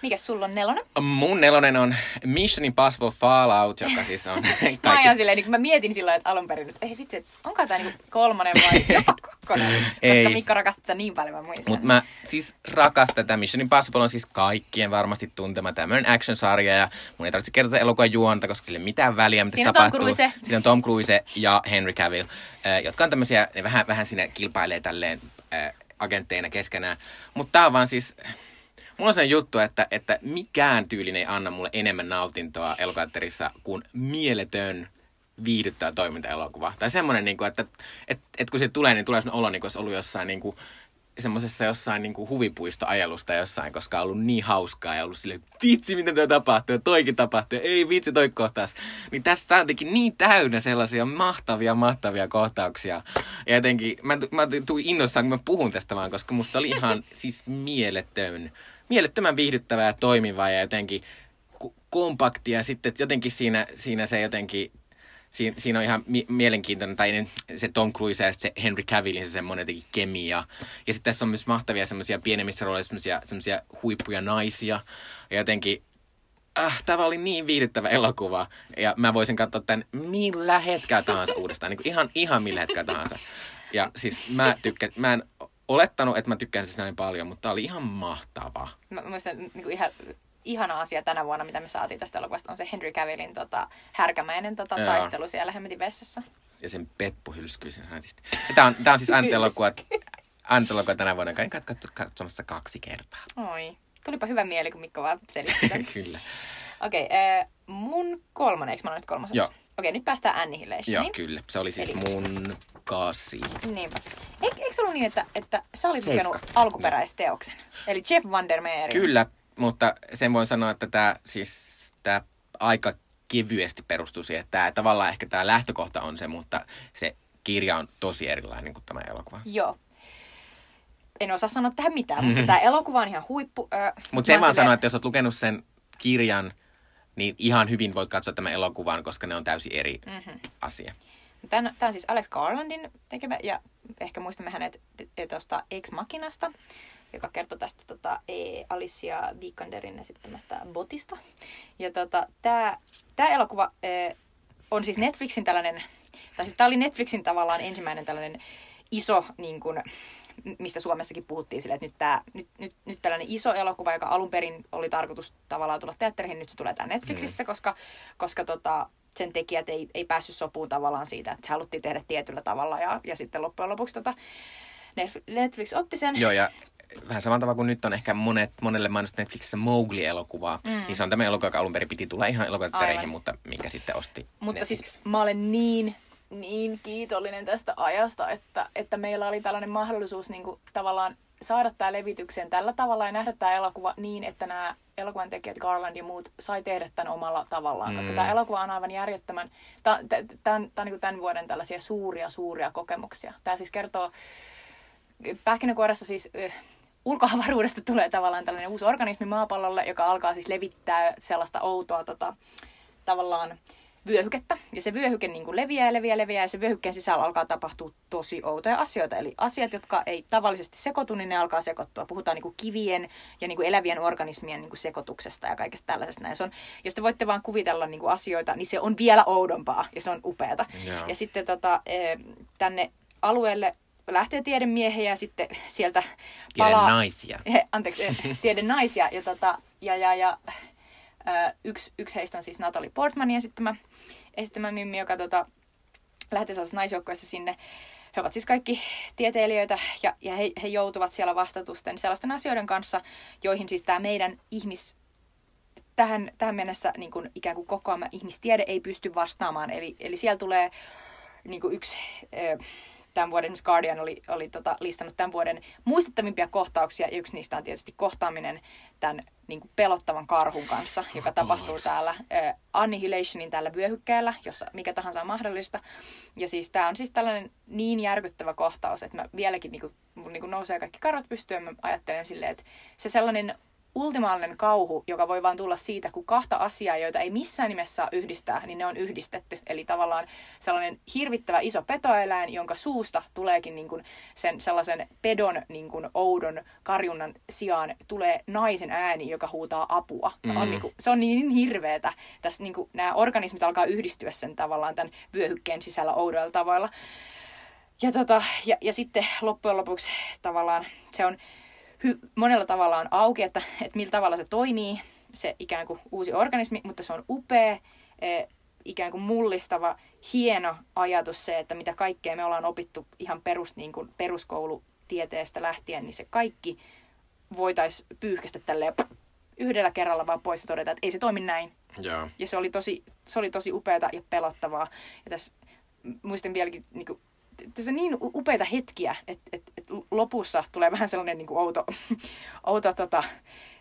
Mikäs sulla on nelonen? Mun nelonen on Mission Impossible Fallout, joka siis on kaikki. Mä ajan silleen, niin mä mietin silloin, että alun perin, että ei vitsi, että onko tää niinku kolmonen vai jopa kakkonen? Koska Miikka rakastaa tätä niin paljon, mä muistan. Mut mä siis rakastan tätä. Mission Impossible on siis kaikkien varmasti tuntema tämmönen action-sarja ja mun ei tarvitse kertoa elokuvan juonta, koska sille ei mitään väliä, mitä se tapahtuu. Siinä on Tom Cruise. Siinä on Tom Cruise ja Henry Cavill, jotka on tämmösiä, ne vähän, vähän siinä kilpailee tälleen äh, agentteina keskenään. Mut tää on vaan siis... Mulla on se juttu, että, että mikään tyylin ei anna mulle enemmän nautintoa elokuvateatterissa kuin mieletön viihdyttävä toimintaelokuva. Tai semmoinen, että, että, että, että kun se tulee, niin tulee semmoinen olo, niin kuin olisi ollut jossain niin kuin, semmoisessa jossain niin kuin huvipuistoajelusta jossain, koska on ollut niin hauskaa ja ollut silleen, että vitsi, miten toi tapahtuu ja toikin tapahtuu ja ei vitsi, toi kohtaus. Niin tässä on jotenkin niin täynnä sellaisia mahtavia, mahtavia kohtauksia. Ja jotenkin, mä, mä tuin innoissaan, kun mä puhun tästä vaan, koska musta oli ihan siis mieletön. Mielettömän viihdyttävää ja toimivaa ja jotenkin kompaktia. Sitten jotenkin siinä, siinä se jotenkin, siinä, siinä on ihan mi- mielenkiintoinen, tai se Tom Cruise ja se Henry Cavillin se semmoinen jotenkin kemia. Ja sitten tässä on myös mahtavia semmoisia pienemmissä rooleissa semmoisia huippuja naisia. Ja jotenkin, ah, tämä oli niin viihdyttävä elokuva. Ja mä voisin katsoa tämän millä hetkellä tahansa uudestaan. Niin kuin ihan, ihan millä hetkellä tahansa. Ja siis mä tykkään, mä en... Olettanut, että mä tykkään siis näin paljon, mutta tää oli ihan mahtavaa. Mä muistan, niin ihan, ihana asia tänä vuonna, mitä me saatiin tästä elokuvasta, on se Henry Cavillin tota, härkämäinen tota, taistelu siellä hemmetin vessassa. Ja sen Peppu hylskyy sen näytisesti. Tää on, tää on siis antelokuva tänä vuonna, joka katso katsomassa kaksi kertaa. Oi, tulipa hyvä mieli, kun Mikko vaan selitti tämän. Kyllä. Okei, okay, äh, mun kolmonen, eikö mä ole nyt kolmosessa? Joo. Okei, nyt päästään Annihilationiin. Joo, kyllä. Se oli siis eli... mun kasi. Niinpä. Eikö eik se ollut niin, että, että sä olit lukenut alkuperäisteoksen? Eli Jeff Vandermeerin. Kyllä, mutta sen voin sanoa, että tämä siis, tää aika kevyesti perustuu siihen. Että tää, tavallaan ehkä tämä lähtökohta on se, mutta se kirja on tosi erilainen kuin tämä elokuva. Joo. En osaa sanoa tähän mitään, mm-hmm. mutta tämä elokuva on ihan huippu. Mutta sen vaan sanoa, että jos olet lukenut sen kirjan... Niin ihan hyvin voit katsoa tämän elokuvan, koska ne on täysin eri mm-hmm. asia. Tämä on siis Alex Garlandin tekemä, ja ehkä muistamme hänet tuosta Ex Machinasta, joka kertoo tästä tota, Alicia Vikanderin esittämästä botista. Ja tota, tämä, tämä elokuva e, on siis Netflixin tällainen, tai siis tämä oli Netflixin tavallaan ensimmäinen tällainen iso, niin kuin, mistä Suomessakin puhuttiin sille, että nyt, tää, nyt, nyt, nyt tällainen iso elokuva, joka alun perin oli tarkoitus tavallaan tulla teatteriin, nyt se tulee tää Netflixissä, mm. koska, koska tota, sen tekijät ei, ei päässyt sopuun tavallaan siitä, että se haluttiin tehdä tietyllä tavalla ja, ja sitten loppujen lopuksi tota, Netflix otti sen. Joo, ja vähän saman tavalla kuin nyt on ehkä monet, monelle mainostunut Netflixissä Mowgli-elokuvaa, mm. niin se on tämmöinen elokuva, joka alun perin piti tulla ihan elokuvateattereihin, mutta minkä sitten osti Mutta Netflix. Siis mä olen niin, niin kiitollinen tästä ajasta, että, että meillä oli tällainen mahdollisuus niin kuin, tavallaan saada tämä levitykseen tällä tavalla ja nähdä tämä elokuva niin, että nämä elokuvan tekijät, Garland ja muut, sai tehdä tämän omalla tavallaan, mm. koska tämä elokuva on aivan järjettömän, tämä on niin tämän vuoden tällaisia suuria, suuria kokemuksia. Tämä siis kertoo, pähkinäkuoressa siis ulkoavaruudesta tulee tavallaan tällainen uusi organismi maapallolle, joka alkaa siis levittää sellaista outoa tota, tavallaan vyöhykettä. Ja se vyöhyke niin kuin leviää ja leviää leviää ja se vyöhykkeen sisällä alkaa tapahtua tosi outoja asioita. Eli asiat, jotka ei tavallisesti sekoitu, niin ne alkaa sekoittua. Puhutaan niin kuin kivien ja niin kuin elävien organismien niin kuin sekoituksesta ja kaikesta tällaisesta. Ja se on, jos te voitte vaan kuvitella niin kuin asioita, niin se on vielä oudompaa ja se on upeata. Yeah. Ja sitten tota, tänne alueelle lähtee tiedemiehiä ja sitten sieltä palaa... Tiedenaisia. Anteeksi, tiedenaisia. Ja, tota, ja, ja, ja yksi, yksi heistä on siis Natalie Portmanin esittämä, esittämä mimmi, joka tota, lähtee sellaisessa naisjoukkueessa sinne. He ovat siis kaikki tieteilijöitä ja, ja he, he joutuvat siellä vastatusten sellaisten asioiden kanssa, joihin siis tämä meidän ihmis... Tähän, tähän mennessä niin kuin ikään kuin kokoama ihmistiede ei pysty vastaamaan. Eli, eli siellä tulee niin kuin yksi... Ö, tämän vuoden, esimerkiksi Guardian oli, oli tota, listannut tämän vuoden muistettavimpia kohtauksia, ja yksi niistä on tietysti kohtaaminen tämän niin kuin pelottavan karhun kanssa, joka tapahtuu täällä uh, Annihilationin tällä vyöhykkeellä, jossa mikä tahansa on mahdollista. Ja siis tämä on siis tällainen niin järkyttävä kohtaus, että mä vieläkin niin kuin, niin kuin nousee kaikki karvat pystyyn, mä ajattelen silleen, että se sellainen ultimaalinen kauhu, joka voi vaan tulla siitä, kun kahta asiaa, joita ei missään nimessä saa yhdistää, niin ne on yhdistetty. Eli tavallaan sellainen hirvittävä iso petoeläin, jonka suusta tuleekin niin kuin sen sellaisen pedon niin kuin oudon karjunnan sijaan tulee naisen ääni, joka huutaa apua. Mm. On niin kuin, se on niin hirveetä. Tässä niin kuin nämä organismit alkaa yhdistyä sen tavallaan tämän vyöhykkeen sisällä oudoilla tavoilla. Ja, tota, ja, ja sitten loppujen lopuksi tavallaan se on... monella tavalla on auki, että, että millä tavalla se toimii, se ikään kuin uusi organismi, mutta se on upea, ikään kuin mullistava, hieno ajatus se, että mitä kaikkea me ollaan opittu ihan perus, niin kuin peruskoulutieteestä lähtien, niin se kaikki voitaisiin pyyhkästä tälleen yhdellä kerralla vaan pois ja todeta, että ei se toimi näin. Yeah. Ja se oli tosi, se oli tosi upeata ja pelottavaa. Ja tässä muistan vieläkin... Niin kuin, tässä on niin upeita hetkiä, että et, et lopussa tulee vähän sellainen niin kuin outo, outo tota,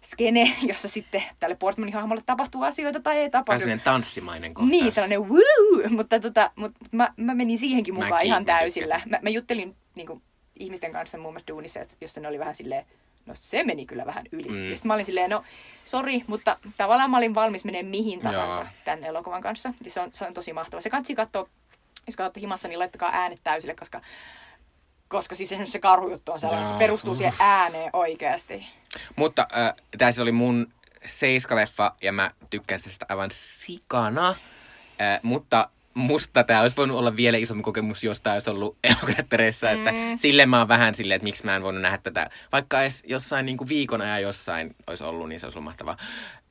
skene, jossa sitten tälle Portmanin hahmolle tapahtuu asioita tai ei tapahdu. Vähän sellainen tanssimainen kohtaus. Niin, sellainen woo! Mutta, tota, mutta mä, mä menin siihenkin mukaan Mäkin, ihan täysillä. Mä, mä juttelin niin kuin, ihmisten kanssa muun muassa duunissa, jossa ne oli vähän silleen, no se meni kyllä vähän yli. Mm. Ja sitten mä olin silleen, no sori, mutta tavallaan mä olin valmis menemään mihin tahansa Joo. tämän elokuvan kanssa. Ja se on, se on tosi mahtava. Se kansi katsoo. Jos katsotte himassa, niin laittakaa äänet täysille, koska, koska siis esimerkiksi se karhujuttu on sellainen, että se perustuu siihen ääneen oikeasti. Mutta äh, tämä siis oli mun seiskaleffa ja mä tykkään sitä aivan sikana, äh, mutta musta tämä olisi voinut olla vielä isompi kokemus, jos tämä olisi ollut elokuvateattereissa, että mm. silleen mä oon vähän silleen, että miksi mä en voinut nähdä tätä. Vaikka edes jossain niin kuin viikon ajan jossain olisi ollut, niin se olisi ollut mahtavaa.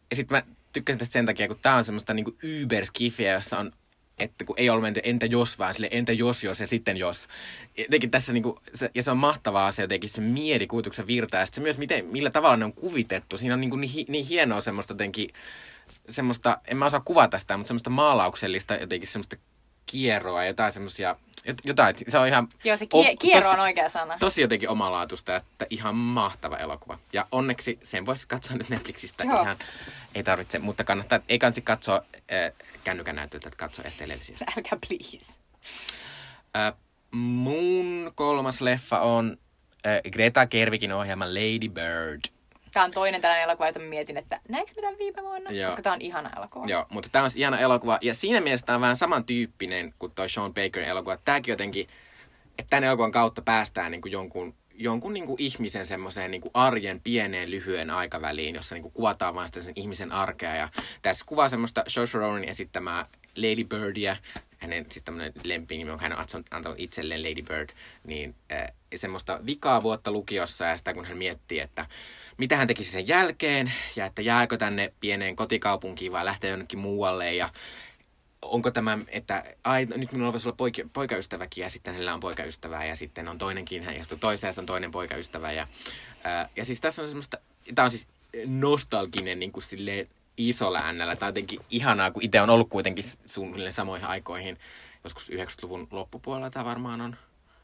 Ja sitten mä tykkäsin tästä sen takia, kun tämä on semmoista niin kuin yberskifiä, jossa on että kun ei ole mennyt, entä jos vaan, sille entä jos, jos ja sitten jos. Jotenkin tässä niinku, se, ja se on mahtavaa se jotenkin se mielikuvituksen virta ja se myös miten, millä tavalla ne on kuvitettu. Siinä on niinku niin, niin hienoa semmoista jotenkin, semmoista, en mä osaa kuvata sitä, mutta semmoista maalauksellista jotenkin semmoista kierroa, jotain semmoisia, jotain, se on ihan... Joo, se kie, kierro on oikea sana. Tosi jotenkin omalaatuista, että ihan mahtava elokuva. Ja onneksi sen voisi katsoa nyt Netflixistä Joo. ihan, ei tarvitse, mutta kannattaa, ei kansi katsoa... Äh, kännykän näytöltä, että katso edes televisiosta. Älkää, please. Äh, mun kolmas leffa on äh, Greta Gerwigin ohjelma Lady Bird. Tämä on toinen tällainen elokuva, jota mietin, että näinkö mitään viime vuonna? Joo. Koska tämä on ihana elokuva. Joo, mutta tämä on ihana elokuva. Ja siinä mielessä tämä on vähän samantyyppinen kuin tuo Sean Bakerin elokuva. Tämäkin jotenkin, että tämän elokuvan kautta päästään niin kuin jonkun jonkun niin kuin ihmisen semmoiseen niin kuin arjen pieneen lyhyen aikaväliin, jossa niin kuin kuvataan vaan sitä sen ihmisen arkea. Ja tässä kuvaa semmoista Saoirse Ronanin esittämää Lady Birdia. Hänen siis tämmöinen lempinimi, jonka hän on antanut itselleen Lady Bird. Niin äh, semmoista vikaa vuotta lukiossa ja sitä kun hän miettii, että mitä hän tekisi sen jälkeen ja että jääkö tänne pieneen kotikaupunkiin vai lähtee jonnekin muualle ja onko tämä, että ai, nyt minulla on olla poik- poikaystäväkin ja sitten hänellä on poikaystävää ja sitten on toinenkin, hän jastuu toiseen, on toinen poikaystävä. Ja, ää, ja siis tässä on semmoista, tämä on siis nostalginen niin kuin silleen isolla äänellä. Tämä on jotenkin ihanaa, kun itse on ollut kuitenkin suunnilleen samoihin aikoihin. Joskus yhdeksänkymmentäluvun loppupuolella tämä varmaan on.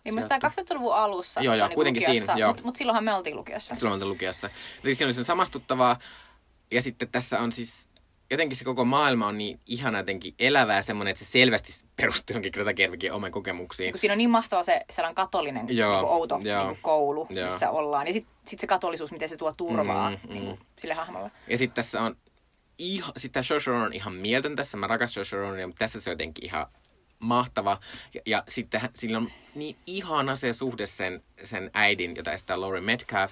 Ei mä sitä kaksituhattaluvun alussa. Joo, joo, niin kuitenkin siinä. Mutta mut silloinhan me oltiin lukiossa. Silloin me oltiin lukiossa. Eli siinä oli sen samastuttavaa. Ja sitten tässä on siis, jotenkin se koko maailma on niin ihana jotenkin elävää ja semmoinen, että se selvästi perustuu jonkin kerta kervikin oman kokemuksiin. Siinä on niin mahtava se sellainen katolinen joo, niin kuin outo joo, niin kuin koulu, joo. missä ollaan. Ja sitten sit se katolisuus, miten se tuo turvaa mm, niin kuin mm. sille hahmolle. Ja sitten tässä on, iho, sit tämä Saoirse on ihan mieltön tässä. Mä rakastan Saoirse Ronan, mutta tässä se on jotenkin ihan mahtava. Ja, ja sitten sillä on niin ihana se suhde sen, sen äidin, jota esittää Laurie Metcalf.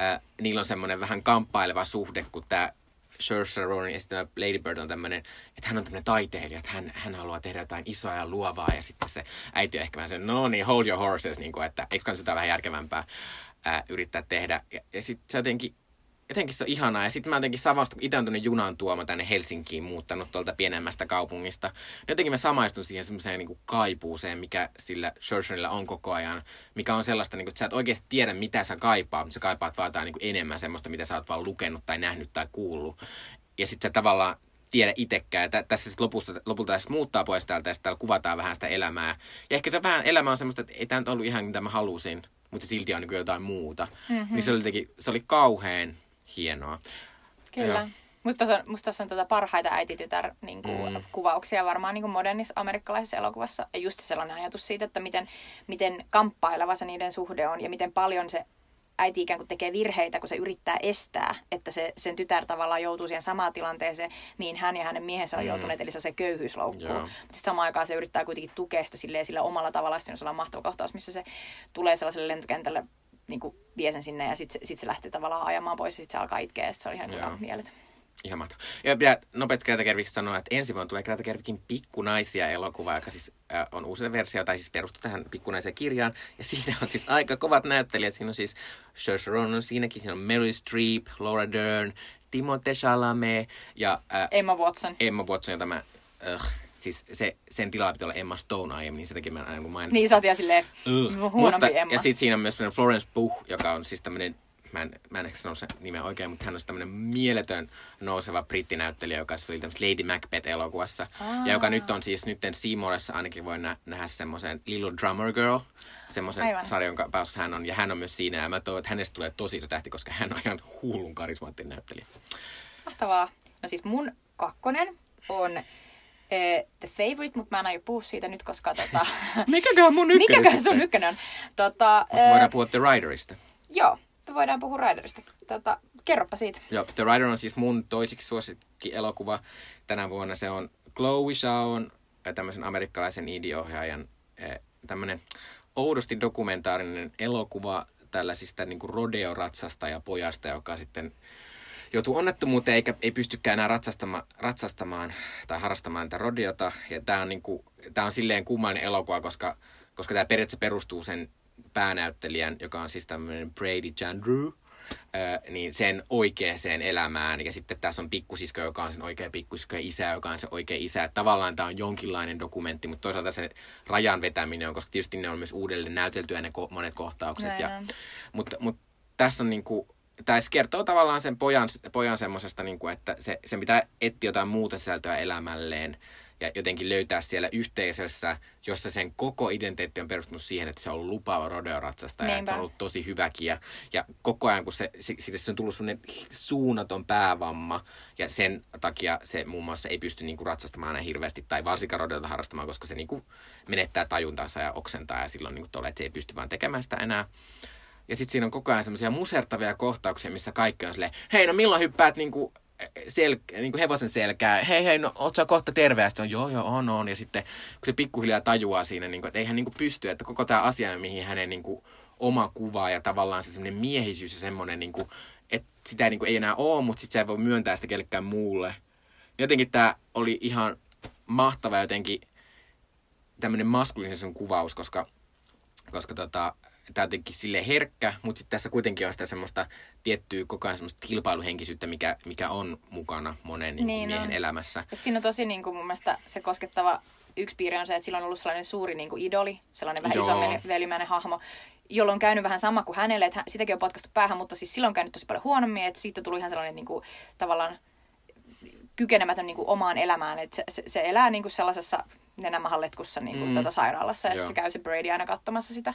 Äh, niillä on semmoinen vähän kamppaileva suhde, kun tämä Saoirse Ronan ja sitten Lady Bird on tämmöinen, että hän on tämmöinen taiteilija, että hän, hän haluaa tehdä jotain isoa ja luovaa. Ja sitten se äiti on ehkä vähän se, no niin, hold your horses, niin kuin, että eikö sitä vähän järkevämpää äh, yrittää tehdä. Ja, ja sitten se jotenkin, jotenkin se on ihanaa. Ja sitten mä jotenkin Savosta, kun itse on tuonne junan tuoma tänne Helsinkiin muuttanut tuolta pienemmästä kaupungista, niin jotenkin mä samaistun siihen semmoiseen niin kuin kaipuuseen, mikä sillä Saoirseilla on koko ajan, mikä on sellaista, niin kuin, että sä et oikeasti tiedä, mitä sä kaipaat, mutta sä kaipaat vaan jotain niin kuin enemmän semmoista, mitä sä oot vaan lukenut tai nähnyt tai kuullut. Ja sitten sä tavallaan tiedä itsekään. Tä, tässä sitten lopussa, lopulta sitten muuttaa pois täältä ja sitten kuvataan vähän sitä elämää. Ja ehkä se vähän elämä on semmoista, että ei tämä nyt ollut ihan mitä mä halusin, mutta se silti on niin kuin jotain muuta. Mm-hmm. Niin se oli, jotenkin, se oli kauhean hienoa. Kyllä. Joo. Musta se on, musta tässä on tuota parhaita äiti-tytär-kuvauksia niin mm. varmaan niin modernissa amerikkalaisessa elokuvassa. Ja just sellainen ajatus siitä, että miten, miten kamppaileva se niiden suhde on ja miten paljon se äiti ikään kuin tekee virheitä, kun se yrittää estää, että se, sen tytär tavallaan joutuu siihen samaan tilanteeseen, mihin hän ja hänen miehensä on mm. joutuneet, eli se köyhyysloukkuun. Yeah. Mutta sitten samaan aikaan se yrittää kuitenkin tukea sitä silleen, sillä omalla tavallaan. Sitten on sellainen mahtava kohtaus, missä se tulee sellaiselle lentokentälle, niin kuin vie sen sinne ja sitten sit se lähtee tavallaan ajamaan pois ja sitten se alkaa itkeä ja se oli ihan kukaan mielet. Ihan mahtavaa. Ja pitää nopeasti Greta Gerwigistä sanoa, että ensi vuonna tulee Greta Gerwigin Pikkunaisia-elokuva, joka siis äh, on uusi versio, tai siis perustuu tähän Pikkunaisia-kirjaan. Ja siinä on siis aika kovat näyttelijät. Siinä on siis Saoirse Ronan siinäkin, siinä on Meryl Streep, Laura Dern, Timothée Chalamet ja Äh, Emma Watson. Emma Watson, jota mä Öh, siis se, sen tilalla pitää olla Emma Stone aiemmin, niin sitäkin mä aina kun mainitsin. Niin, sä oot ihan silleen uh, huonompi Emma. Ja sit siinä on myös Florence Pugh, joka on siis tämmönen, mä en, mä en ehkä sano sen nimeä oikein, mutta hän on tämmönen mieletön nouseva brittinäyttelijä, joka siis oli tämmöisessä Lady Macbeth-elokuvassa. Aa. Ja joka nyt on siis, nyt Seymouressa ainakin voi nä- nähdä semmoisen Little Drummer Girl, semmoisen sarjan, jonka päässä hän on. Ja hän on myös siinä, ja mä toivon, että hänestä tulee tosi iso tähti, koska hän on ihan huulun karismaattinen näyttelijä. Mahtavaa. No siis mun kakkonen on The Favorite, mutta mä en aio puhua siitä nyt, koska tota mikäköhän mun ykkönen Mikäköhän sun ykkönen on? Tota, mutta voidaan puhua The Riderista. Joo, me voidaan puhua Riderista. Tota, kerropa siitä. Joo, The Rider on siis mun toisiksi suosikkielokuva tänä vuonna. Se on Chloe Zhaon, tämmöisen amerikkalaisen indie-ohjaajan tämmönen oudosti dokumentaarinen elokuva tällaisista niin kuin rodeo-ratsasta ja pojasta, joka sitten joutuu onnettomuuteen eikä ei pystykään enää ratsastama, ratsastamaan tai harrastamaan tätä rodeota. Ja tämä on, niinku, tämä on silleen kummallinen elokuva, koska, koska tämä periaatteessa perustuu sen päänäyttelijän, joka on siis tämmöinen Brady Jandrew, ää, niin sen oikeaan elämään. Ja sitten tässä on pikkusisko, joka on sen oikea pikkusisko, ja isä, joka on se oikea isä. Että tavallaan tämä on jonkinlainen dokumentti, mutta toisaalta se rajan vetäminen on, koska tietysti ne on myös uudelleen näyteltyä ne ko- monet kohtaukset. Ja, mutta, mutta tässä on niinku tämä kertoo tavallaan sen pojan, pojan semmoisesta, niin kuin, että se, se pitää etsiä jotain muuta sisältöä elämälleen ja jotenkin löytää siellä yhteisössä, jossa sen koko identiteetti on perustunut siihen, että se on lupaava rodeo-ratsastaja ja että se on ollut tosi hyväkin. Ja, ja koko ajan, kun se, se, se on tullut semmoinen suunnaton päävamma ja sen takia se muun muassa ei pysty niin kuin, ratsastamaan aina hirveästi tai varsinkaan rodeota harrastamaan, koska se niin kuin, menettää tajuntansa ja oksentaa ja silloin niin kuin, tolle, että se ei pysty vaan tekemään sitä enää. Ja sitten siinä on koko ajan semmoisia musertavia kohtauksia, missä kaikki on silleen, hei no milloin hyppäät niinku, sel- niinku hevosen selkää, hei hei no oot sä kohta terveä, on joo joo on on. Ja sitten kun se pikkuhiljaa tajuaa siinä, niinku, että ei hän niinku pysty, että koko tämä asia, mihin hänen niinku, oma kuvaa ja tavallaan se semmoinen miehisyys ja semmoinen, niinku, että sitä niinku, ei enää ole, mutta sitten sä ei voi myöntää sitä kellekään muulle. Jotenkin tämä oli ihan mahtava jotenkin tämmöinen maskuliinisen kuvaus, koska, koska tota tämä on tietenkin silleen herkkä, mutta sitten tässä kuitenkin on sitä semmoista tiettyä koko ajan semmoista kilpailuhenkisyyttä, mikä, mikä on mukana monen niin, niin miehen no. elämässä. Ja siinä on tosi niin kuin mun mielestä se koskettava yksi piirre on se, että sillä on ollut sellainen suuri niin kuin idoli, sellainen vähän iso velimäinen hahmo, jolloin on käynyt vähän sama kuin hänelle, että sitäkin on potkastu päähän, mutta siis silloin on käynyt tosi paljon huonommin, että siitä on tullut ihan sellainen niin kuin, tavallaan kykenemätön niin kuin omaan elämään, että se, se, se elää niin kuin sellaisessa nenämahalletkussa niin kuin mm. tuota sairaalassa ja sitten se käy se Brady aina katsomassa sitä.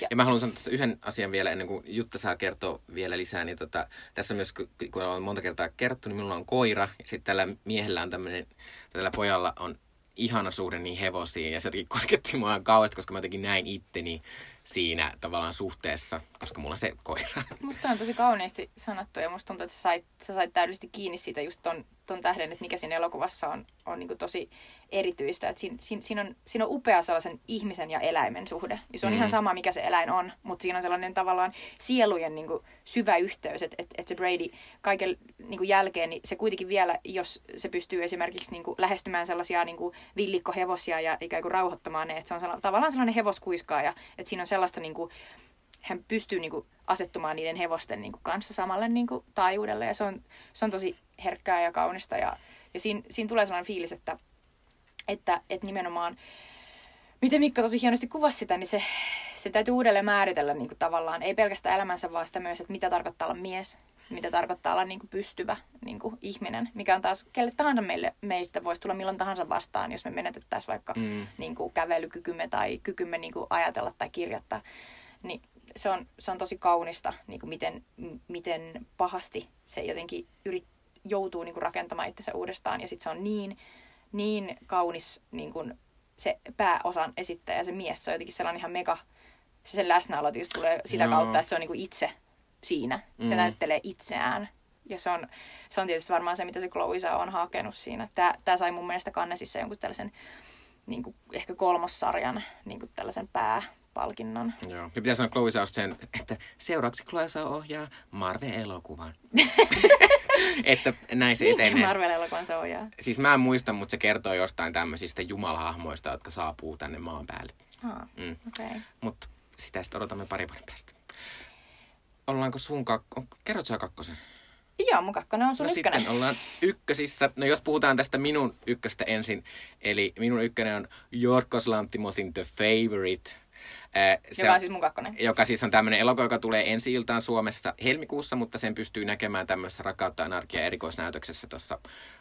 Ja, ja mä haluan sanoa tästä yhden asian vielä, ennen kuin Jutta saa kertoa vielä lisää, niin tota, tässä myös, kun on monta kertaa kerrottu, niin minulla on koira ja sitten tällä miehellä on tämmöinen, tällä pojalla on ihana suhde niin hevosiin ja se jotenkin kosketti mua kauheasti, koska mä jotenkin näin itteni siinä tavallaan suhteessa, koska mulla on se koira. Musta on tosi kauniisti sanottu ja musta tuntuu, että sä sait, sä sait täydellisesti kiinni siitä just ton, ton tähden, että mikä siinä elokuvassa on, on niin kuin tosi erityistä. Että siinä, siinä, siinä, on, siinä on upea sellaisen ihmisen ja eläimen suhde. Ja se on mm. ihan sama, mikä se eläin on, mutta siinä on sellainen tavallaan sielujen niin kuin syvä yhteys, että, että, että se Brady kaiken niin kuin jälkeen, niin se kuitenkin vielä, jos se pystyy esimerkiksi niin kuin lähestymään sellaisia niin kuin villikkohevosia ja ikään kuin rauhoittamaan ne, että se on sellainen, tavallaan sellainen hevoskuiskaaja, että siinä on sellaista, niin kuin, hän pystyy niin kuin, asettumaan niiden hevosten niin kuin, kanssa samalle niin kuin, taajuudelle. Ja se on, se on tosi herkkää ja kaunista. Ja, ja siinä, siinä tulee sellainen fiilis, että, että, että nimenomaan, miten Miikka tosi hienosti kuvasi sitä, niin se, se täytyy uudelleen määritellä niin kuin, tavallaan. Ei pelkästään elämänsä, vaan sitä myös, että mitä tarkoittaa olla mies, mitä tarkoittaa olla niin kuin, pystyvä niin kuin, ihminen, mikä on taas kelle tahansa meille, meistä voisi tulla milloin tahansa vastaan, jos me menetettäisiin vaikka mm. niin kuin, kävelykykymme tai kykymme niin kuin, ajatella tai kirjoittaa. Niin se on, se on tosi kaunista, niin kuin, miten, miten pahasti se jotenkin yrit, joutuu niin kuin, rakentamaan itsensä uudestaan. Ja sitten se on niin, niin kaunis niin kuin, se pääosan esittäjä, se mies, se on jotenkin sellainen ihan mega, se sen läsnäolo tietysti tulee sitä Joo. kautta, että se on niin kuin, itse siinä. Se mm. näyttelee itseään. Ja se on, se on tietysti varmaan se, mitä se Chloe on hakenut siinä. Tää, tää sai mun mielestä Cannesissa jonkun tällaisen niin kuin, ehkä kolmossarjan niin kuin, tällaisen pääpalkinnon. Joo. Ja pitää sanoa Chloe sen, että seuraavaksi Chloe ohjaa Marvel-elokuvan. Että näin se etenee. Minkä Marvel-elokuvan se ohjaa? Siis mä en muista, mutta se kertoo jostain tämmöisistä jumalahahmoista, jotka saapuu tänne maan päälle. Ah, mm. okay. Mutta sitä sitten odotamme pari vuoden päästä. Ollaanko sun kakkonen? Kerrot sä kakkosen? Joo, mun kakkonen on sun no ykkönen. Sitten ollaan ykkösissä. No jos puhutaan tästä minun ykköstä ensin. Eli minun ykkönen on Yorgos Lanthimosin The Favourite. Äh, se joka on siis mun kakkonen. Joka siis on tämmöinen elokuva, joka tulee ensi iltaan Suomessa helmikuussa, mutta sen pystyy näkemään tämmöisessä Rakkautta anarkia erikoisnäytöksessä tuossa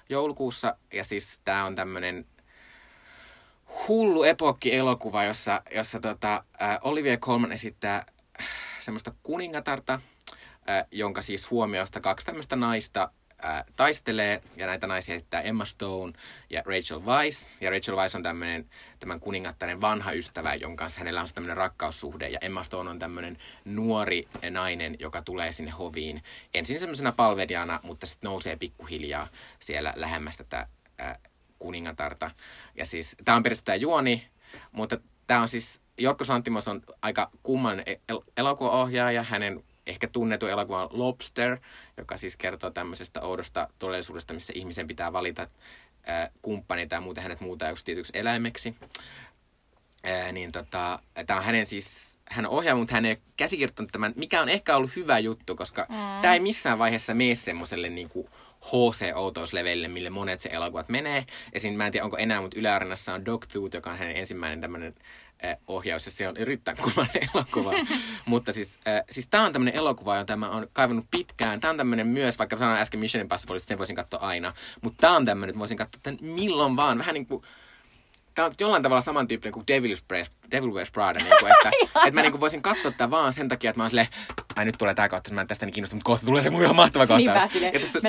joulukuussa. Ja siis tää on tämmöinen hullu epokki-elokuva, jossa, jossa tota, äh, Olivia Colman esittää semmoista kuningatarta, äh, jonka siis huomioista kaksi tämmöistä naista äh, taistelee. Ja näitä naisia esittää Emma Stone ja Rachel Weisz. Ja Rachel Weisz on tämmöinen, tämän kuningattaren vanha ystävä, jonka kanssa hänellä on tämmöinen rakkaussuhde. Ja Emma Stone on tämmöinen nuori nainen, joka tulee sinne hoviin. Ensin semmoisena palvelijana, mutta sitten nousee pikkuhiljaa siellä lähemmäs tätä äh, kuningatarta. Ja siis, tää on periaatteessa tää juoni, mutta tää on siis... Yorgos Lanthimos on aika kumman el- elokuvaohjaaja. Hänen ehkä tunnetu elokuva on Lobster, joka siis kertoo tämmöisestä oudosta todellisuudesta, missä ihmisen pitää valita äh, kumppani tai muuten hänet muuta joksi tietyksi eläimeksi. Äh, niin tota, tää on hänen siis, hän on ohjaaja, mutta hän ei ole käsikirjoittanut tämän, mikä on ehkä ollut hyvä juttu, koska mm. tämä ei missään vaiheessa mene semmoiselle niinku H C-outouslevelle, mille monet se elokuvat menee. Esim. Mä en tiedä, onko enää, mutta Yle Areenassa on Dogtooth, joka on hänen ensimmäinen tämmöinen ohjaus, ja se on erittäin kummallinen elokuva. Mutta siis, äh, siis tämä on tämmöinen elokuva, jota mä oon kaivannut pitkään. Tämä on tämmöinen myös, vaikka sanoin äsken Mission Impossible, sen voisin katsoa aina. Mutta tämä on tämmöinen, että voisin katsoa tämän milloin vaan. Vähän niin kuin, tämä on jollain tavalla samantyyppinen kuin Devil's Breath, Devil Wears Prada. Niin kuin, että, että mä niin kuin voisin katsoa tämän vaan sen takia, että mä oon silleen, ai nyt tulee tämä kohta, mä en tästä niin kiinnosta, mutta kohta tulee se mun ihan mahtava kohtaus. Niin ja tässä,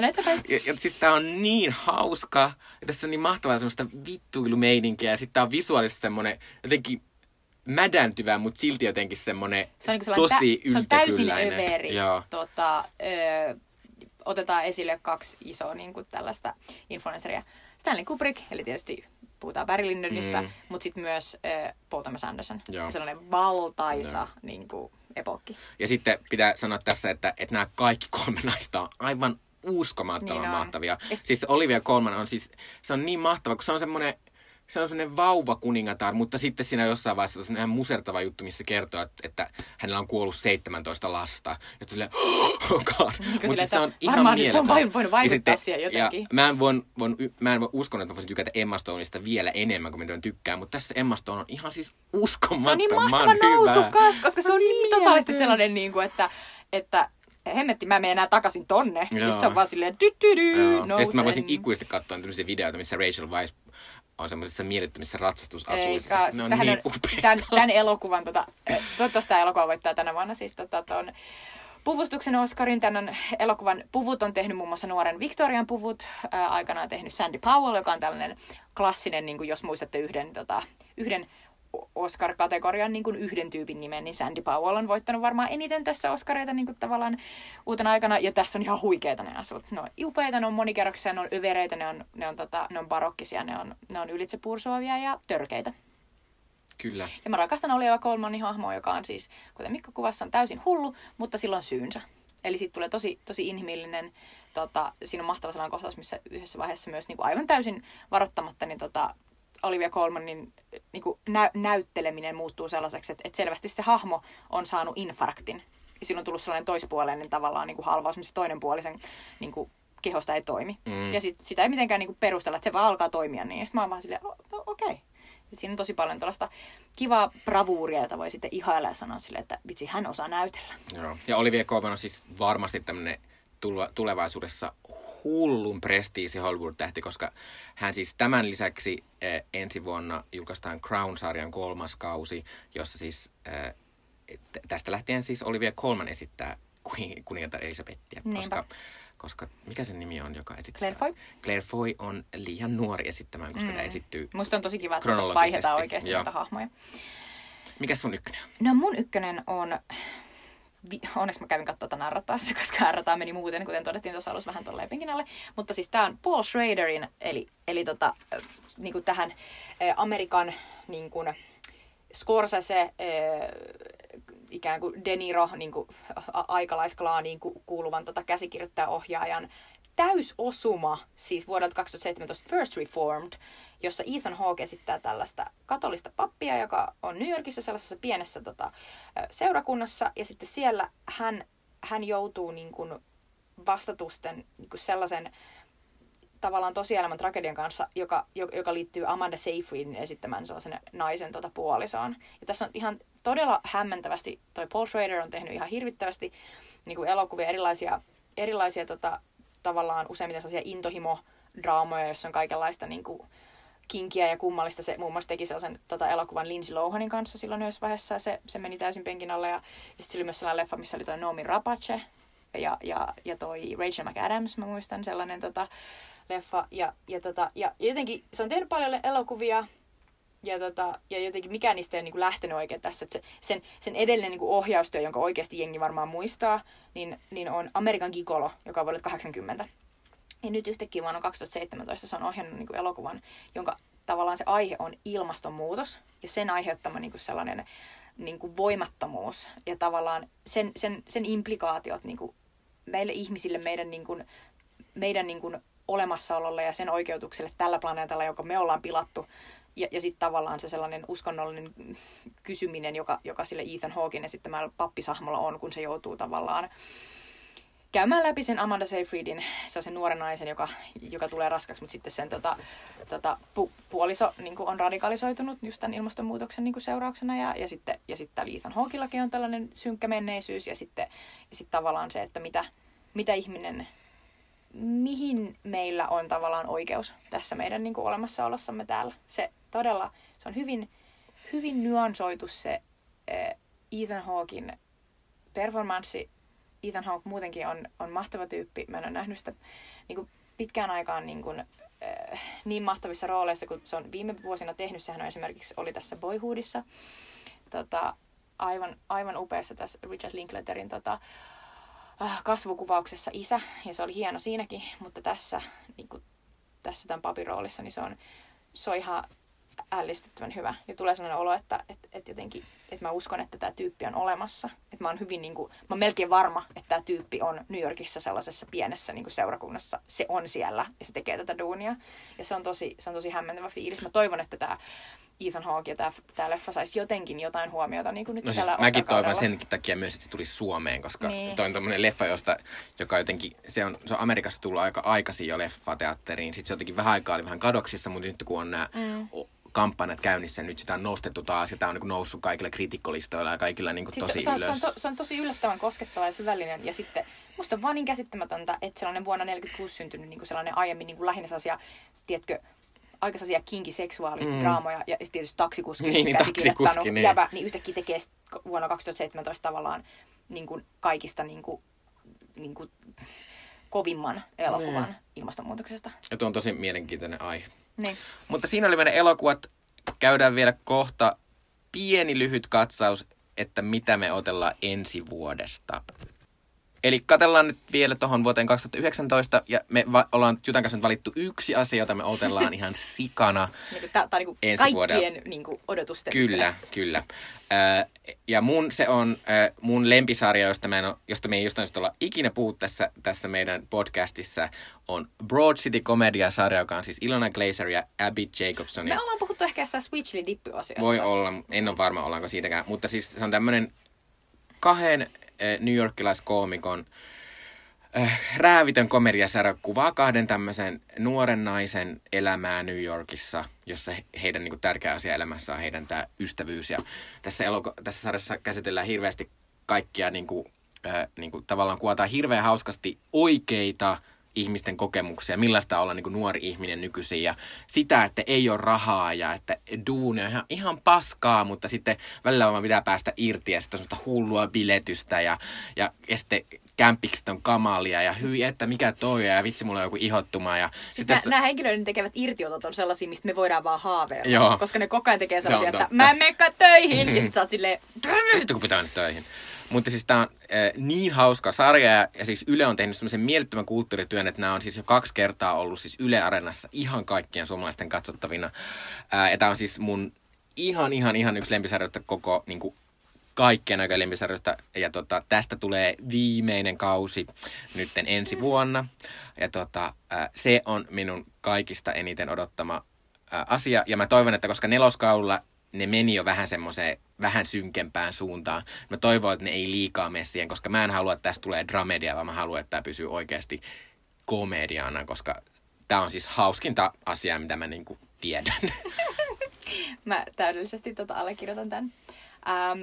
ja, ja siis tää on niin hauska, ja tässä on niin mahtavaa semmoista vittuilumeininkiä, ja sitten tää on visuaalisesti semmoinen jotenkin mädäntyvää, mutta silti jotenkin semmoinen se on tosi yltäkylläinen. Se on täysin överi. Tota, ö, otetaan esille kaksi isoa niin kuin tällaista influenceria. Stanley Kubrick, eli tietysti puhutaan Barry Lyndonista, mm. mutta sitten myös äh, Paul Thomas Anderson. Joo. Sellainen valtaisa niin kuin, epokki. Ja sitten pitää sanoa tässä, että, että nämä kaikki kolme naista on aivan uskomattoman niin on. mahtavia. Es... Siis Olivia Colman on siis, se on niin mahtava, kun se on semmoinen se on semmoinen vauvakuningatar, mutta sitten siinä jossain vaiheessa on semmoinen musertava juttu, missä kertoo, että, että hänellä on kuollut seitsemäntoista lasta. Ja sitten silleen, oh god. Mutta se on ihan mieletön. Varmaan se on voinut vaikuttaa siihen jotenkin. Mä en, voin, voin, mä en uskon, että mä voisin tykätä Emma Stoneista vielä enemmän kuin mitä mä tykkään, mutta tässä Emma Stone on ihan siis uskomattoman hyvä. Se on niin mahtava nousukas, koska se, se on niin totaisesti sellainen, niin kuin, että... että hemmetti, mä menen enää takaisin tonne. Joo. Se on vaan silleen dydydy, nousen. Ja sitten mä voisin ikuisesti katsoa tämmöisiä videoita, missä Rachel Weisz on semmoisissa mielettömissä ratsastusasuissa. Eikä, ne on siis niin upeita. Tämän, tämän elokuvan, tota, toivottavasti tämä elokuva voittaa tänä vuonna, siis tota, ton puvustuksen Oscarin. Tämän elokuvan puvut on tehnyt muun muassa nuoren Victorian puvut. Ää, aikanaan tehnyt Sandy Powell, joka on tällainen klassinen, niin kuin jos muistatte yhden, tota, yhden Oscar-kategorian niin kuin yhden tyypin nimen, niin Sandy Powell on voittanut varmaan eniten tässä Oscareita niin kuin tavallaan uutena aikana. Ja tässä on ihan huikeita ne asut. Ne on upeita, ne on monikerroksisia, ne on övereitä, ne on, ne on, tota, ne on barokkisia, ne on, ne on ylitsepursuavia ja törkeitä. Kyllä. Ja mä rakastan Olivia Colmanin hahmoa, joka on siis, kuten Miikka kuvassa, on täysin hullu, mutta sillä on syynsä. Eli siitä tulee tosi, tosi inhimillinen. Tota, siinä on mahtava sellainen kohtaus, missä yhdessä vaiheessa myös niin kuin aivan täysin varoittamatta, niin tota... Olivia Colmanin niin kuin nä- näytteleminen muuttuu sellaiseksi, että, että selvästi se hahmo on saanut infarktin. Ja silloin on tullut sellainen toispuoleinen tavallaan niin kuin halvaus, missä toinen puoli sen niin kuin kehosta ei toimi. Mm. Ja sit, sitä ei mitenkään niin kuin perustella, että se vaan alkaa toimia niin. Ja sitten mä oon vaan silleen, okei. Okay. Siinä on tosi paljon tällaista kivaa bravuuria, jota voi sitten ihailla ja sanoa silleen, että vitsi, hän osaa näytellä. Joo. Ja Olivia Colman on siis varmasti tämmöinen tulevaisuudessa hullun prestiisi Hollywood-tähti, koska hän siis tämän lisäksi eh, ensi vuonna julkaistaan Crown-sarjan kolmas kausi, jossa siis eh, tästä lähtien siis Olivia Colman esittää kuningatar Elisabettia, koska, koska mikä sen nimi on, joka esittää? Claire Foy. Claire Foy on liian nuori esittämään, koska mm. tämä esittyy. Musta on tosi kiva, että tässä vaihdetaan oikeasti näitä hahmoja. Mikäs sun ykkönen on? No mun ykkönen on... Onneksi mä kävin katsoa tämän R-taassa, koska R-taa meni muuten, kuten todettiin tuossa alussa vähän tuolla penkin alle. Mutta siis tää on Paul Schraderin, eli, eli tota, äh, niinku tähän äh, Amerikan niinku, Scorsese, äh, ikään kuin De Niro, niinku, a- aikalaisklaaniin ku- kuuluvan tota, käsikirjoittaja-ohjaajan täysosuma, siis vuodelta kaksituhattaseitsemäntoista First Reformed, jossa Ethan Hawke esittää tällaista katolista pappia, joka on New Yorkissa sellaisessa pienessä tota, seurakunnassa. Ja sitten siellä hän, hän joutuu niin kuin vastatusten niin kuin sellaisen tavallaan tosielämän tragedian kanssa, joka, joka liittyy Amanda Seyfriedin esittämään sellaisen naisen tota, puolisoon. Ja tässä on ihan todella hämmentävästi, toi Paul Schrader on tehnyt ihan hirvittävästi niin kuin elokuvia, erilaisia, erilaisia tota, tavallaan useimmiten sellaisia intohimodraamoja, jossa on kaikenlaista niin kuin kinkiä ja kummallista. Se muun muassa teki sellaisen tota, elokuvan Lindsay Lohanin kanssa silloin yhdessä vaiheessa, ja se, se meni täysin penkin alle. Ja, ja sitten oli myös sellainen leffa, missä oli toi Noomi Rapace ja, ja, ja toi Rachel McAdams, mä muistan sellainen tota, leffa. Ja, ja, tota, ja, ja jotenkin se on tehnyt paljon elokuvia, ja, tota, ja jotenkin mikään niistä ei ole niin kuin lähtenyt oikein tässä. Se, sen, sen edellinen niin kuin ohjaustyö, jonka oikeasti jengi varmaan muistaa, niin, niin on American Gigolo, joka on vuodelta kahdeksankymmentä. Ja nyt yhtäkkiä vuonna kaksituhattaseitsemäntoista se on ohjannut niin kuin elokuvan, jonka tavallaan se aihe on ilmastonmuutos ja sen aiheuttama niin kuin sellainen niin kuin voimattomuus ja tavallaan sen, sen, sen implikaatiot niin kuin meille ihmisille, meidän, niin kuin, meidän niin kuin olemassaololle ja sen oikeutukselle tällä planeetalla, joka me ollaan pilattu. Ja, ja sitten tavallaan se sellainen uskonnollinen kysyminen, joka, joka sille Ethan Hawken esittämällä pappisahmolla on, kun se joutuu tavallaan käymään läpi sen Amanda Seyfriedin, sellaisen nuoren naisen, joka, joka tulee raskaaksi, mutta sitten sen tota, tota, pu, puoliso niin kuin on radikalisoitunut just tämän ilmastonmuutoksen niin kuin seurauksena. Ja, ja sitten ja sit täällä Ethan Hawkellakin on tällainen synkkä menneisyys ja sitten ja sit tavallaan se, että mitä, mitä ihminen... mihin meillä on tavallaan oikeus tässä meidän niin kuin olemassaolossamme täällä. Se todella, se on hyvin, hyvin nyansoitu se Ethan Hawken performanssi. Ethan Hawke muutenkin on, on mahtava tyyppi. Mä en ole nähnyt sitä niin kuin pitkään aikaan niin, kuin, niin mahtavissa rooleissa, kun se on viime vuosina tehnyt. Sehän on esimerkiksi oli tässä Boyhoodissa. Tota, aivan, aivan upeassa tässä Richard Linklaterin tota, kasvukuvauksessa isä, ja se oli hieno siinäkin, mutta tässä, niin kuin, tässä tämän papin roolissa, niin se on, se on ihan ällistyttävän hyvä. Ja tulee sellainen olo, että, että, että jotenkin, että mä uskon, että tämä tyyppi on olemassa. Että mä oon hyvin niin kuin, mä oon melkein varma, että tämä tyyppi on New Yorkissa sellaisessa pienessä niin kuin seurakunnassa. Se on siellä ja se tekee tätä duunia. Ja se on tosi, se on tosi hämmentävä fiilis. Mä toivon, että tämä Ethan Hawke ja tämä, tämä leffa saisi jotenkin jotain huomiota niin kuin nyt no siis tällä mäkin toivon senkin takia myös, että se tulisi Suomeen, koska niin. Toi on tommonen leffa, josta, joka jotenkin, se on, se on Amerikassa tullut aika aikaisin jo leffateatteriin. Sitten se jotenkin vähän aikaa oli vähän kadoksissa, mutta nyt kun on nämä mm. kampanjat käynnissä, nyt sitä on nostettu taas ja tämä on niin kuin noussut kaikilla kritikkolistoilla ja kaikilla niin kuin siis tosi se on, ylös. Se on, to, se on tosi yllättävän koskettava ja syvällinen. Ja sitten musta on vaan niin käsittämätöntä, että sellainen vuonna tuhatyhdeksänsataaneljäkymmentäkuusi syntynyt niin kuin sellainen aiemmin niin kuin lähinnä sellaisia, tiedätkö, aika sellaisia kinkiseksuaalidraamoja mm. ja tietysti taksikuski, niin, taksikuski niin. Jäbä, niin yhtäkkiä tekee vuonna kaksituhattaseitsemäntoista tavallaan niin kuin kaikista niin kuin, niin kuin kovimman elokuvan mm. ilmastonmuutoksesta. Ja tuo on tosi mielenkiintoinen aihe. Niin. Mutta siinä oli meidän elokuvat. Käydään vielä kohta pieni lyhyt katsaus, että mitä me otellaan ensi vuodesta. Eli katsellaan nyt vielä tuohon vuoteen kaksituhattayhdeksäntoista, ja me va- ollaan Jutan kanssa nyt valittu yksi asia, jota me odotellaan ihan sikana tää, tää niinku ensi vuodelta. Kaikkien niinku odotusten. Kyllä, kyllä. Äh, ja mun se on äh, mun lempisarja, josta, mä en ole, josta me ei jostain syystä olla ikinä puhut tässä, tässä meidän podcastissa, on Broad City-komediasarja, joka on siis Ilona Glazer ja Abby Jacobson. Me ollaan puhuttu ehkä jossain Switchly-dippy-osiossa. Voi olla, en ole varma ollaanko siitäkään, mutta siis se on tämmöinen kahden New Yorkilaiskoomikon äh, räävitön komediasarja kuvaa kahden tämmöisen nuoren naisen elämää New Yorkissa, jossa heidän niin kuin, tärkeä asia elämässä on heidän tämä ystävyys. Ja tässä, eloko- tässä sarjassa käsitellään hirveästi kaikkia, niin kuin, äh, niin kuin, tavallaan kuvataan hirveän hauskasti oikeita ihmisten kokemuksia, millaista olla niin kuin nuori ihminen nykyisin ja sitä, että ei ole rahaa ja että duunia on ihan, ihan paskaa, mutta sitten välillä vaan pitää päästä irti ja sitten on sellaista hullua biletystä ja, ja, ja sitten kämpikset on kamalia ja hyi, että mikä toi ja vitsi, mulla on joku ihottuma. Ja siis nä, tässä... Nämä henkilöiden tekevät irtiotot on sellaisia, mistä me voidaan vaan haaveilla, joo, koska ne koko ajan tekee sellaisia, se että mä en menekaan töihin ja sitten sä oot silleen... Vittu, kun pitää nyt töihin. Mutta siis tämä on äh, niin hauska sarja ja, ja siis Yle on tehnyt semmoisen mielettömän kulttuurityön, että nämä on siis jo kaksi kertaa ollut siis Yle Areenassa ihan kaikkien suomalaisten katsottavina. Äh, ja tämä on siis mun ihan, ihan, ihan yksi lempisarjoista koko, niin kuin kaikkien aikojen lempisarjoista. Ja tota, tästä tulee viimeinen kausi nytten ensi vuonna. Ja tota, äh, se on minun kaikista eniten odottama äh, asia. Ja mä toivon, että koska neloskaudella ne meni jo vähän semmoiseen vähän synkempään suuntaan. Mä toivon, että ne ei liikaa mene siihen, koska mä en halua, että tästä tulee dramedia, vaan mä haluan, että tämä pysyy oikeasti komediana, koska tää on siis hauskinta asiaa, mitä mä niinku tiedän. Mä täydellisesti tota allekirjoitan tän. Ähm,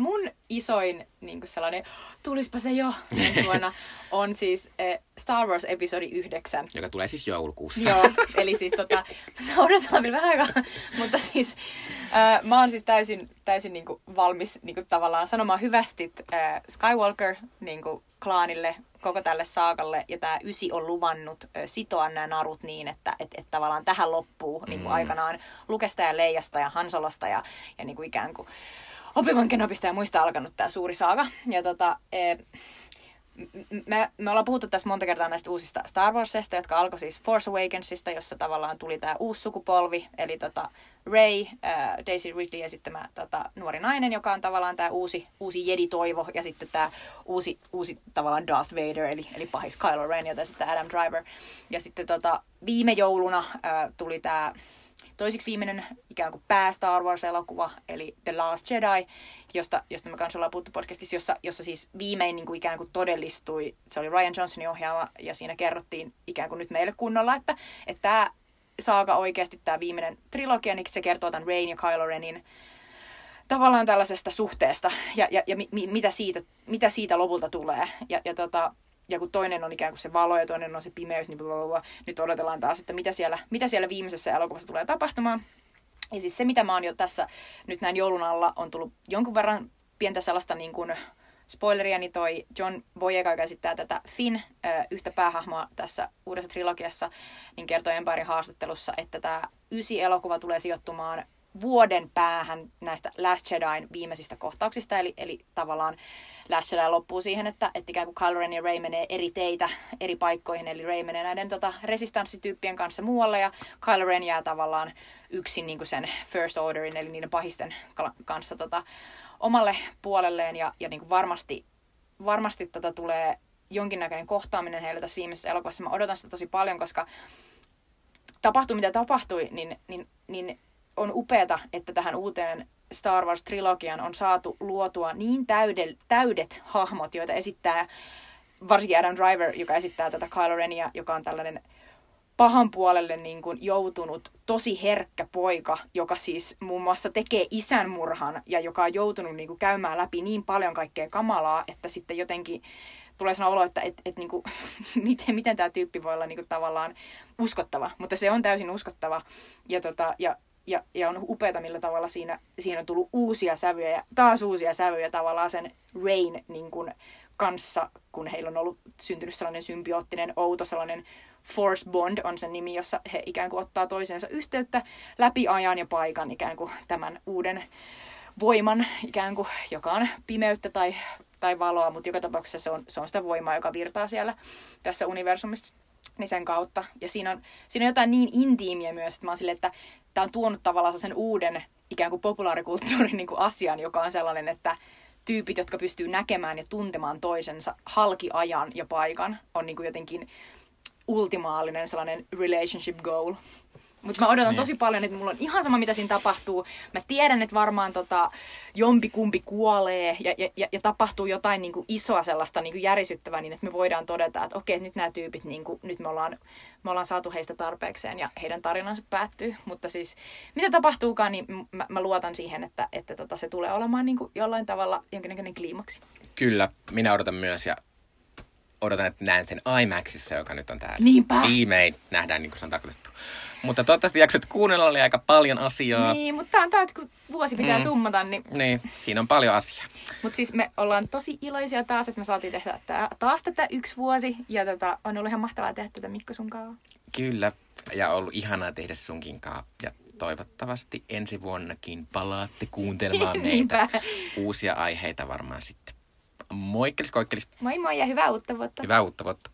mun isoin niinku sellainen, tulispa se jo ensi vuonna, on siis äh, Star Wars episodi yhdeksän. Joka tulee siis joulukuussa. Joo, eli siis tota, mä odotellaan vielä vähän aikaa, mutta siis äh, mä oon siis täysin, täysin niinku valmis niinku tavallaan sanomaan hyvästit äh, Skywalker niinku klaanille, koko tälle saakalle, ja tää ysi on luvannut äh, sitoa nämä narut niin, että et, et tavallaan tähän loppuu niinku mm. aikanaan Lukesta ja Leijasta ja Hansolosta ja, ja niinku ikään kuin Obi-Wan Kenobista ja muista alkanut tää suuri saaga. Ja tota, e, me, me ollaan puhuttu tässä monta kertaa näistä uusista Star Warsista, jotka alkoi siis Force Awakensista, jossa tavallaan tuli tää uusi sukupolvi, eli tota Rey, ää, Daisy Ridley ja sitten mä, tota, nuori nainen, joka on tavallaan tää uusi, uusi Jedi-toivo, ja sitten tää uusi, uusi tavallaan Darth Vader, eli, eli pahis Kylo Ren, ja sitten Adam Driver. Ja sitten tota, viime jouluna ää, tuli tää toisiksi viimeinen ikään kuin pää Star Wars-elokuva, eli The Last Jedi, josta, josta me kanssa ollaan puhuttu podcastissa, jossa, jossa siis viimein niin kuin ikään kuin todellistui. Se oli Ryan Johnsonin ohjaama, ja siinä kerrottiin ikään kuin nyt meille kunnolla, että tämä saaga oikeasti, tämä viimeinen trilogia, niin se kertoo tämän Reyn ja Kylo Renin tavallaan tällaisesta suhteesta, ja, ja, ja mi, mitä, siitä, mitä siitä lopulta tulee. Ja, ja tota... Ja kun toinen on ikään kuin se valo ja toinen on se pimeys, niin blablabla. Nyt odotellaan taas, että mitä siellä, mitä siellä viimeisessä elokuvassa tulee tapahtumaan. Ja siis se, mitä mä oon jo tässä nyt näin joulun alla, on tullut jonkun verran pientä sellaista niin kuin spoileria, niin toi John Boyega, joka esittää tätä Finn, yhtä päähahmoa tässä uudessa trilogiassa, niin kertoi Empiren haastattelussa, että tämä ysi elokuva tulee sijoittumaan vuoden päähän näistä Last Jedin viimeisistä kohtauksista, eli, eli tavallaan Last Jedi loppuu siihen, että, että ikään kuin Kylo Ren ja Rey menee eri teitä eri paikkoihin, eli Rey menee näiden tota, resistanssityyppien kanssa muualle, ja Kylo Ren jää tavallaan yksin niin kuin sen First Orderin, eli niiden pahisten kanssa tota, omalle puolelleen, ja, ja niin kuin varmasti, varmasti tota, tulee jonkinnäköinen kohtaaminen heillä tässä viimeisessä elokuvassa. Mä odotan sitä tosi paljon, koska tapahtui mitä tapahtui, niin, niin, niin on upeata, että tähän uuteen Star Wars-trilogian on saatu luotua niin täydet, täydet hahmot, joita esittää varsinkin Adam Driver, joka esittää tätä Kylo Renia, joka on tällainen pahan puolelle niin kuin joutunut tosi herkkä poika, joka siis muun muassa tekee isän murhan ja joka on joutunut niin kuin käymään läpi niin paljon kaikkea kamalaa, että sitten jotenkin tulee sanoa olo, että et, et, niin kuin, miten, miten tämä tyyppi voi olla niin kuin tavallaan uskottava, mutta se on täysin uskottava ja, tota, ja Ja, ja on upeata, millä tavalla siinä, siinä on tullut uusia sävyjä ja taas uusia sävyjä tavallaan sen Rain niin kuin, kanssa, kun heillä on ollut syntynyt sellainen symbioottinen, outo, sellainen Force Bond on sen nimi, jossa he ikään kuin ottaa toisensa yhteyttä läpi ajan ja paikan ikään kuin tämän uuden voiman, ikään kuin, joka on pimeyttä tai, tai valoa, mutta joka tapauksessa se on, se on sitä voimaa, joka virtaa siellä tässä universumissa. Niin sen kautta. Ja siinä on, siinä on jotain niin intiimiä myös, että mä oon silleen, että tää on tuonut tavallaan sen uuden ikään kuin populaarikulttuurin niin kuin asian, joka on sellainen, että tyypit, jotka pystyy näkemään ja tuntemaan toisensa halki ajan ja paikan, on niin kuin jotenkin ultimaalinen sellainen relationship goal. Mutta mä odotan tosi paljon, että mulla on ihan sama, mitä siinä tapahtuu. Mä tiedän, että varmaan tota, jompikumpi kuolee ja, ja, ja tapahtuu jotain niinku isoa sellaista niinku järisyttävää, niin että me voidaan todeta, että okei, nyt nämä tyypit, niinku, nyt me ollaan, me ollaan saatu heistä tarpeekseen ja heidän tarinansa päättyy. Mutta siis mitä tapahtuukaan, niin mä, mä luotan siihen, että, että tota, se tulee olemaan niinku jollain tavalla jonkinnäköinen kliimaksi. Kyllä, minä odotan myös ja odotan, että näen sen IMAXissa, joka nyt on täällä. Niinpä. Viimein nähdään, niin kuin se on tarkoitettu. Mutta toivottavasti jaksot kuunnella, oli aika paljon asiaa. Niin, mutta tämä on tämä, että kun vuosi pitää mm. summata, niin... Niin, siinä on paljon asiaa. Mutta siis me ollaan tosi iloisia taas, että me saatiin tehdä tää, taas tätä yksi vuosi. Ja tota, on ollut ihan mahtavaa tehdä tätä Mikko sun kaa. Kyllä, ja on ollut ihanaa tehdä sunkin kaa. Ja toivottavasti ensi vuonnakin palaatte kuuntelemaan meitä. Uusia aiheita varmaan sitten. Moikkelis, koikkelis. Moi moi ja hyvää uutta vuotta. Hyvää uutta vuotta.